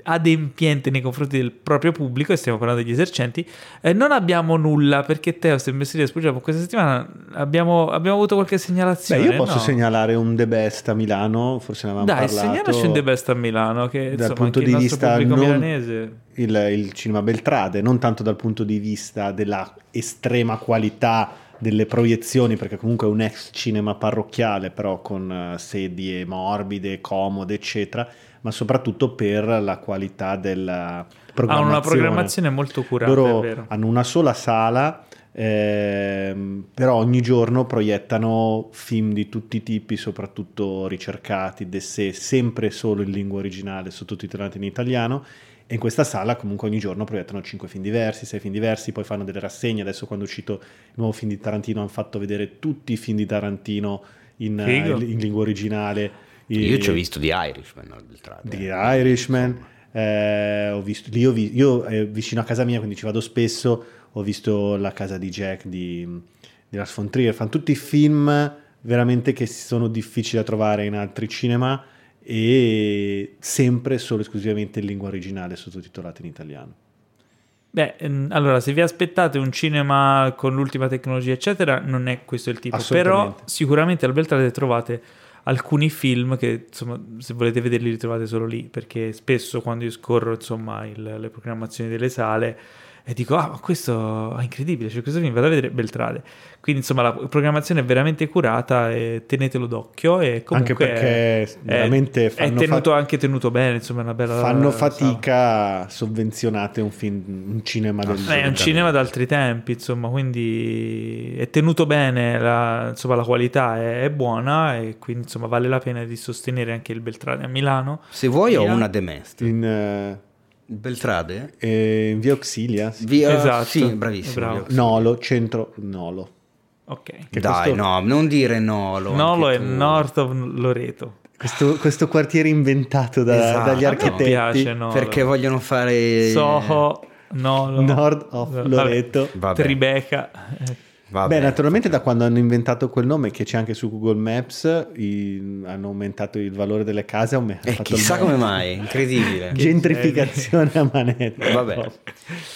adempiente nei confronti del proprio pubblico, e stiamo parlando degli esercenti. Non abbiamo nulla, perché Teo, se mi sfuggiamo, questa settimana abbiamo avuto qualche segnalazione. Beh, io posso segnalare un The Best a Milano, forse ne avevamo parlato. Dai, segnalaci un The Best a Milano, che insomma, dal punto di vista milanese, il cinema Beltrade, non tanto dal punto di vista della estrema qualità delle proiezioni, perché comunque è un ex cinema parrocchiale, però con sedie morbide, comode, eccetera, ma soprattutto per la qualità della programmazione. Hanno una programmazione molto curata, loro è vero. Hanno una sola sala, però ogni giorno proiettano film di tutti i tipi, soprattutto ricercati, d'essè, sempre solo in lingua originale, sottotitolati in italiano. E in questa sala comunque ogni giorno proiettano 5 film diversi, 6 film diversi, poi fanno delle rassegne. Adesso quando è uscito il nuovo film di Tarantino hanno fatto vedere tutti i film di Tarantino in lingua originale. Io ci ho visto The Irishman. Vicino a casa mia, quindi ci vado spesso, ho visto La casa di Jack di Lars von Trier. Fanno tutti i film veramente che sono difficili da trovare in altri cinema, e sempre solo esclusivamente in lingua originale sottotitolata in italiano. Beh, allora, se vi aspettate un cinema con l'ultima tecnologia eccetera, non è questo il tipo, però sicuramente al Beltrade trovate alcuni film che insomma, se volete vederli, li trovate solo lì, perché spesso quando io scorro insomma le programmazioni delle sale e dico, ah, ma questo è incredibile, cioè questo film vado a vedere Beltrade. Quindi insomma la programmazione è veramente curata e tenetelo d'occhio, e comunque anche perché veramente è tenuto bene, insomma è una bella, fanno fatica, sovvenzionate un cinema del genere, è un cinema d'altri tempi, insomma, quindi è tenuto bene, insomma la qualità è buona, e quindi insomma vale la pena di sostenere anche il Beltrade a Milano. Se vuoi ho una demestia in Beltrade? In via Auxilia. Sì. Esatto. Sì, bravissimo. Nolo, centro Nolo. Ok. Che dai, questo... no, non dire Nolo. Nolo è north of Loreto. Questo quartiere inventato dagli architetti. Piace, Nolo. Perché vogliono fare... Soho, Nolo. Nord of Loreto. Vabbè. Tribeca. Vabbè. Beh, naturalmente da quando hanno inventato quel nome, che c'è anche su Google Maps, hanno aumentato il valore delle case. Chissà come mai, incredibile. Gentrificazione a manetta. Vabbè. Oh.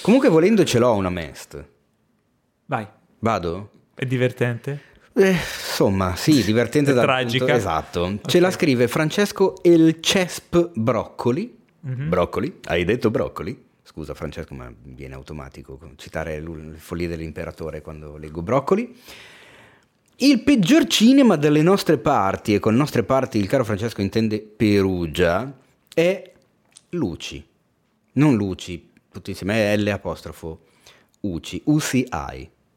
Comunque volendo ce l'ho una mest. Vai. Vado? È divertente? Insomma, sì, divertente. È tragica. Esatto. Okay. Ce la scrive Francesco El Cesp Broccoli. Mm-hmm. Broccoli? Hai detto broccoli? Scusa Francesco, ma viene automatico citare le follie dell'imperatore quando leggo broccoli. Il peggior cinema dalle nostre parti, e con nostre parti il caro Francesco intende Perugia, è Luci. Non Luci, tutti insieme, è L' UCI.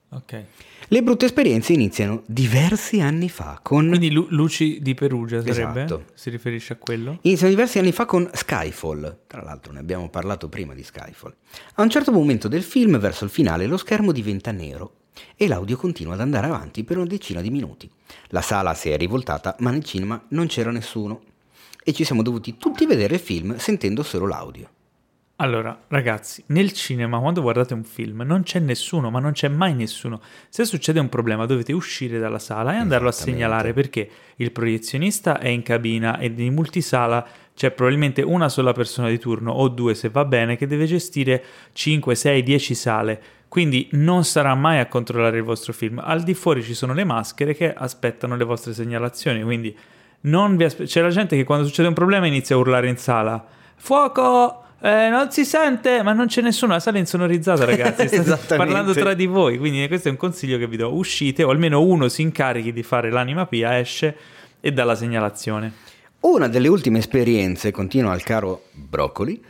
Okay. Le brutte esperienze iniziano diversi anni fa con... Quindi Luci di Perugia sarebbe? Esatto. Si riferisce a quello? Iniziano diversi anni fa con Skyfall. Tra l'altro ne abbiamo parlato prima di Skyfall. A un certo momento del film, verso il finale, lo schermo diventa nero e l'audio continua ad andare avanti per una decina di minuti. La sala si è rivoltata, ma nel cinema non c'era nessuno e ci siamo dovuti tutti vedere il film sentendo solo l'audio. Allora, ragazzi, nel cinema quando guardate un film non c'è nessuno, ma non c'è mai nessuno. Se succede un problema dovete uscire dalla sala e andarlo a segnalare, perché il proiezionista è in cabina e in multisala c'è probabilmente una sola persona di turno, o due se va bene, che deve gestire 5, 6, 10 sale. Quindi non sarà mai a controllare il vostro film. Al di fuori ci sono le maschere che aspettano le vostre segnalazioni, quindi non vi c'è la gente che quando succede un problema inizia a urlare in sala «Fuoco!». Non si sente, ma non c'è nessuno, la sala è insonorizzata, ragazzi. State parlando tra di voi, quindi questo è un consiglio che vi do: uscite, o almeno uno si incarichi di fare l'anima pia, esce e dà la segnalazione. Una delle ultime esperienze, continua il caro Broccoli,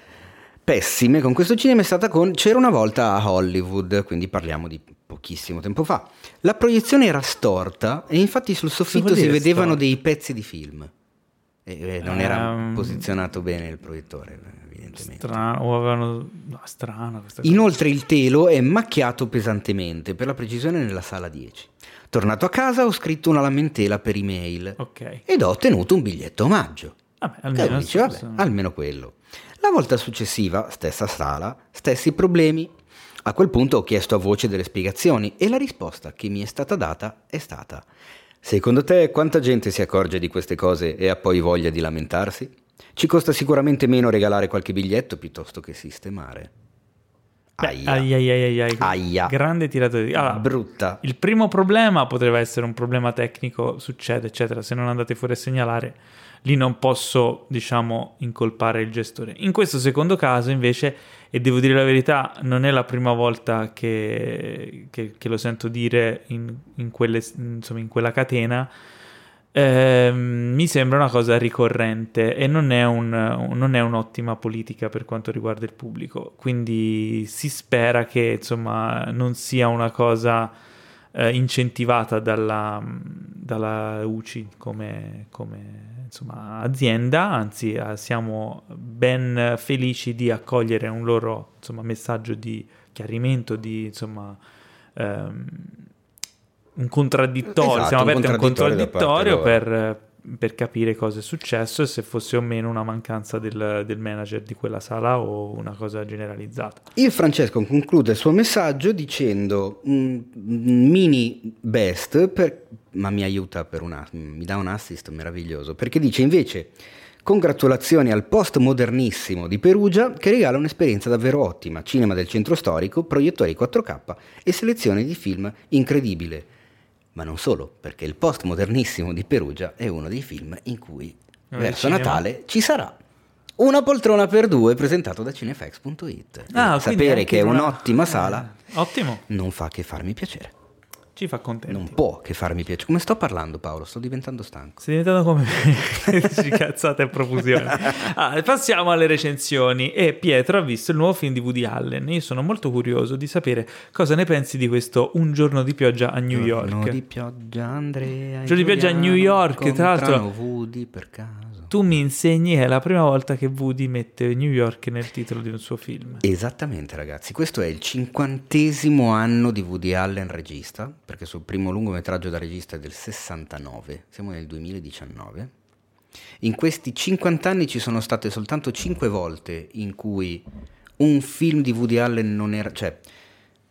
pessime con questo cinema è stata con C'era una volta a Hollywood, quindi parliamo di pochissimo tempo fa. La proiezione era storta e infatti sul soffitto si vedevano dei pezzi di film. Non era posizionato bene il proiettore, evidentemente. Strano questa cosa. Inoltre il telo è macchiato pesantemente, per la precisione nella sala 10. Tornato a casa ho scritto una lamentela per email, okay, ed ho ottenuto un biglietto omaggio. Almeno quello. La volta successiva, stessa sala, stessi problemi. A quel punto ho chiesto a voce delle spiegazioni e la risposta che mi è stata data è stata: secondo te quanta gente si accorge di queste cose e ha poi voglia di lamentarsi? Ci costa sicuramente meno regalare qualche biglietto piuttosto che sistemare. Aia. Grande tirato di... Allora, brutta. Il primo problema poteva essere un problema tecnico, succede, eccetera. Se non andate fuori a segnalare, lì non posso, diciamo, incolpare il gestore. In questo secondo caso, invece, e devo dire la verità, non è la prima volta che lo sento dire in quella catena, mi sembra una cosa ricorrente e non è un'ottima politica per quanto riguarda il pubblico. Quindi si spera che, insomma, non sia una cosa incentivata dalla UCI come insomma azienda, anzi siamo ben felici di accogliere un loro, insomma, messaggio di chiarimento, di, insomma, un contraddittorio. Esatto, siamo aperti a un contraddittorio per capire cosa è successo e se fosse o meno una mancanza del manager di quella sala o una cosa generalizzata. Il Francesco conclude il suo messaggio dicendo un mini best, ma mi aiuta mi dà un assist meraviglioso, perché dice invece: congratulazioni al post modernissimo di Perugia che regala un'esperienza davvero ottima, cinema del centro storico, proiettori 4K e selezione di film incredibile. Ma non solo, perché il postmodernissimo di Perugia è uno dei film in cui verso Natale ci sarà Una poltrona per due, presentato da Cinefacts.it. Sapere che è un'ottima sala ottimo. Non fa che farmi piacere. Ci fa contenti. Non può che farmi piacere. Come sto parlando, Paolo? Sto diventando stanco. Stai diventando come me. Ci cazzate a profusione. Ah, passiamo alle recensioni. E Pietro ha visto il nuovo film di Woody Allen. Io sono molto curioso di sapere cosa ne pensi di questo Un giorno di pioggia a New York. Un giorno di pioggia, Andrea. Un giorno di pioggia a New York. Tra l'altro, Woody, per caso. Tu mi insegni che è la prima volta che Woody mette New York nel titolo di un suo film. Esattamente, ragazzi. Questo è il 50° anno di Woody Allen regista, perché il suo primo lungometraggio da regista è del 69, siamo nel 2019. In questi 50 anni ci sono state soltanto 5 volte in cui un film di Woody Allen non era... cioè,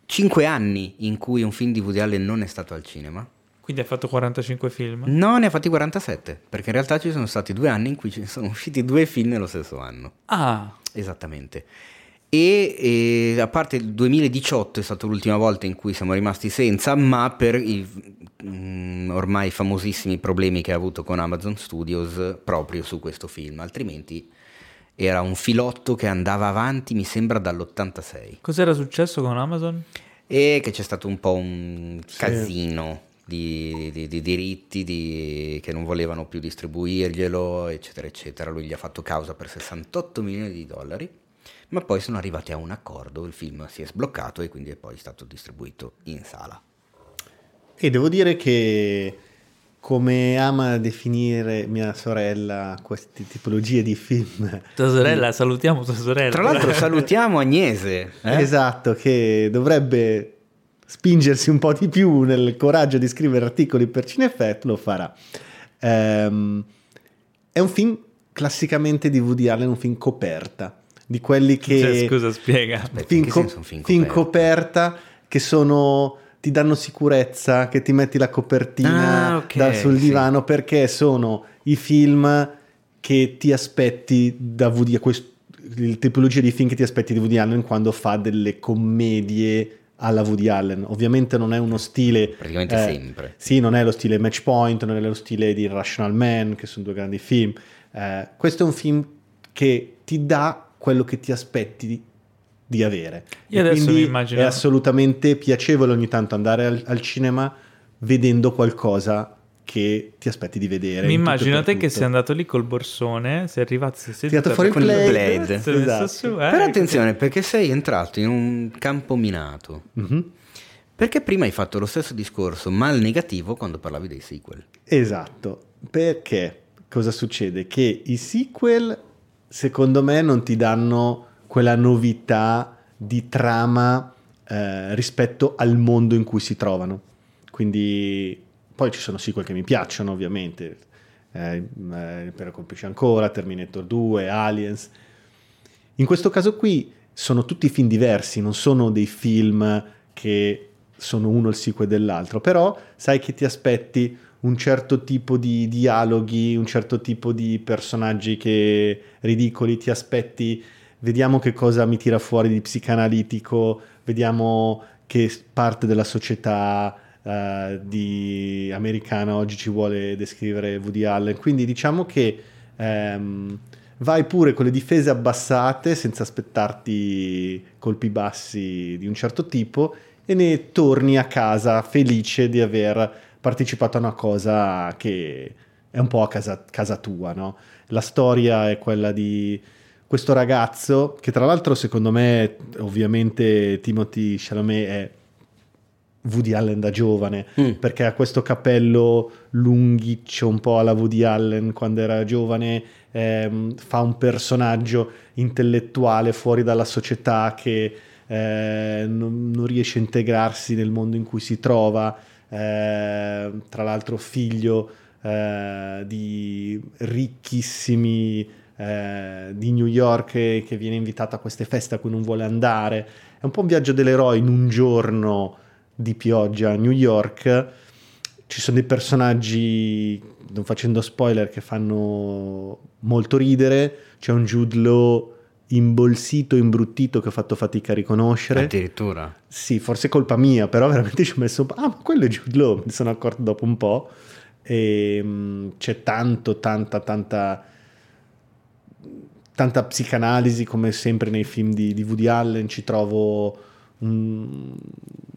5 anni in cui un film di Woody Allen non è stato al cinema. Quindi hai fatto 45 film? No, ne ha fatti 47, perché in realtà ci sono stati 2 anni in cui ci sono usciti 2 film nello stesso anno. Ah! Esattamente. E a parte il 2018 è stata l'ultima volta in cui siamo rimasti senza, ma per i ormai famosissimi problemi che ha avuto con Amazon Studios proprio su questo film, altrimenti era un filotto che andava avanti mi sembra dall'86. Cos'era successo con Amazon? E che c'è stato un po' un casino di diritti che non volevano più distribuirglielo, eccetera eccetera. Lui gli ha fatto causa per $68 milioni, ma poi sono arrivati a un accordo, il film si è sbloccato e quindi è poi stato distribuito in sala. E devo dire che, come ama definire mia sorella queste tipologie di film, tua sorella, salutiamo tua sorella, tra l'altro salutiamo Agnese, esatto, che dovrebbe spingersi un po' di più nel coraggio di scrivere articoli per Cinefet, lo farà. È un film classicamente di Woody Allen, un film coperta, di quelli che... cioè, scusa, spiega. Aspetta, fin coperta che sono... ti danno sicurezza, che ti metti la copertina sul divano, perché sono i film che ti aspetti da Woody Allen, la tipologia di film che ti aspetti di Woody Allen quando fa delle commedie alla Woody Allen. Ovviamente non è uno stile praticamente sempre. Sì, non è lo stile Match Point, non è lo stile di Rational Man, che sono 2 grandi film. Questo è un film che ti dà quello che ti aspetti di avere. Io adesso quindi mi immagino... è assolutamente piacevole ogni tanto andare al cinema vedendo qualcosa che ti aspetti di vedere. Mi immagino te che sei andato lì col borsone, sei arrivato, sei tirato fuori con il Blade. Esatto. Però attenzione, perché sei entrato in un campo minato. Mm-hmm. Perché prima hai fatto lo stesso discorso, ma al negativo, quando parlavi dei sequel. Esatto, perché cosa succede? Che i sequel secondo me non ti danno quella novità di trama rispetto al mondo in cui si trovano. Quindi poi ci sono sequel che mi piacciono, ovviamente, per colpisci ancora, Terminator 2, Aliens. In questo caso qui sono tutti film diversi, non sono dei film che sono uno il sequel dell'altro, però sai che ti aspetti un certo tipo di dialoghi, un certo tipo di personaggi che ridicoli, ti aspetti vediamo che cosa mi tira fuori di psicanalitico, vediamo che parte della società di americana oggi ci vuole descrivere Woody Allen. Quindi diciamo che vai pure con le difese abbassate senza aspettarti colpi bassi di un certo tipo e ne torni a casa felice di aver partecipato a una cosa che è un po' a casa tua, no? La storia è quella di questo ragazzo che, tra l'altro, secondo me, ovviamente Timothée Chalamet è Woody Allen da giovane, perché ha questo cappello lunghiccio un po' alla Woody Allen quando era giovane, fa un personaggio intellettuale fuori dalla società che non riesce a integrarsi nel mondo in cui si trova. Tra l'altro figlio di ricchissimi di New York che viene invitato a queste feste a cui non vuole andare. È un po' un viaggio dell'eroe in un giorno di pioggia a New York. Ci sono dei personaggi, non facendo spoiler, che fanno molto ridere. C'è un Jude Law imbolsito, imbruttito, che ho fatto fatica a riconoscere. Addirittura? Sì, forse è colpa mia, però veramente ci ho messo ma quello è Jude Law, mi sono accorto dopo un po'. E c'è tanta tanta psicanalisi come sempre nei film di Woody Allen. Ci trovo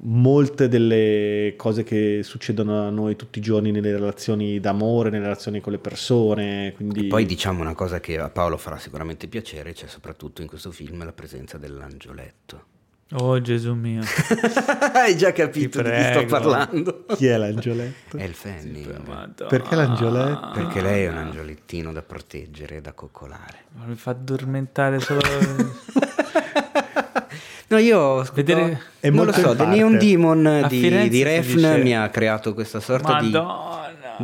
molte delle cose che succedono a noi tutti i giorni nelle relazioni d'amore, nelle relazioni con le persone, quindi... E poi diciamo una cosa che a Paolo farà sicuramente piacere, c'è soprattutto in questo film la presenza dell'angioletto. Oh Gesù mio. Hai già capito di chi sto parlando. Chi è l'angioletto? È il Fanny. Perché l'angioletto? Perché lei è un angiolettino da proteggere, da coccolare. Ma mi fa addormentare solo... No, io vedere... è non lo so, The Neon Demon di Refn mi ha creato questa sorta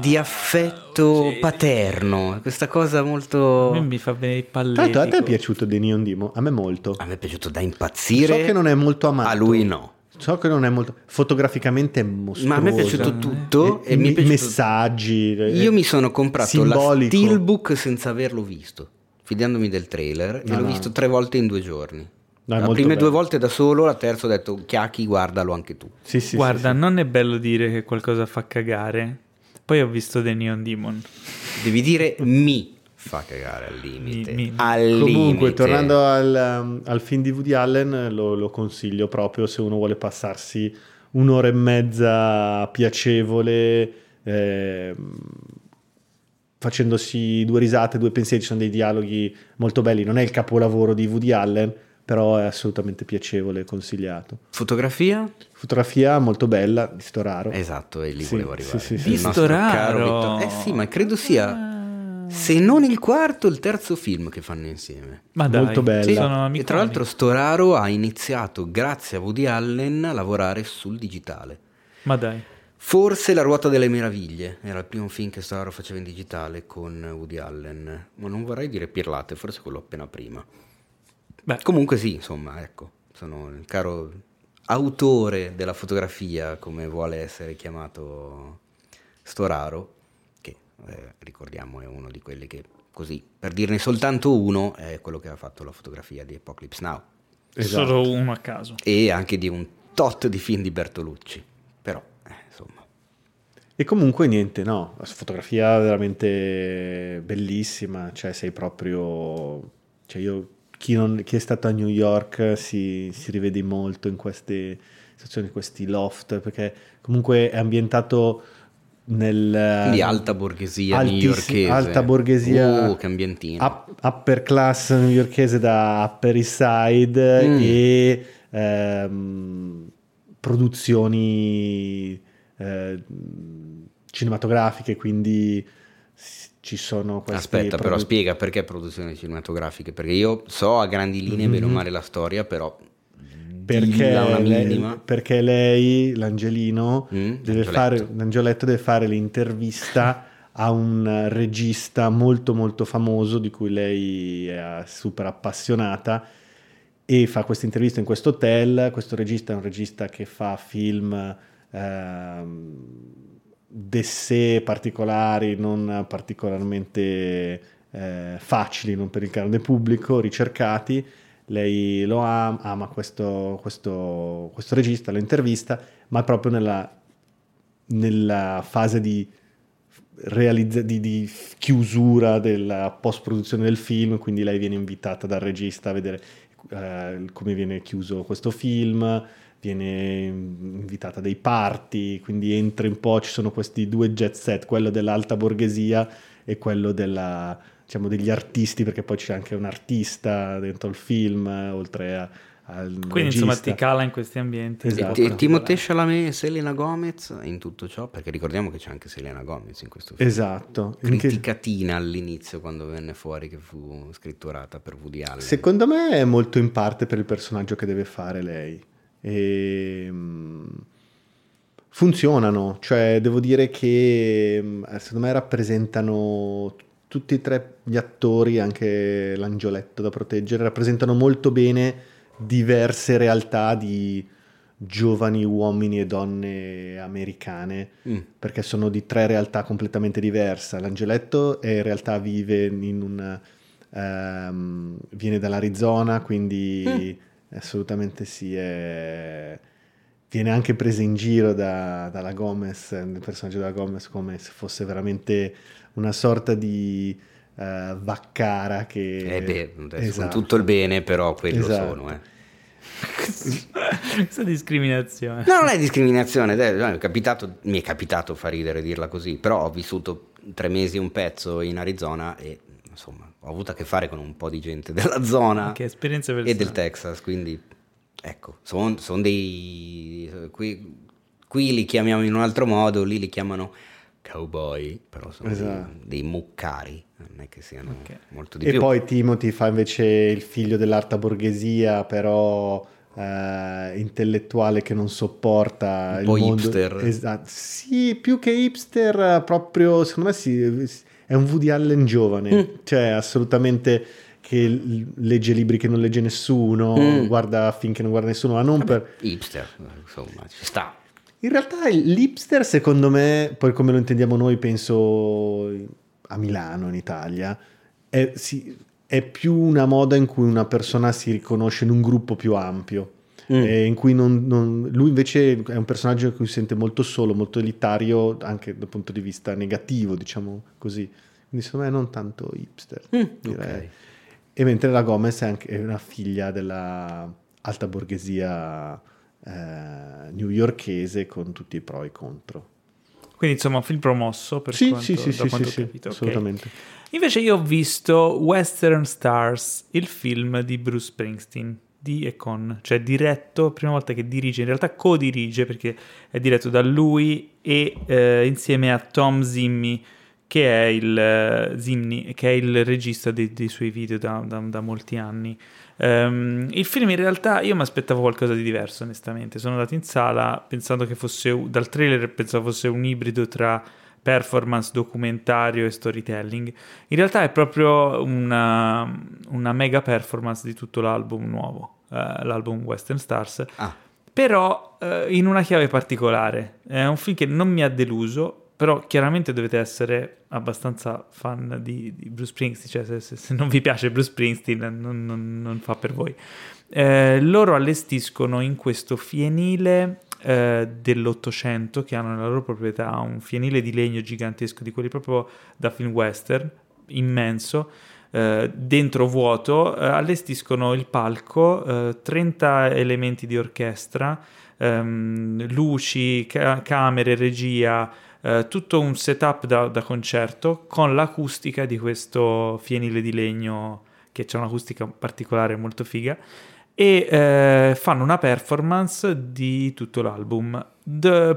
di affetto paterno, questa cosa molto... A me mi fa venire i palletico. Tanto a te è piaciuto The Neon Demon? A me molto. A me è piaciuto da impazzire. So che non è molto amato. A lui no. So che non è molto... Fotograficamente è mostruoso. Ma a me è piaciuto tutto. E mi è piaciuto... Messaggi. Io mi sono comprato la Steelbook senza averlo visto, fidandomi del trailer, e l'ho visto 3 volte in 2 giorni. No, le prime 2 volte da solo, la terza ho detto chiacchi, guardalo anche tu. Sì, guarda, sì, non è bello dire che qualcosa fa cagare. Poi ho visto The Neon Demon. Devi dire mi fa cagare al limite. Comunque, tornando al film di Woody Allen, lo consiglio proprio se uno vuole passarsi un'ora e mezza piacevole, facendosi 2 risate, 2 pensieri. Ci sono dei dialoghi molto belli. Non è il capolavoro di Woody Allen, però è assolutamente piacevole, consigliato. Fotografia? Fotografia molto bella, di Storaro. Esatto, e lì volevo arrivare. Sì. Di Storaro! Sì, ma credo sia, se non il quarto, il terzo film che fanno insieme. Ma dai, molto bella. Sì, sono e tra l'altro Storaro ha iniziato, grazie a Woody Allen, a lavorare sul digitale. Ma dai. Forse La ruota delle meraviglie era il primo film che Storaro faceva in digitale con Woody Allen. Ma non vorrei dire pirlate, forse quello appena prima. Beh. Comunque sì, insomma, ecco, sono il caro autore della fotografia, come vuole essere chiamato Storaro, che ricordiamo è uno di quelli che, così, per dirne soltanto uno, è quello che ha fatto la fotografia di Apocalypse Now. Esatto. Solo uno a caso. E anche di un tot di film di Bertolucci, però, insomma. E comunque niente, no, la fotografia veramente bellissima, cioè sei proprio... Cioè io... Chi è stato a New York si rivede molto in queste situazioni, questi loft, perché comunque è ambientato nel di alta borghesia newyorkese, alta borghesia, che ambientino, upper class newyorkese da Upper East Side e produzioni cinematografiche, quindi ci sono questi... Aspetta, però spiega perché produzioni cinematografiche, perché io so a grandi linee bene o male la storia, però perché lei, l'angelino, l'angioletto deve fare l'intervista a un regista molto molto famoso di cui lei è super appassionata, e fa questa intervista in questo hotel. Questo regista è un regista che fa film d'essè particolari, non particolarmente facili, non per il grande pubblico, ricercati. Lei lo ama questo regista, lo intervista, ma proprio nella fase di chiusura della post-produzione del film, quindi lei viene invitata dal regista a vedere come viene chiuso questo film, viene invitata dei party, quindi entra un po', ci sono questi 2 jet set, quello dell'alta borghesia e quello diciamo degli artisti, perché poi c'è anche un artista dentro il film, oltre al quindi regista. Insomma ti cala in questi ambienti. Esatto. E Timothée Chalamet e Selena Gomez in tutto ciò, perché ricordiamo che c'è anche Selena Gomez in questo film. Esatto. Criticatina all'inizio quando venne fuori che fu scritturata per Woody Allen. Secondo me è molto in parte per il personaggio che deve fare lei. E funzionano, cioè devo dire che secondo me rappresentano tutti e 3 gli attori, anche l'angioletto da proteggere, rappresentano molto bene diverse realtà di giovani uomini e donne americane, perché sono di 3 realtà completamente diverse. L'angioletto è in realtà vive in un viene dall'Arizona, quindi assolutamente sì, viene anche presa in giro dalla Gomez, il personaggio della Gomez, come se fosse veramente una sorta di Vaccara che... beh, esatto. Con tutto il bene, però quello esatto. sono, Questa discriminazione. No, non è discriminazione, mi è capitato far ridere dirla così, però ho vissuto 3 mesi un pezzo in Arizona e insomma ho avuto a che fare con un po' di gente della zona e del Texas, quindi ecco, sono dei... Qui li chiamiamo in un altro modo, lì li chiamano cowboy, però sono esatto. dei muccari, non è che siano okay. molto di più. E poi Timothy fa invece il figlio dell'alta borghesia, però intellettuale che non sopporta il mondo. Hipster. Esatto. Sì, più che hipster, proprio secondo me è un Woody Allen giovane, cioè assolutamente, che legge libri che non legge nessuno, guarda film che non guarda nessuno, ma non per... hipster, insomma, ci sta. In realtà l'hipster, secondo me, poi come lo intendiamo noi, penso a Milano, in Italia, è più una moda in cui una persona si riconosce in un gruppo più ampio, in cui lui invece è un personaggio che si sente molto solo, molto elitario, anche dal punto di vista negativo, diciamo così. Quindi secondo me non tanto hipster, direi. Okay. E mentre la Gomez è una figlia della alta borghesia newyorkese, con tutti i pro e i contro. Quindi insomma un film promosso per quanto ho capito. Sì, okay. Assolutamente. Invece io ho visto Western Stars, il film di Bruce Springsteen, di e con, cioè diretto, prima volta che dirige, in realtà co-dirige, perché è diretto da lui e insieme a Tom Zimmy, che è il regista dei suoi video da molti anni. Il film, in realtà io mi aspettavo qualcosa di diverso, onestamente. Sono andato in sala pensando che fosse, dal trailer pensavo fosse un ibrido tra performance, documentario e storytelling. In realtà è proprio una mega performance di tutto l'album nuovo, l'album Western Stars. Però in una chiave particolare. È un film che non mi ha deluso, però chiaramente dovete essere abbastanza fan di Bruce Springsteen, cioè se non vi piace Bruce Springsteen non fa per voi. Loro allestiscono in questo fienile dell'Ottocento, che hanno nella loro proprietà, un fienile di legno gigantesco, di quelli proprio da film western, immenso, dentro vuoto, allestiscono il palco, 30 elementi di orchestra, luci, camere, regia, tutto un setup da concerto, con l'acustica di questo fienile di legno, che c'è un'acustica particolare molto figa, e fanno una performance di tutto l'album.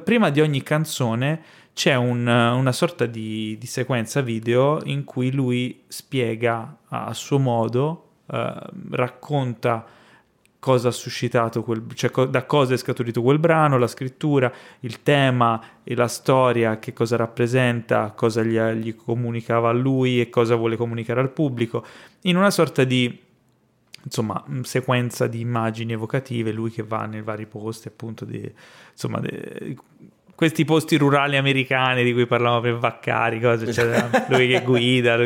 Prima di ogni canzone c'è una sorta di sequenza video in cui lui spiega a suo modo, racconta cosa ha suscitato da cosa è scaturito quel brano, la scrittura, il tema e la storia, che cosa rappresenta, cosa gli comunicava a lui e cosa vuole comunicare al pubblico, in una sorta di, insomma, sequenza di immagini evocative, lui che va nei vari posti, appunto, questi posti rurali americani di cui parlavamo per Vaccari, cose, cioè, lui che guida,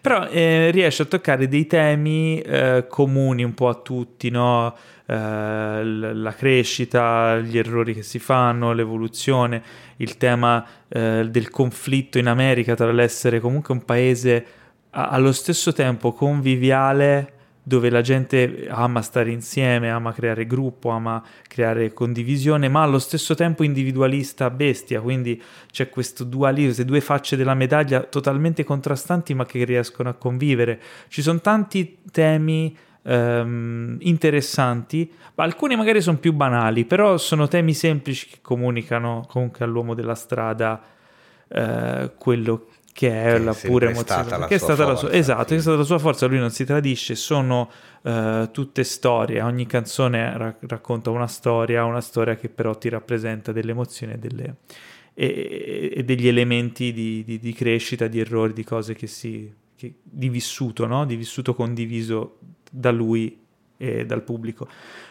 però riesce a toccare dei temi comuni un po' a tutti, no? La crescita, gli errori che si fanno, l'evoluzione, il tema del conflitto in America tra l'essere comunque un paese allo stesso tempo conviviale, dove la gente ama stare insieme, ama creare gruppo, ama creare condivisione, ma allo stesso tempo individualista bestia, quindi c'è questo dualismo, queste due facce della medaglia totalmente contrastanti, ma che riescono a convivere. Ci sono tanti temi interessanti, ma alcuni magari sono più banali, però sono temi semplici che comunicano comunque all'uomo della strada quello che è la pura emozione, che è stata la sua forza, esatto, sì. È stata la sua forza, lui non si tradisce, sono tutte storie, ogni canzone racconta una storia che però ti rappresenta delle emozioni e degli elementi di crescita, di errori, di cose di vissuto, no? Di vissuto condiviso da lui e dal pubblico.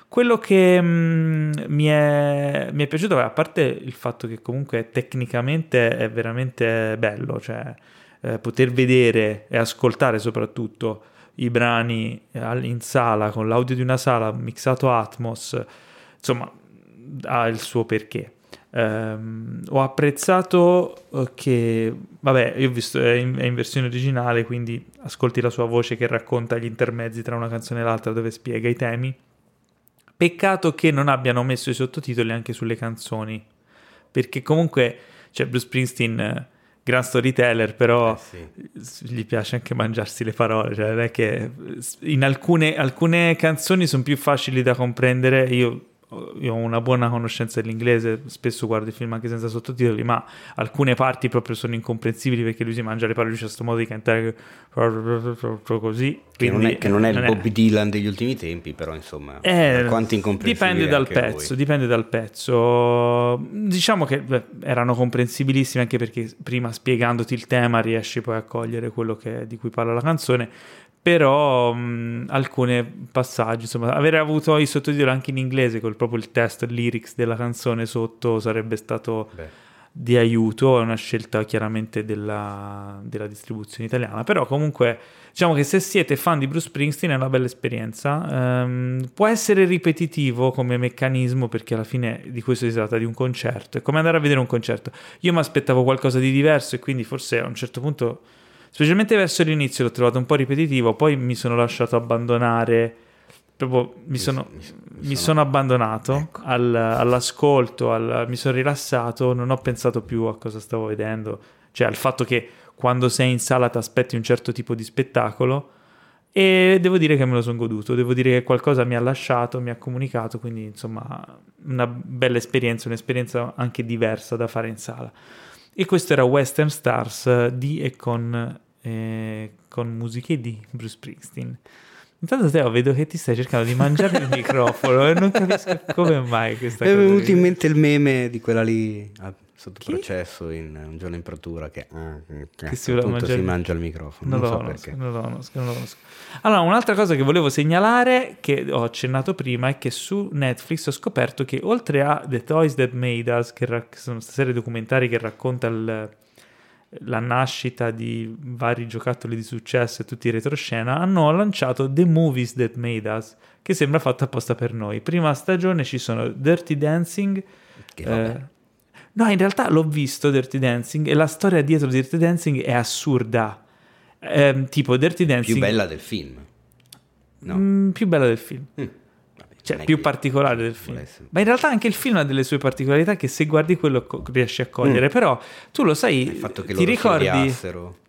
Quello che mi è piaciuto, a parte il fatto che comunque tecnicamente è veramente bello, cioè poter vedere e ascoltare soprattutto i brani in sala, con l'audio di una sala mixato Atmos, insomma ha il suo perché. Ho apprezzato che, vabbè, io ho visto, è in versione originale, quindi ascolti la sua voce che racconta gli intermezzi tra una canzone e l'altra, dove spiega i temi. Peccato che non abbiano messo i sottotitoli anche sulle canzoni, perché comunque, cioè, Bruce Springsteen, gran storyteller, però sì, gli piace anche mangiarsi le parole, cioè non è che in alcune canzoni sono più facili da comprendere. Io ho una buona conoscenza dell'inglese, spesso guardo i film anche senza sottotitoli, ma alcune parti proprio sono incomprensibili perché lui si mangia le parole, c'è questo modo di cantare così, quindi che non è il Bob Dylan degli ultimi tempi, però insomma quanto incomprensibile, dipende dal pezzo. Diciamo che erano comprensibilissimi, anche perché prima spiegandoti il tema riesci poi a cogliere quello di cui parla la canzone. Però alcuni passaggi, insomma, avere avuto i sottotitoli anche in inglese con proprio il testo, il lyrics della canzone sotto, sarebbe stato di aiuto. È una scelta chiaramente della distribuzione italiana, però comunque diciamo che se siete fan di Bruce Springsteen è una bella esperienza. Può essere ripetitivo come meccanismo, perché alla fine di questo si tratta, di un concerto, è come andare a vedere un concerto. Io mi aspettavo qualcosa di diverso e quindi forse a un certo punto, specialmente verso l'inizio, l'ho trovato un po' ripetitivo, poi mi sono lasciato abbandonare, proprio mi sono abbandonato, ecco, all'ascolto, mi sono rilassato, non ho pensato più a cosa stavo vedendo, cioè al fatto che quando sei in sala ti aspetti un certo tipo di spettacolo, e devo dire che me lo sono goduto, devo dire che qualcosa mi ha lasciato, mi ha comunicato, quindi insomma una bella esperienza, un'esperienza anche diversa da fare in sala. E questo era Western Stars di e con musiche di Bruce Springsteen. Intanto Teo, vedo che ti stai cercando di mangiare il microfono e non capisco come mai questa cosa. Mi è venuto in mente il meme di quella lì sotto processo in Un giorno in Pretura che si mangia il microfono, non lo conosco. Allora, un'altra cosa che volevo segnalare, che ho accennato prima, è che su Netflix ho scoperto che oltre a The Toys That Made Us, che sono questa serie documentari che racconta la nascita di vari giocattoli di successo e tutti in retroscena, hanno lanciato The Movies That Made Us, che sembra fatta apposta per noi. Prima stagione ci sono Dirty Dancing, che no, in realtà l'ho visto Dirty Dancing, e la storia dietro Dirty Dancing è assurda. Tipo Dirty Dancing, più bella del film, no? Più bella del film, vabbè, cioè più particolare del film, ma in realtà anche il film ha delle sue particolarità che se guardi quello riesci a cogliere, però tu lo sai, il fatto che ti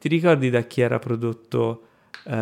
ricordi da chi era prodotto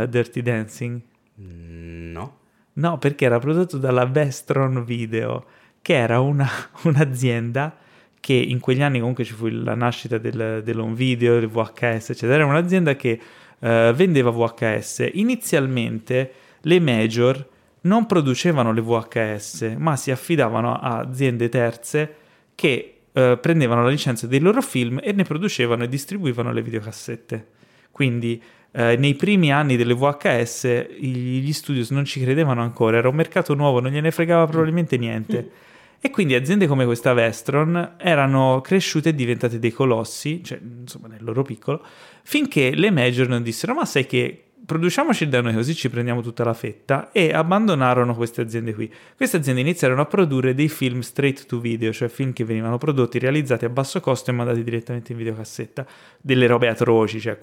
Dirty Dancing? No, perché era prodotto dalla Western Video, che era un'azienda che in quegli anni, comunque ci fu la nascita dell'home video, del VHS, eccetera. Era un'azienda che vendeva VHS. Inizialmente le major non producevano le VHS, ma si affidavano a aziende terze che prendevano la licenza dei loro film e ne producevano e distribuivano le videocassette. Quindi nei primi anni delle VHS gli studios non ci credevano ancora, era un mercato nuovo, non gliene fregava probabilmente niente. E quindi aziende come questa Westron erano cresciute e diventate dei colossi, cioè insomma nel loro piccolo, finché le major non dissero: ma sai che produciamoci da noi così ci prendiamo tutta la fetta, e abbandonarono queste aziende qui. Queste aziende iniziarono a produrre dei film straight to video, cioè film che venivano prodotti, realizzati a basso costo e mandati direttamente in videocassetta, delle robe atroci, cioè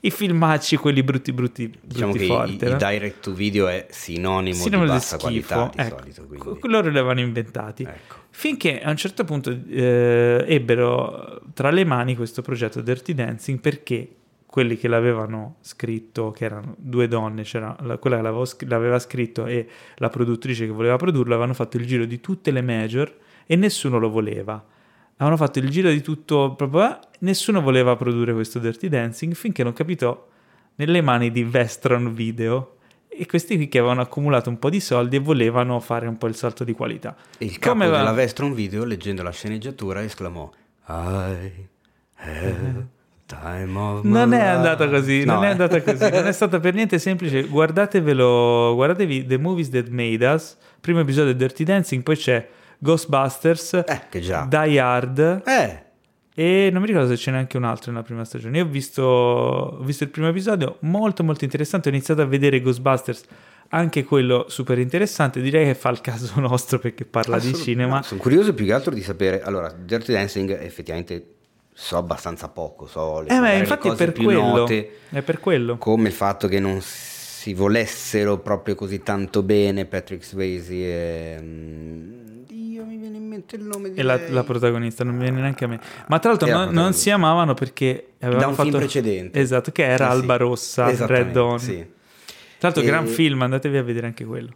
i filmacci, quelli brutti, diciamo brutti, che forte, no? Direct to video è sinonimo di bassa qualità di solito, quindi loro li avevano inventati, finché a un certo punto ebbero tra le mani questo progetto Dirty Dancing, perché quelli che l'avevano scritto, che erano due donne, c'era quella che l'aveva scritto e la produttrice che voleva produrlo, avevano fatto il giro di tutte le major e nessuno lo voleva. Avevano fatto il giro di tutto, proprio nessuno voleva produrre questo Dirty Dancing, finché non capitò nelle mani di Westron Video, e questi qui che avevano accumulato un po' di soldi e volevano fare un po' il salto di qualità. Il capo della Westron Video, leggendo la sceneggiatura, esclamò: non è andata così, non è stata per niente semplice. Guardatevi The Movies That Made Us, primo episodio di Dirty Dancing, poi c'è Ghostbusters, Die Hard, E non mi ricordo se ce n'è anche un altro nella prima stagione. Io ho visto il primo episodio, molto molto interessante. Ho iniziato a vedere Ghostbusters, anche quello super interessante. Direi che fa il caso nostro perché parla di cinema. Sono curioso più che altro di sapere. Allora, Dirty Dancing effettivamente so abbastanza poco, so le infatti cose più note, è per quello, come il fatto che non si volessero proprio così tanto bene Patrick Swayze e... il nome di la protagonista non viene neanche a me, ma tra l'altro non si amavano perché avevano fatto film precedente, esatto, che era Alba Rossa, Red Dawn, sì. Tra l'altro gran film, andatevi a vedere anche quello.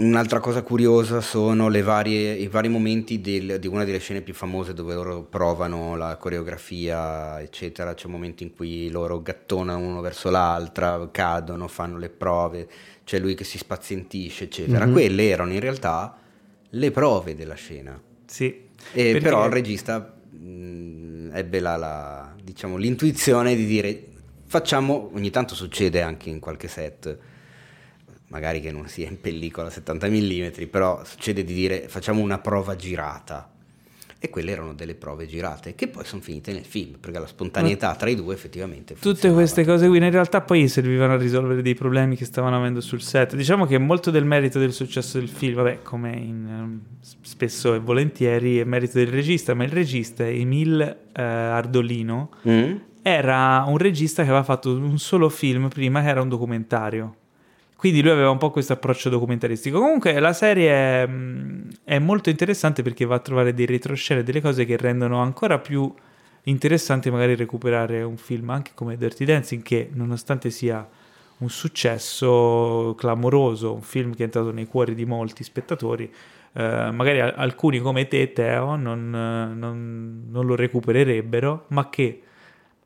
Un'altra cosa curiosa sono i vari momenti di una delle scene più famose dove loro provano la coreografia eccetera. C'è un momento in cui loro gattonano uno verso l'altra, cadono, fanno le prove, c'è lui che si spazientisce eccetera. Mm-hmm. Quelle erano in realtà le prove della scena, sì, perché... però il regista ebbe diciamo, l'intuizione di dire facciamo, ogni tanto succede anche in qualche set, magari che non sia in pellicola 70 mm, però succede di dire facciamo una prova girata, e quelle erano delle prove girate che poi sono finite nel film perché la spontaneità tra i due effettivamente funzionava. Tutte queste cose qui in realtà poi servivano a risolvere dei problemi che stavano avendo sul set. Diciamo che molto del merito del successo del film, vabbè, come spesso e volentieri, è merito del regista, ma il regista Emile Ardolino era un regista che aveva fatto un solo film prima che era un documentario, quindi lui aveva un po' questo approccio documentaristico. Comunque la serie è molto interessante perché va a trovare dei retroscena, delle cose che rendono ancora più interessante magari recuperare un film anche come Dirty Dancing, che nonostante sia un successo clamoroso, un film che è entrato nei cuori di molti spettatori, magari alcuni come te, Teo, non lo recupererebbero, ma che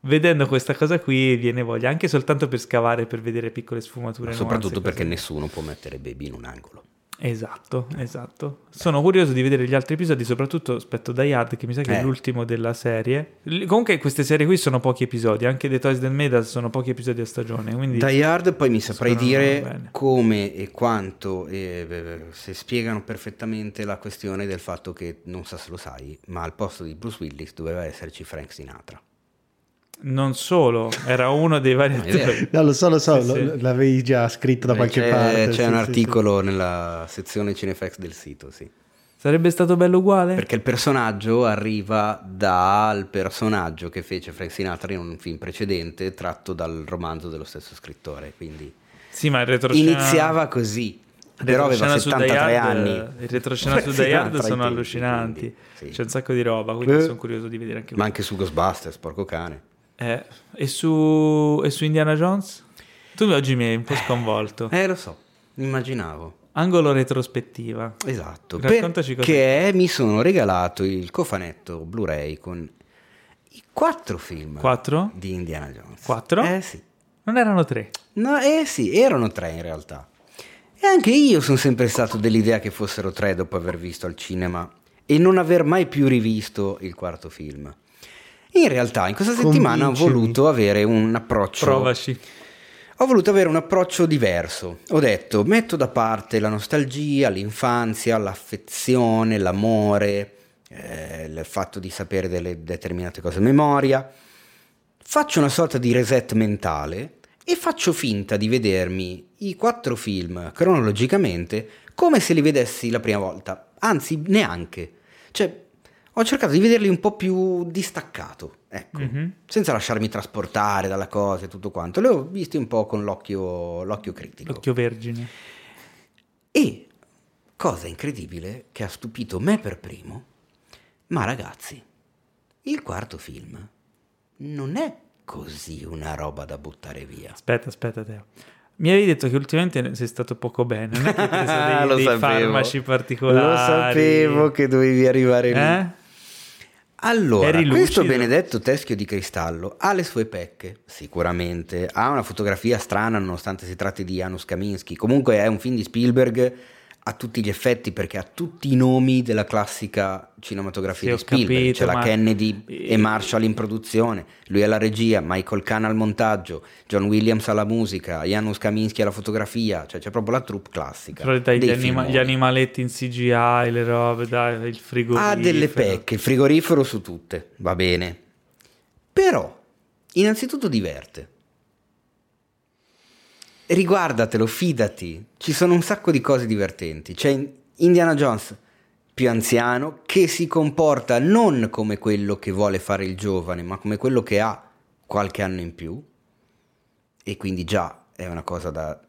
vedendo questa cosa qui viene voglia anche soltanto per scavare, per vedere piccole sfumature, ma soprattutto nuanze, perché nessuno può mettere Baby in un angolo. Esatto. Sono curioso di vedere gli altri episodi, soprattutto aspetto Die Hard, che mi sa che è l'ultimo della serie. Comunque queste serie qui sono pochi episodi, anche The Toys That Made Us sono pochi episodi a stagione, quindi Die Hard poi mi saprei dire come e quanto, se spiegano perfettamente la questione del fatto che, non so se lo sai, ma al posto di Bruce Willis doveva esserci Frank Sinatra. Non solo, era uno dei vari attori. No, lo so, sì, sì. L'avevi già scritto da qualche parte. C'è un articolo nella sezione Cinefacts del sito, sì. Sarebbe stato bello uguale? Perché il personaggio arriva dal personaggio che fece Frank Sinatra in un film precedente tratto dal romanzo dello stesso scrittore, quindi sì, ma il retroscena... iniziava così. Però aveva 73 anni. Il retroscena su Die Hard sono allucinanti, quindi, sì. C'è un sacco di roba, quindi sono curioso di vedere anche lui. Ma anche su Ghostbusters, porco cane. E su Indiana Jones? Tu oggi mi hai un po' sconvolto. Lo so, immaginavo. Angolo retrospettiva. Esatto. Raccontaci perché mi sono regalato il cofanetto Blu-ray con i 4 film. 4? Di Indiana Jones. 4? Sì. Non erano 3? No, sì, erano 3 in realtà. E anche io sono sempre stato dell'idea che fossero 3 dopo aver visto al cinema e non aver mai più rivisto il quarto film. In realtà in questa settimana ho voluto avere un approccio diverso. Ho detto, metto da parte la nostalgia, l'infanzia, l'affezione, l'amore, il fatto di sapere delle determinate cose a memoria. Faccio una sorta di reset mentale e faccio finta di vedermi i 4 film cronologicamente come se li vedessi la prima volta. Anzi, neanche. Cioè, ho cercato di vederli un po' più distaccato, ecco, senza lasciarmi trasportare dalla cosa e tutto quanto. Li ho visti un po' con l'occhio critico. L'occhio vergine. E, cosa incredibile, che ha stupito me per primo, ma ragazzi, il quarto film non è così una roba da buttare via. Aspetta Teo. Mi avevi detto che ultimamente sei stato poco bene, non è che hai preso dei farmaci particolari. Lo sapevo che dovevi arrivare lì. Allora, questo benedetto teschio di cristallo ha le sue pecche, sicuramente. Ha una fotografia strana, nonostante si tratti di Janusz Kaminski. Comunque è un film di Spielberg a tutti gli effetti, perché ha tutti i nomi della classica cinematografia di Spielberg. Capito, c'è la Kennedy e Marshall in produzione, lui alla regia, Michael Kahn al montaggio, John Williams alla musica, Janusz Kaminski alla fotografia, cioè c'è proprio la troupe classica. Però dai, gli animaletti in CGI, le robe, dai, il frigorifero. Ha delle pecche, il frigorifero su tutte, va bene. Però, innanzitutto diverte. Riguardatelo, fidati, ci sono un sacco di cose divertenti. C'è Indiana Jones più anziano che si comporta non come quello che vuole fare il giovane, ma come quello che ha qualche anno in più, e quindi già è una cosa da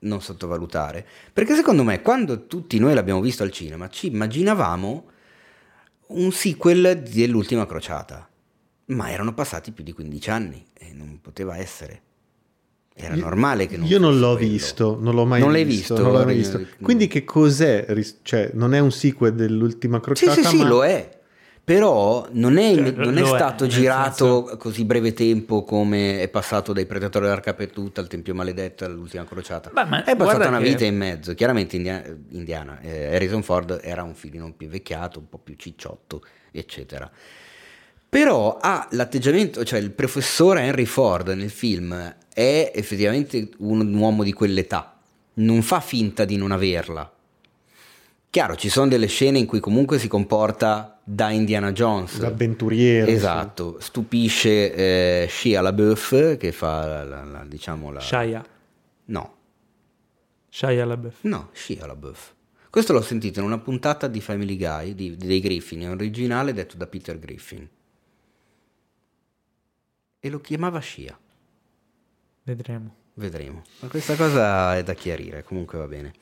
non sottovalutare, perché secondo me quando tutti noi l'abbiamo visto al cinema ci immaginavamo un sequel dell'Ultima Crociata, ma erano passati più di 15 anni e non poteva essere. Era normale che non io non l'ho quello. Visto, non l'ho mai non l'hai visto, visto, non l'ho mai visto. Quindi che cos'è? Cioè, non è un sequel dell'Ultima Crociata? Sì, sì, ma... sì, lo è. Però non è, cioè, non è stato è, girato senso... così breve tempo come è passato dai Predatori d'Arca Perduta al Tempio Maledetto all'Ultima Crociata. Beh, ma è passata una vita in mezzo. Chiaramente Indiana Harrison Ford era un filino più vecchiato, un po' più cicciotto, eccetera. Però ha l'atteggiamento, cioè il professore Henry Ford nel film è effettivamente un uomo di quell'età, non fa finta di non averla. Chiaro, ci sono delle scene in cui comunque si comporta da Indiana Jones, l'avventuriero, esatto, sì. Stupisce Shia LaBeouf che fa la diciamo la Shia no Shia LaBeouf no Shia LaBeouf. Questo l'ho sentito in una puntata di Family Guy dei Griffin, è un originale detto da Peter Griffin e lo chiamava Shia. Vedremo. Ma questa cosa è da chiarire, comunque va bene.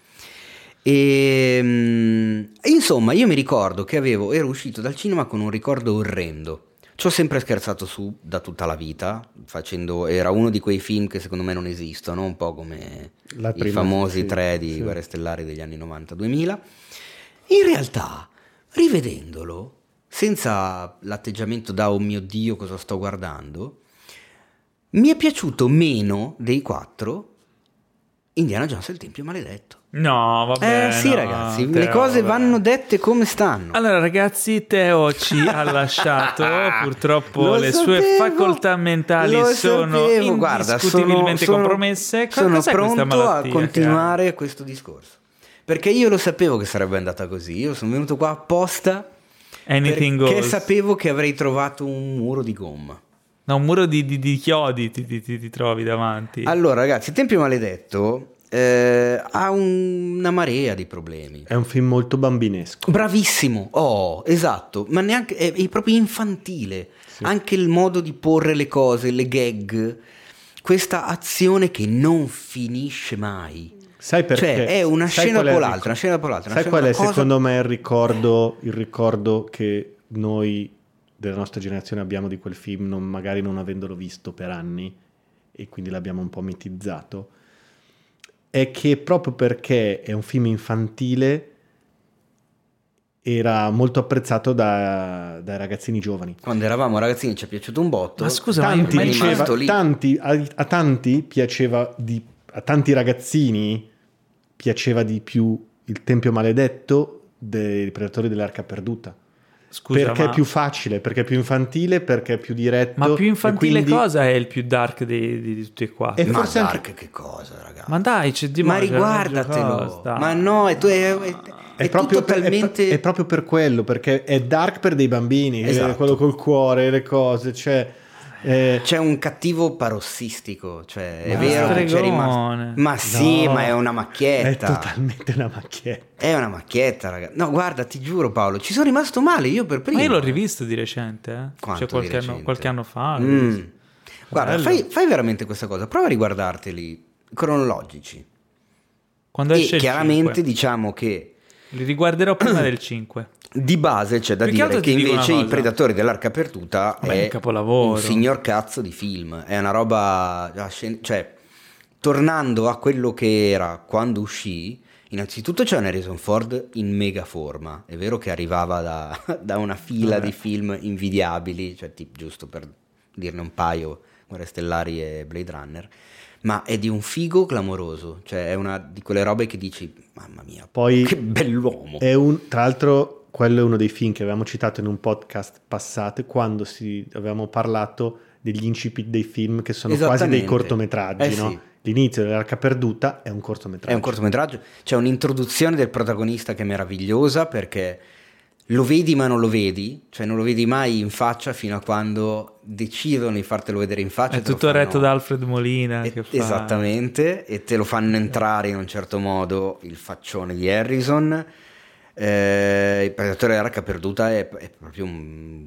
E insomma, io mi ricordo che ero uscito dal cinema con un ricordo orrendo. Ci ho sempre scherzato su da tutta la vita, era uno di quei film che secondo me non esistono, un po' come i famosi tre di Guerre Stellari degli anni 90-2000. In realtà, rivedendolo, senza l'atteggiamento da oh mio Dio cosa sto guardando, mi è piaciuto meno dei 4 Indiana Jones e il Tempio Maledetto. No, vabbè. Sì, no, ragazzi, Teo, le cose vanno dette come stanno. Allora, ragazzi, Teo ci ha lasciato purtroppo sue facoltà mentali sono indiscutibilmente compromesse. Sono pronto a continuare questo discorso, perché io lo sapevo che sarebbe andata così. Io sono venuto qua apposta perché sapevo che avrei trovato un muro di gomma. No, un muro di chiodi ti trovi davanti. Allora, ragazzi, Tempio Maledetto ha una marea di problemi. È un film molto bambinesco. Bravissimo, esatto, ma neanche è proprio infantile. Sì. Anche il modo di porre le cose, le gag, questa azione che non finisce mai. Sai perché? Cioè, è una scena dopo l'altra, una scena dopo l'altra. Sai qual è, secondo me, il ricordo che noi della nostra generazione abbiamo di quel film, magari non avendolo visto per anni e quindi l'abbiamo un po' mitizzato, è che proprio perché è un film infantile era molto apprezzato dai ragazzini giovani. Quando eravamo ragazzini ci è piaciuto un botto. Ma scusa, a tanti ragazzini piaceva di più il Tempio Maledetto dei Predatori dell'Arca Perduta. Scusa, perché è più facile, perché è più infantile, perché è più diretto. Ma più infantile quindi... cosa è il più dark di tutti e quattro? E forse dark anche... che cosa, ragazzi? Ma dai, riguardatelo. Ma no, è proprio per quello, perché è dark per dei bambini, esatto. Quello col cuore, le cose, cioè c'è un cattivo parossistico, cioè è vero che c'è rimasto. Ma sì, no, ma è una macchietta. È totalmente una macchietta. È una macchietta, ragazzi. No, guarda, ti giuro, Paolo, ci sono rimasto male io per primo. Ma io l'ho rivisto di recente, Cioè, qualche anno fa. Guarda, fai veramente questa cosa. Prova a riguardarteli cronologici. Quando esce chiaramente 5. Diciamo che li riguarderò prima del 5. Di base c'è da dire che invece I Predatori dell'Arca Perduta è un capolavoro, un signor cazzo di film, è una roba, cioè tornando a quello che era quando uscì, innanzitutto c'è un Harrison Ford in mega forma, è vero che arrivava da una fila di film invidiabili, cioè giusto per dirne un paio, Guerre Stellari e Blade Runner, ma è di un figo clamoroso, cioè è una di quelle robe che dici mamma mia, poi che bell'uomo è un, tra l'altro quello è uno dei film che avevamo citato in un podcast passato quando avevamo parlato degli incipit dei film che sono quasi dei cortometraggi, no? Sì. L'inizio dell'arca perduta è un cortometraggio. È un cortometraggio, c'è un'introduzione del protagonista che è meravigliosa perché lo vedi ma non lo vedi, cioè non lo vedi mai in faccia fino a quando decidono di fartelo vedere in faccia. È tutto retto da Alfred Molina che fa... Esattamente, e te lo fanno entrare in un certo modo il faccione di Harrison. Il Predatore dell'arca perduta è proprio un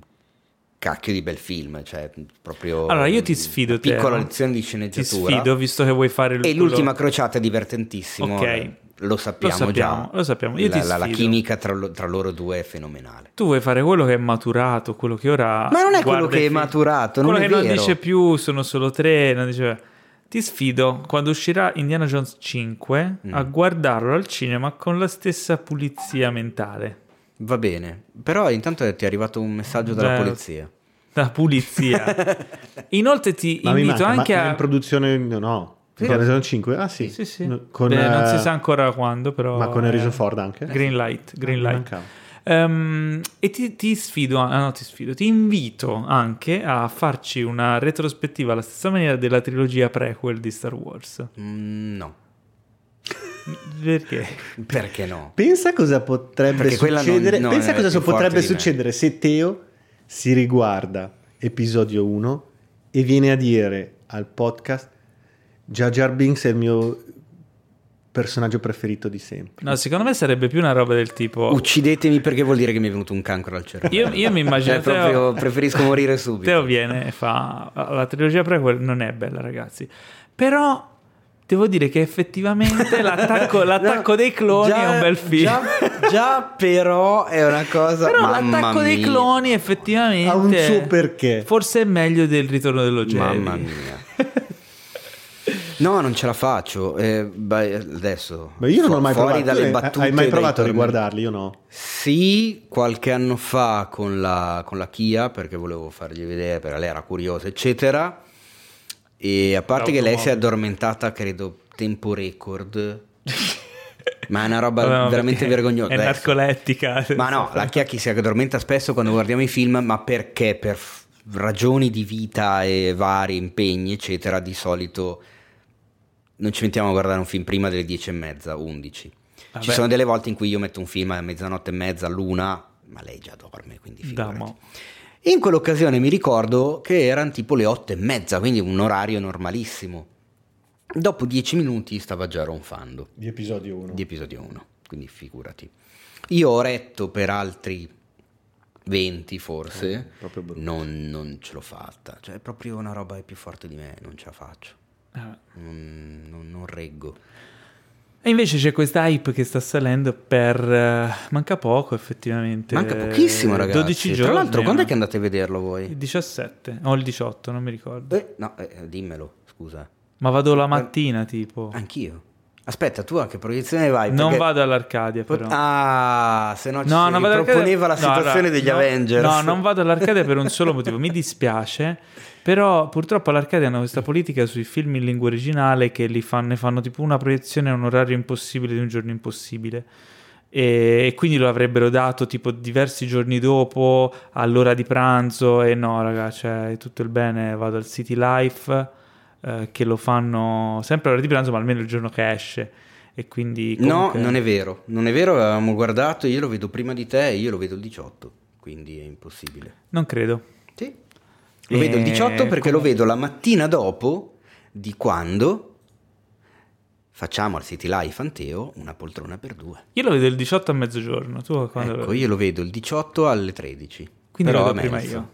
cacchio di bel film, cioè proprio. Allora io ti sfido, piccola lezione di sceneggiatura. Ti sfido, visto che vuoi fare e l'ultima crociata è divertentissimo. Ok, lo sappiamo già. Io ti sfido. La chimica tra loro due è fenomenale. Tu vuoi fare quello che è maturato, quello che ora. Ma non è quello che è maturato, non quello è che vero. Non dice più sono solo tre, non diceva. Ti sfido, quando uscirà Indiana Jones 5, a guardarlo al cinema con la stessa pulizia mentale. Va bene, però intanto ti è arrivato un messaggio dalla polizia. Da pulizia. Inoltre ti invito anche a... in produzione no. Sì. Indiana Jones 5? Ah sì. Sì. Con, non si sa ancora quando, però... Ma con Harrison Ford anche? Green Light. E ti invito anche a farci una retrospettiva alla stessa maniera della trilogia prequel di Star Wars. No. Perché no? Pensa cosa potrebbe succedere. Pensa cosa potrebbe succedere se Teo si riguarda episodio 1 e viene a dire al podcast: Jar Jar Binks è il mio personaggio preferito di sempre. No, secondo me sarebbe più una roba del tipo uccidetemi, perché vuol dire che mi è venuto un cancro al cervello. Io mi immagino proprio preferisco morire subito. Teo viene e fa la trilogia prequel non è bella, ragazzi, però devo dire che effettivamente l'attacco dei cloni già, è un bel film. Già però è una cosa. Però l'attacco dei cloni effettivamente ha un suo perché. Forse è meglio del ritorno dello Jedi. Mamma mia. No, non ce la faccio. Adesso. Ma io non ho mai provato. Dalle battute, hai mai provato a riguardarli? Io no. Sì, qualche anno fa con la Kia, perché volevo fargli vedere, perché lei era curiosa, eccetera. E a parte che lei si è addormentata, credo, tempo record. Ma è una roba veramente vergognosa. È narcolettica. Ma no, la Kia si addormenta spesso quando guardiamo i film, ma perché per ragioni di vita e vari impegni, eccetera, di solito non ci mettiamo a guardare un film prima delle 10:30, 11. Vabbè. Ci sono delle volte in cui io metto un film a 00:30, l'una, ma lei già dorme, quindi figurati. In quell'occasione mi ricordo che erano tipo le 8:30, quindi un orario normalissimo. Dopo 10 minuti stava già ronfando. Di episodio 1, quindi figurati. Io ho retto per altri 20 forse, non ce l'ho fatta. Cioè è proprio una roba più forte di me, non ce la faccio. Non reggo. E invece c'è questa hype che sta salendo per manca poco, effettivamente. Manca pochissimo, ragazzi. 12 giorni. Tra l'altro, quando è che andate a vederlo voi? Il 17 o il 18, non mi ricordo. Dimmelo, scusa. Ma vado la mattina, tipo. Anch'io. Aspetta, tu a che proiezione vai? Perché... Non vado all'Arcadia, però. Ah, se no ci non vado proponeva la situazione degli Avengers. No, non vado all'Arcadia per un solo motivo. Mi dispiace, però purtroppo all'Arcadia hanno questa politica sui film in lingua originale che ne fanno tipo una proiezione a un orario impossibile di un giorno impossibile. E quindi lo avrebbero dato tipo diversi giorni dopo, all'ora di pranzo. E no, raga, cioè, tutto il bene, vado al City Life... che lo fanno sempre all'ora di pranzo, ma almeno il giorno che esce. E quindi comunque... No, non è vero, avevamo guardato, io lo vedo prima di te e io lo vedo il 18, quindi è impossibile. Non credo. Sì. Lo vedo il 18 perché lo vedo la mattina dopo di quando facciamo al City Life Anteo una poltrona per due. Io lo vedo il 18 a mezzogiorno, tu quando lo vedi? Io lo vedo il 18 alle 13. Quindi però lo vedo prima io.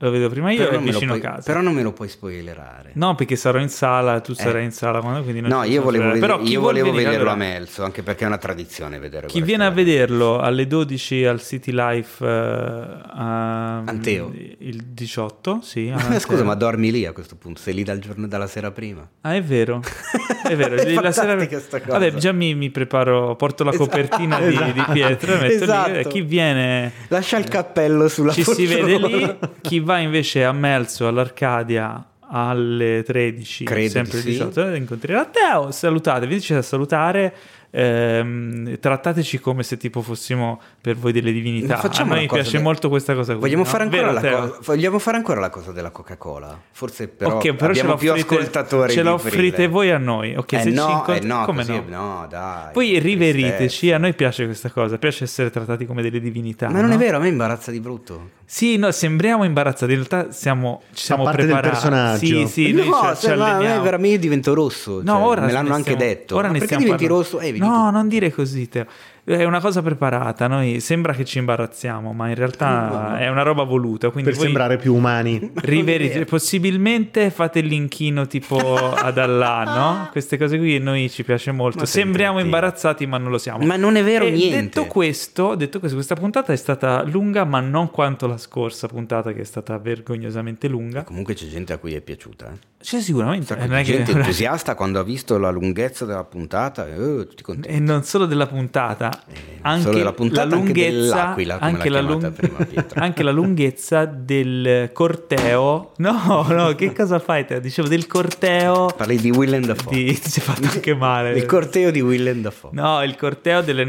Lo vedo prima io e vicino a casa. Però non me lo puoi spoilerare. No, perché sarò in sala, tu sarai in sala quando, quindi non. No, io volevo vederlo a Melzo, anche perché è una tradizione vedere. Chi viene a vederlo alle 12 al City Life Anteo il 18, sì. Scusa, ma dormi lì a questo punto? Sei lì dalla sera prima. Ah, è vero. È la sera... Vabbè, già mi preparo, porto la copertina di Pietro e metto lì. Chi viene lascia il cappello sulla poltrona. Ci si vede lì. Chi va invece a Melzo all'Arcadia alle 13, credo, sempre alle 18, incontrerà Teo, salutatevi, dice da salutare, trattateci come se tipo fossimo per voi delle divinità. Facciamo, a noi piace molto questa cosa qui, vogliamo, no? Fare ancora vogliamo fare ancora la cosa della Coca-Cola, forse, però, okay, però abbiamo più ascoltatori, ce la offrite voi a noi, ok, se no, ci no, come così, no, dai, poi riveriteci, a noi piace questa cosa, piace essere trattati come delle divinità, ma non, no? È vero, a me imbarazza di brutto. Sì, no, sembriamo imbarazzati, in realtà siamo, ci siamo preparati, personaggio. Sì, sì, no, noi ci alleniamo. Veramente io divento rosso, no, cioè, ora me l'hanno anche detto, ora ne stiamo diventi rosso? No, non dire così, Teo. È una cosa preparata, noi sembra che ci imbarazziamo, ma in realtà è una roba voluta, quindi per sembrare più umani. Possibilmente fate il l'inchino tipo ad Allah, no? Queste cose qui a noi ci piace molto. Ma sembriamo imbarazzati, ma non lo siamo. Ma non è vero niente. Detto questo, questa puntata è stata lunga, ma non quanto la scorsa puntata, che è stata vergognosamente lunga. E comunque c'è gente a cui è piaciuta, eh? C'è sicuramente gente entusiasta quando ha visto la lunghezza della puntata, tutti contenti. E non solo della puntata. Anche la puntata, la lunghezza, anche la lunghezza del corteo. No, che cosa fai te? Dicevo del corteo. Parli di Willem Dafoe. Si è fatto anche male. Il corteo di Willem Dafoe. No, il corteo dei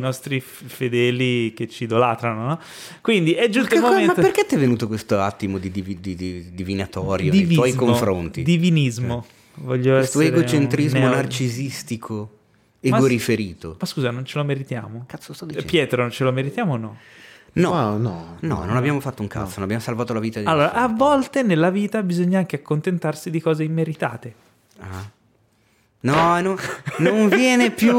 nostri fedeli che ci idolatrano, no? Quindi è giusto il momento. Ma perché ti è venuto questo attimo di divinatorio nei tuoi confronti? Divinismo. Voglio questo egocentrismo narcisistico. Ego riferito. Ma scusa, non ce lo meritiamo? Cazzo sto dicendo. Pietro, non ce lo meritiamo o no? No, non abbiamo fatto un cazzo, non abbiamo salvato la vita di nessuno. Allora, a volte nella vita bisogna anche accontentarsi di cose immeritate. No, non viene più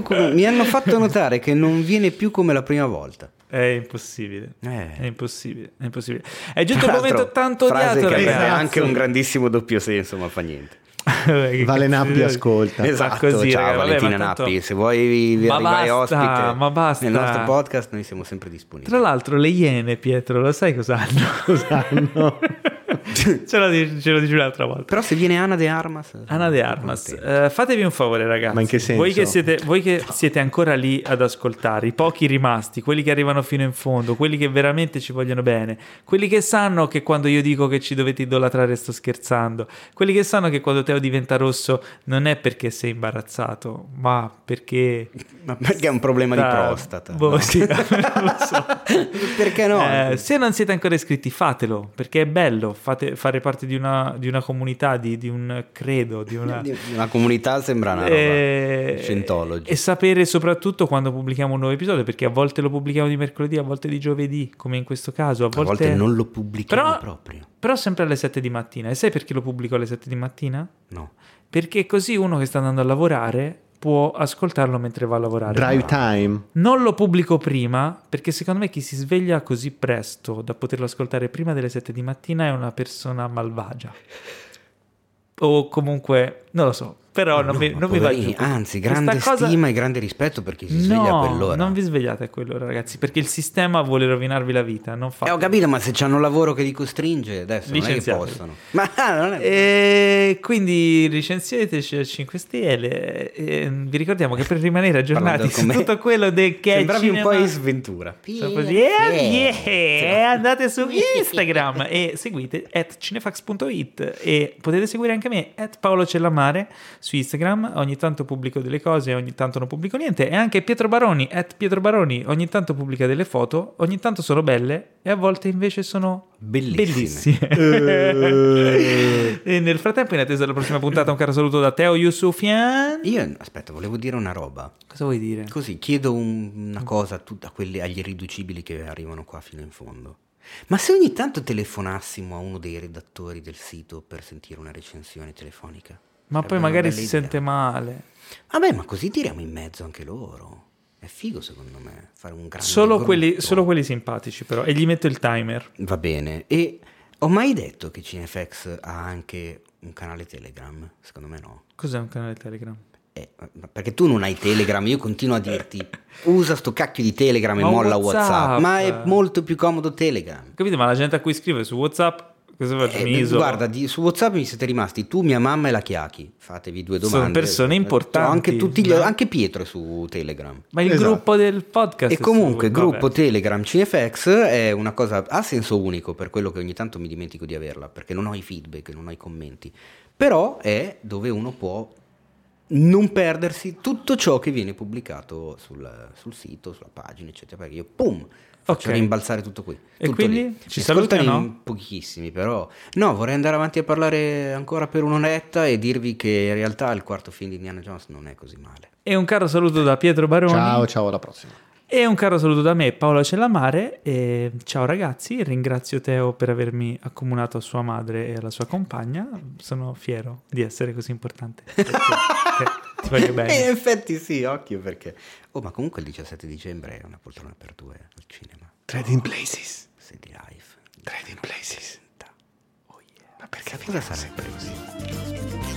come... Mi hanno fatto notare che non viene più come la prima volta. È impossibile. È giusto il momento tanto odiato, ragazzi. Ha anche un grandissimo doppio senso, ma fa niente. Vale Nappi ascolta, esatto, così, ciao, ragazzi, Valentina, vabbè, tanto... Nappi, se vuoi arrivare ospite nel nostro podcast, noi siamo sempre disponibili. Tra l'altro le Iene, Pietro, lo sai cos'hanno? ce lo dici un'altra volta. Però se viene Ana de Armas, fatevi un favore, ragazzi. Ma in che senso? Voi che siete ancora lì ad ascoltare, i pochi rimasti, quelli che arrivano fino in fondo, quelli che veramente ci vogliono bene, quelli che sanno che quando io dico che ci dovete idolatrare sto scherzando, quelli che sanno che quando Teo diventa rosso non è perché sei imbarazzato, ma perché è un problema di prostata, no? Sì, lo so. Perché no? Se non siete ancora iscritti, fatelo, perché è bello fare parte di una comunità, di un credo, di una comunità, sembra una roba scientology, e sapere soprattutto quando pubblichiamo un nuovo episodio, perché a volte lo pubblichiamo di mercoledì, a volte di giovedì, come in questo caso, a volte non lo pubblichiamo proprio, sempre alle 7 di mattina. E sai perché lo pubblico alle 7 di mattina? No, perché così uno che sta andando a lavorare può ascoltarlo mentre va a lavorare. Drive time. Non lo pubblico prima, perché secondo me chi si sveglia così presto da poterlo ascoltare prima delle 7 di mattina è una persona malvagia. O comunque, non lo so, però non mi va giù. Anzi, grande stima e grande rispetto per chi si sveglia a quell'ora. Non vi svegliate a quell'ora, ragazzi, perché il sistema vuole rovinarvi la vita. Non fa. Ho capito, ma se c'hanno un lavoro che li costringe, adesso licenziate. Non è che possono. Ma non è... E quindi licenziateci a 5 stelle. E vi ricordiamo che per rimanere aggiornati su tutto quello che sembravi un po' Ace Ventura. Andate su Instagram e seguite @Cinefacts.it e potete seguire anche me @PaoloCellamare su Instagram. Ogni tanto pubblico delle cose, ogni tanto non pubblico niente. E anche Pietro Baroni @PietroBaroni ogni tanto pubblica delle foto, ogni tanto sono belle e a volte invece sono bellissime. E nel frattempo, in attesa della prossima puntata, un caro saluto da Teo Youssoufian. Io aspetta, volevo dire una roba. Cosa vuoi dire? Così chiedo una cosa a quelli, agli irriducibili che arrivano qua fino in fondo. Ma se ogni tanto telefonassimo a uno dei redattori del sito per sentire una recensione telefonica? Ma poi magari si sente male. Vabbè, ma così tiriamo in mezzo anche loro. È figo, secondo me, fare un grande solo quelli simpatici, però. E gli metto il timer. Va bene. E ho mai detto che Cinefx ha anche un canale Telegram? Secondo me no. Cos'è un canale Telegram? Perché tu non hai Telegram, io continuo a dirti usa sto cacchio di Telegram e molla WhatsApp. Ma è molto più comodo Telegram. Capite? Ma la gente a cui scrive su WhatsApp Guarda, su WhatsApp mi siete rimasti tu, mia mamma e la Chiachi. Fatevi due domande. Sono persone importanti. Anche, anche Pietro è su Telegram. Ma il gruppo del podcast. E comunque gruppo Telegram Cinefacts è una cosa a senso unico, per quello che ogni tanto mi dimentico di averla, perché non ho i feedback, non ho i commenti. Però è dove uno può non perdersi tutto ciò che viene pubblicato sul sito, sulla pagina, eccetera. Perché io faccio rimbalzare tutto qui. E tutto quindi lì. Ci salutano? No? Pochissimi, però. No, vorrei andare avanti a parlare ancora per un'oretta e dirvi che in realtà il quarto film di Indiana Jones non è così male. E un caro saluto da Pietro Baroni. Ciao, ciao, alla prossima. E un caro saluto da me, Paolo Cellamare. E ciao ragazzi, ringrazio Teo per avermi accomunato a sua madre e alla sua compagna. Sono fiero di essere così importante. Ti voglio bene. E in effetti sì, occhio perché... Oh, ma comunque il 17 dicembre è una poltrona per due al cinema. Trading Places. City Life. Trading Places. Oh yeah. Ma perché cosa sarebbe così?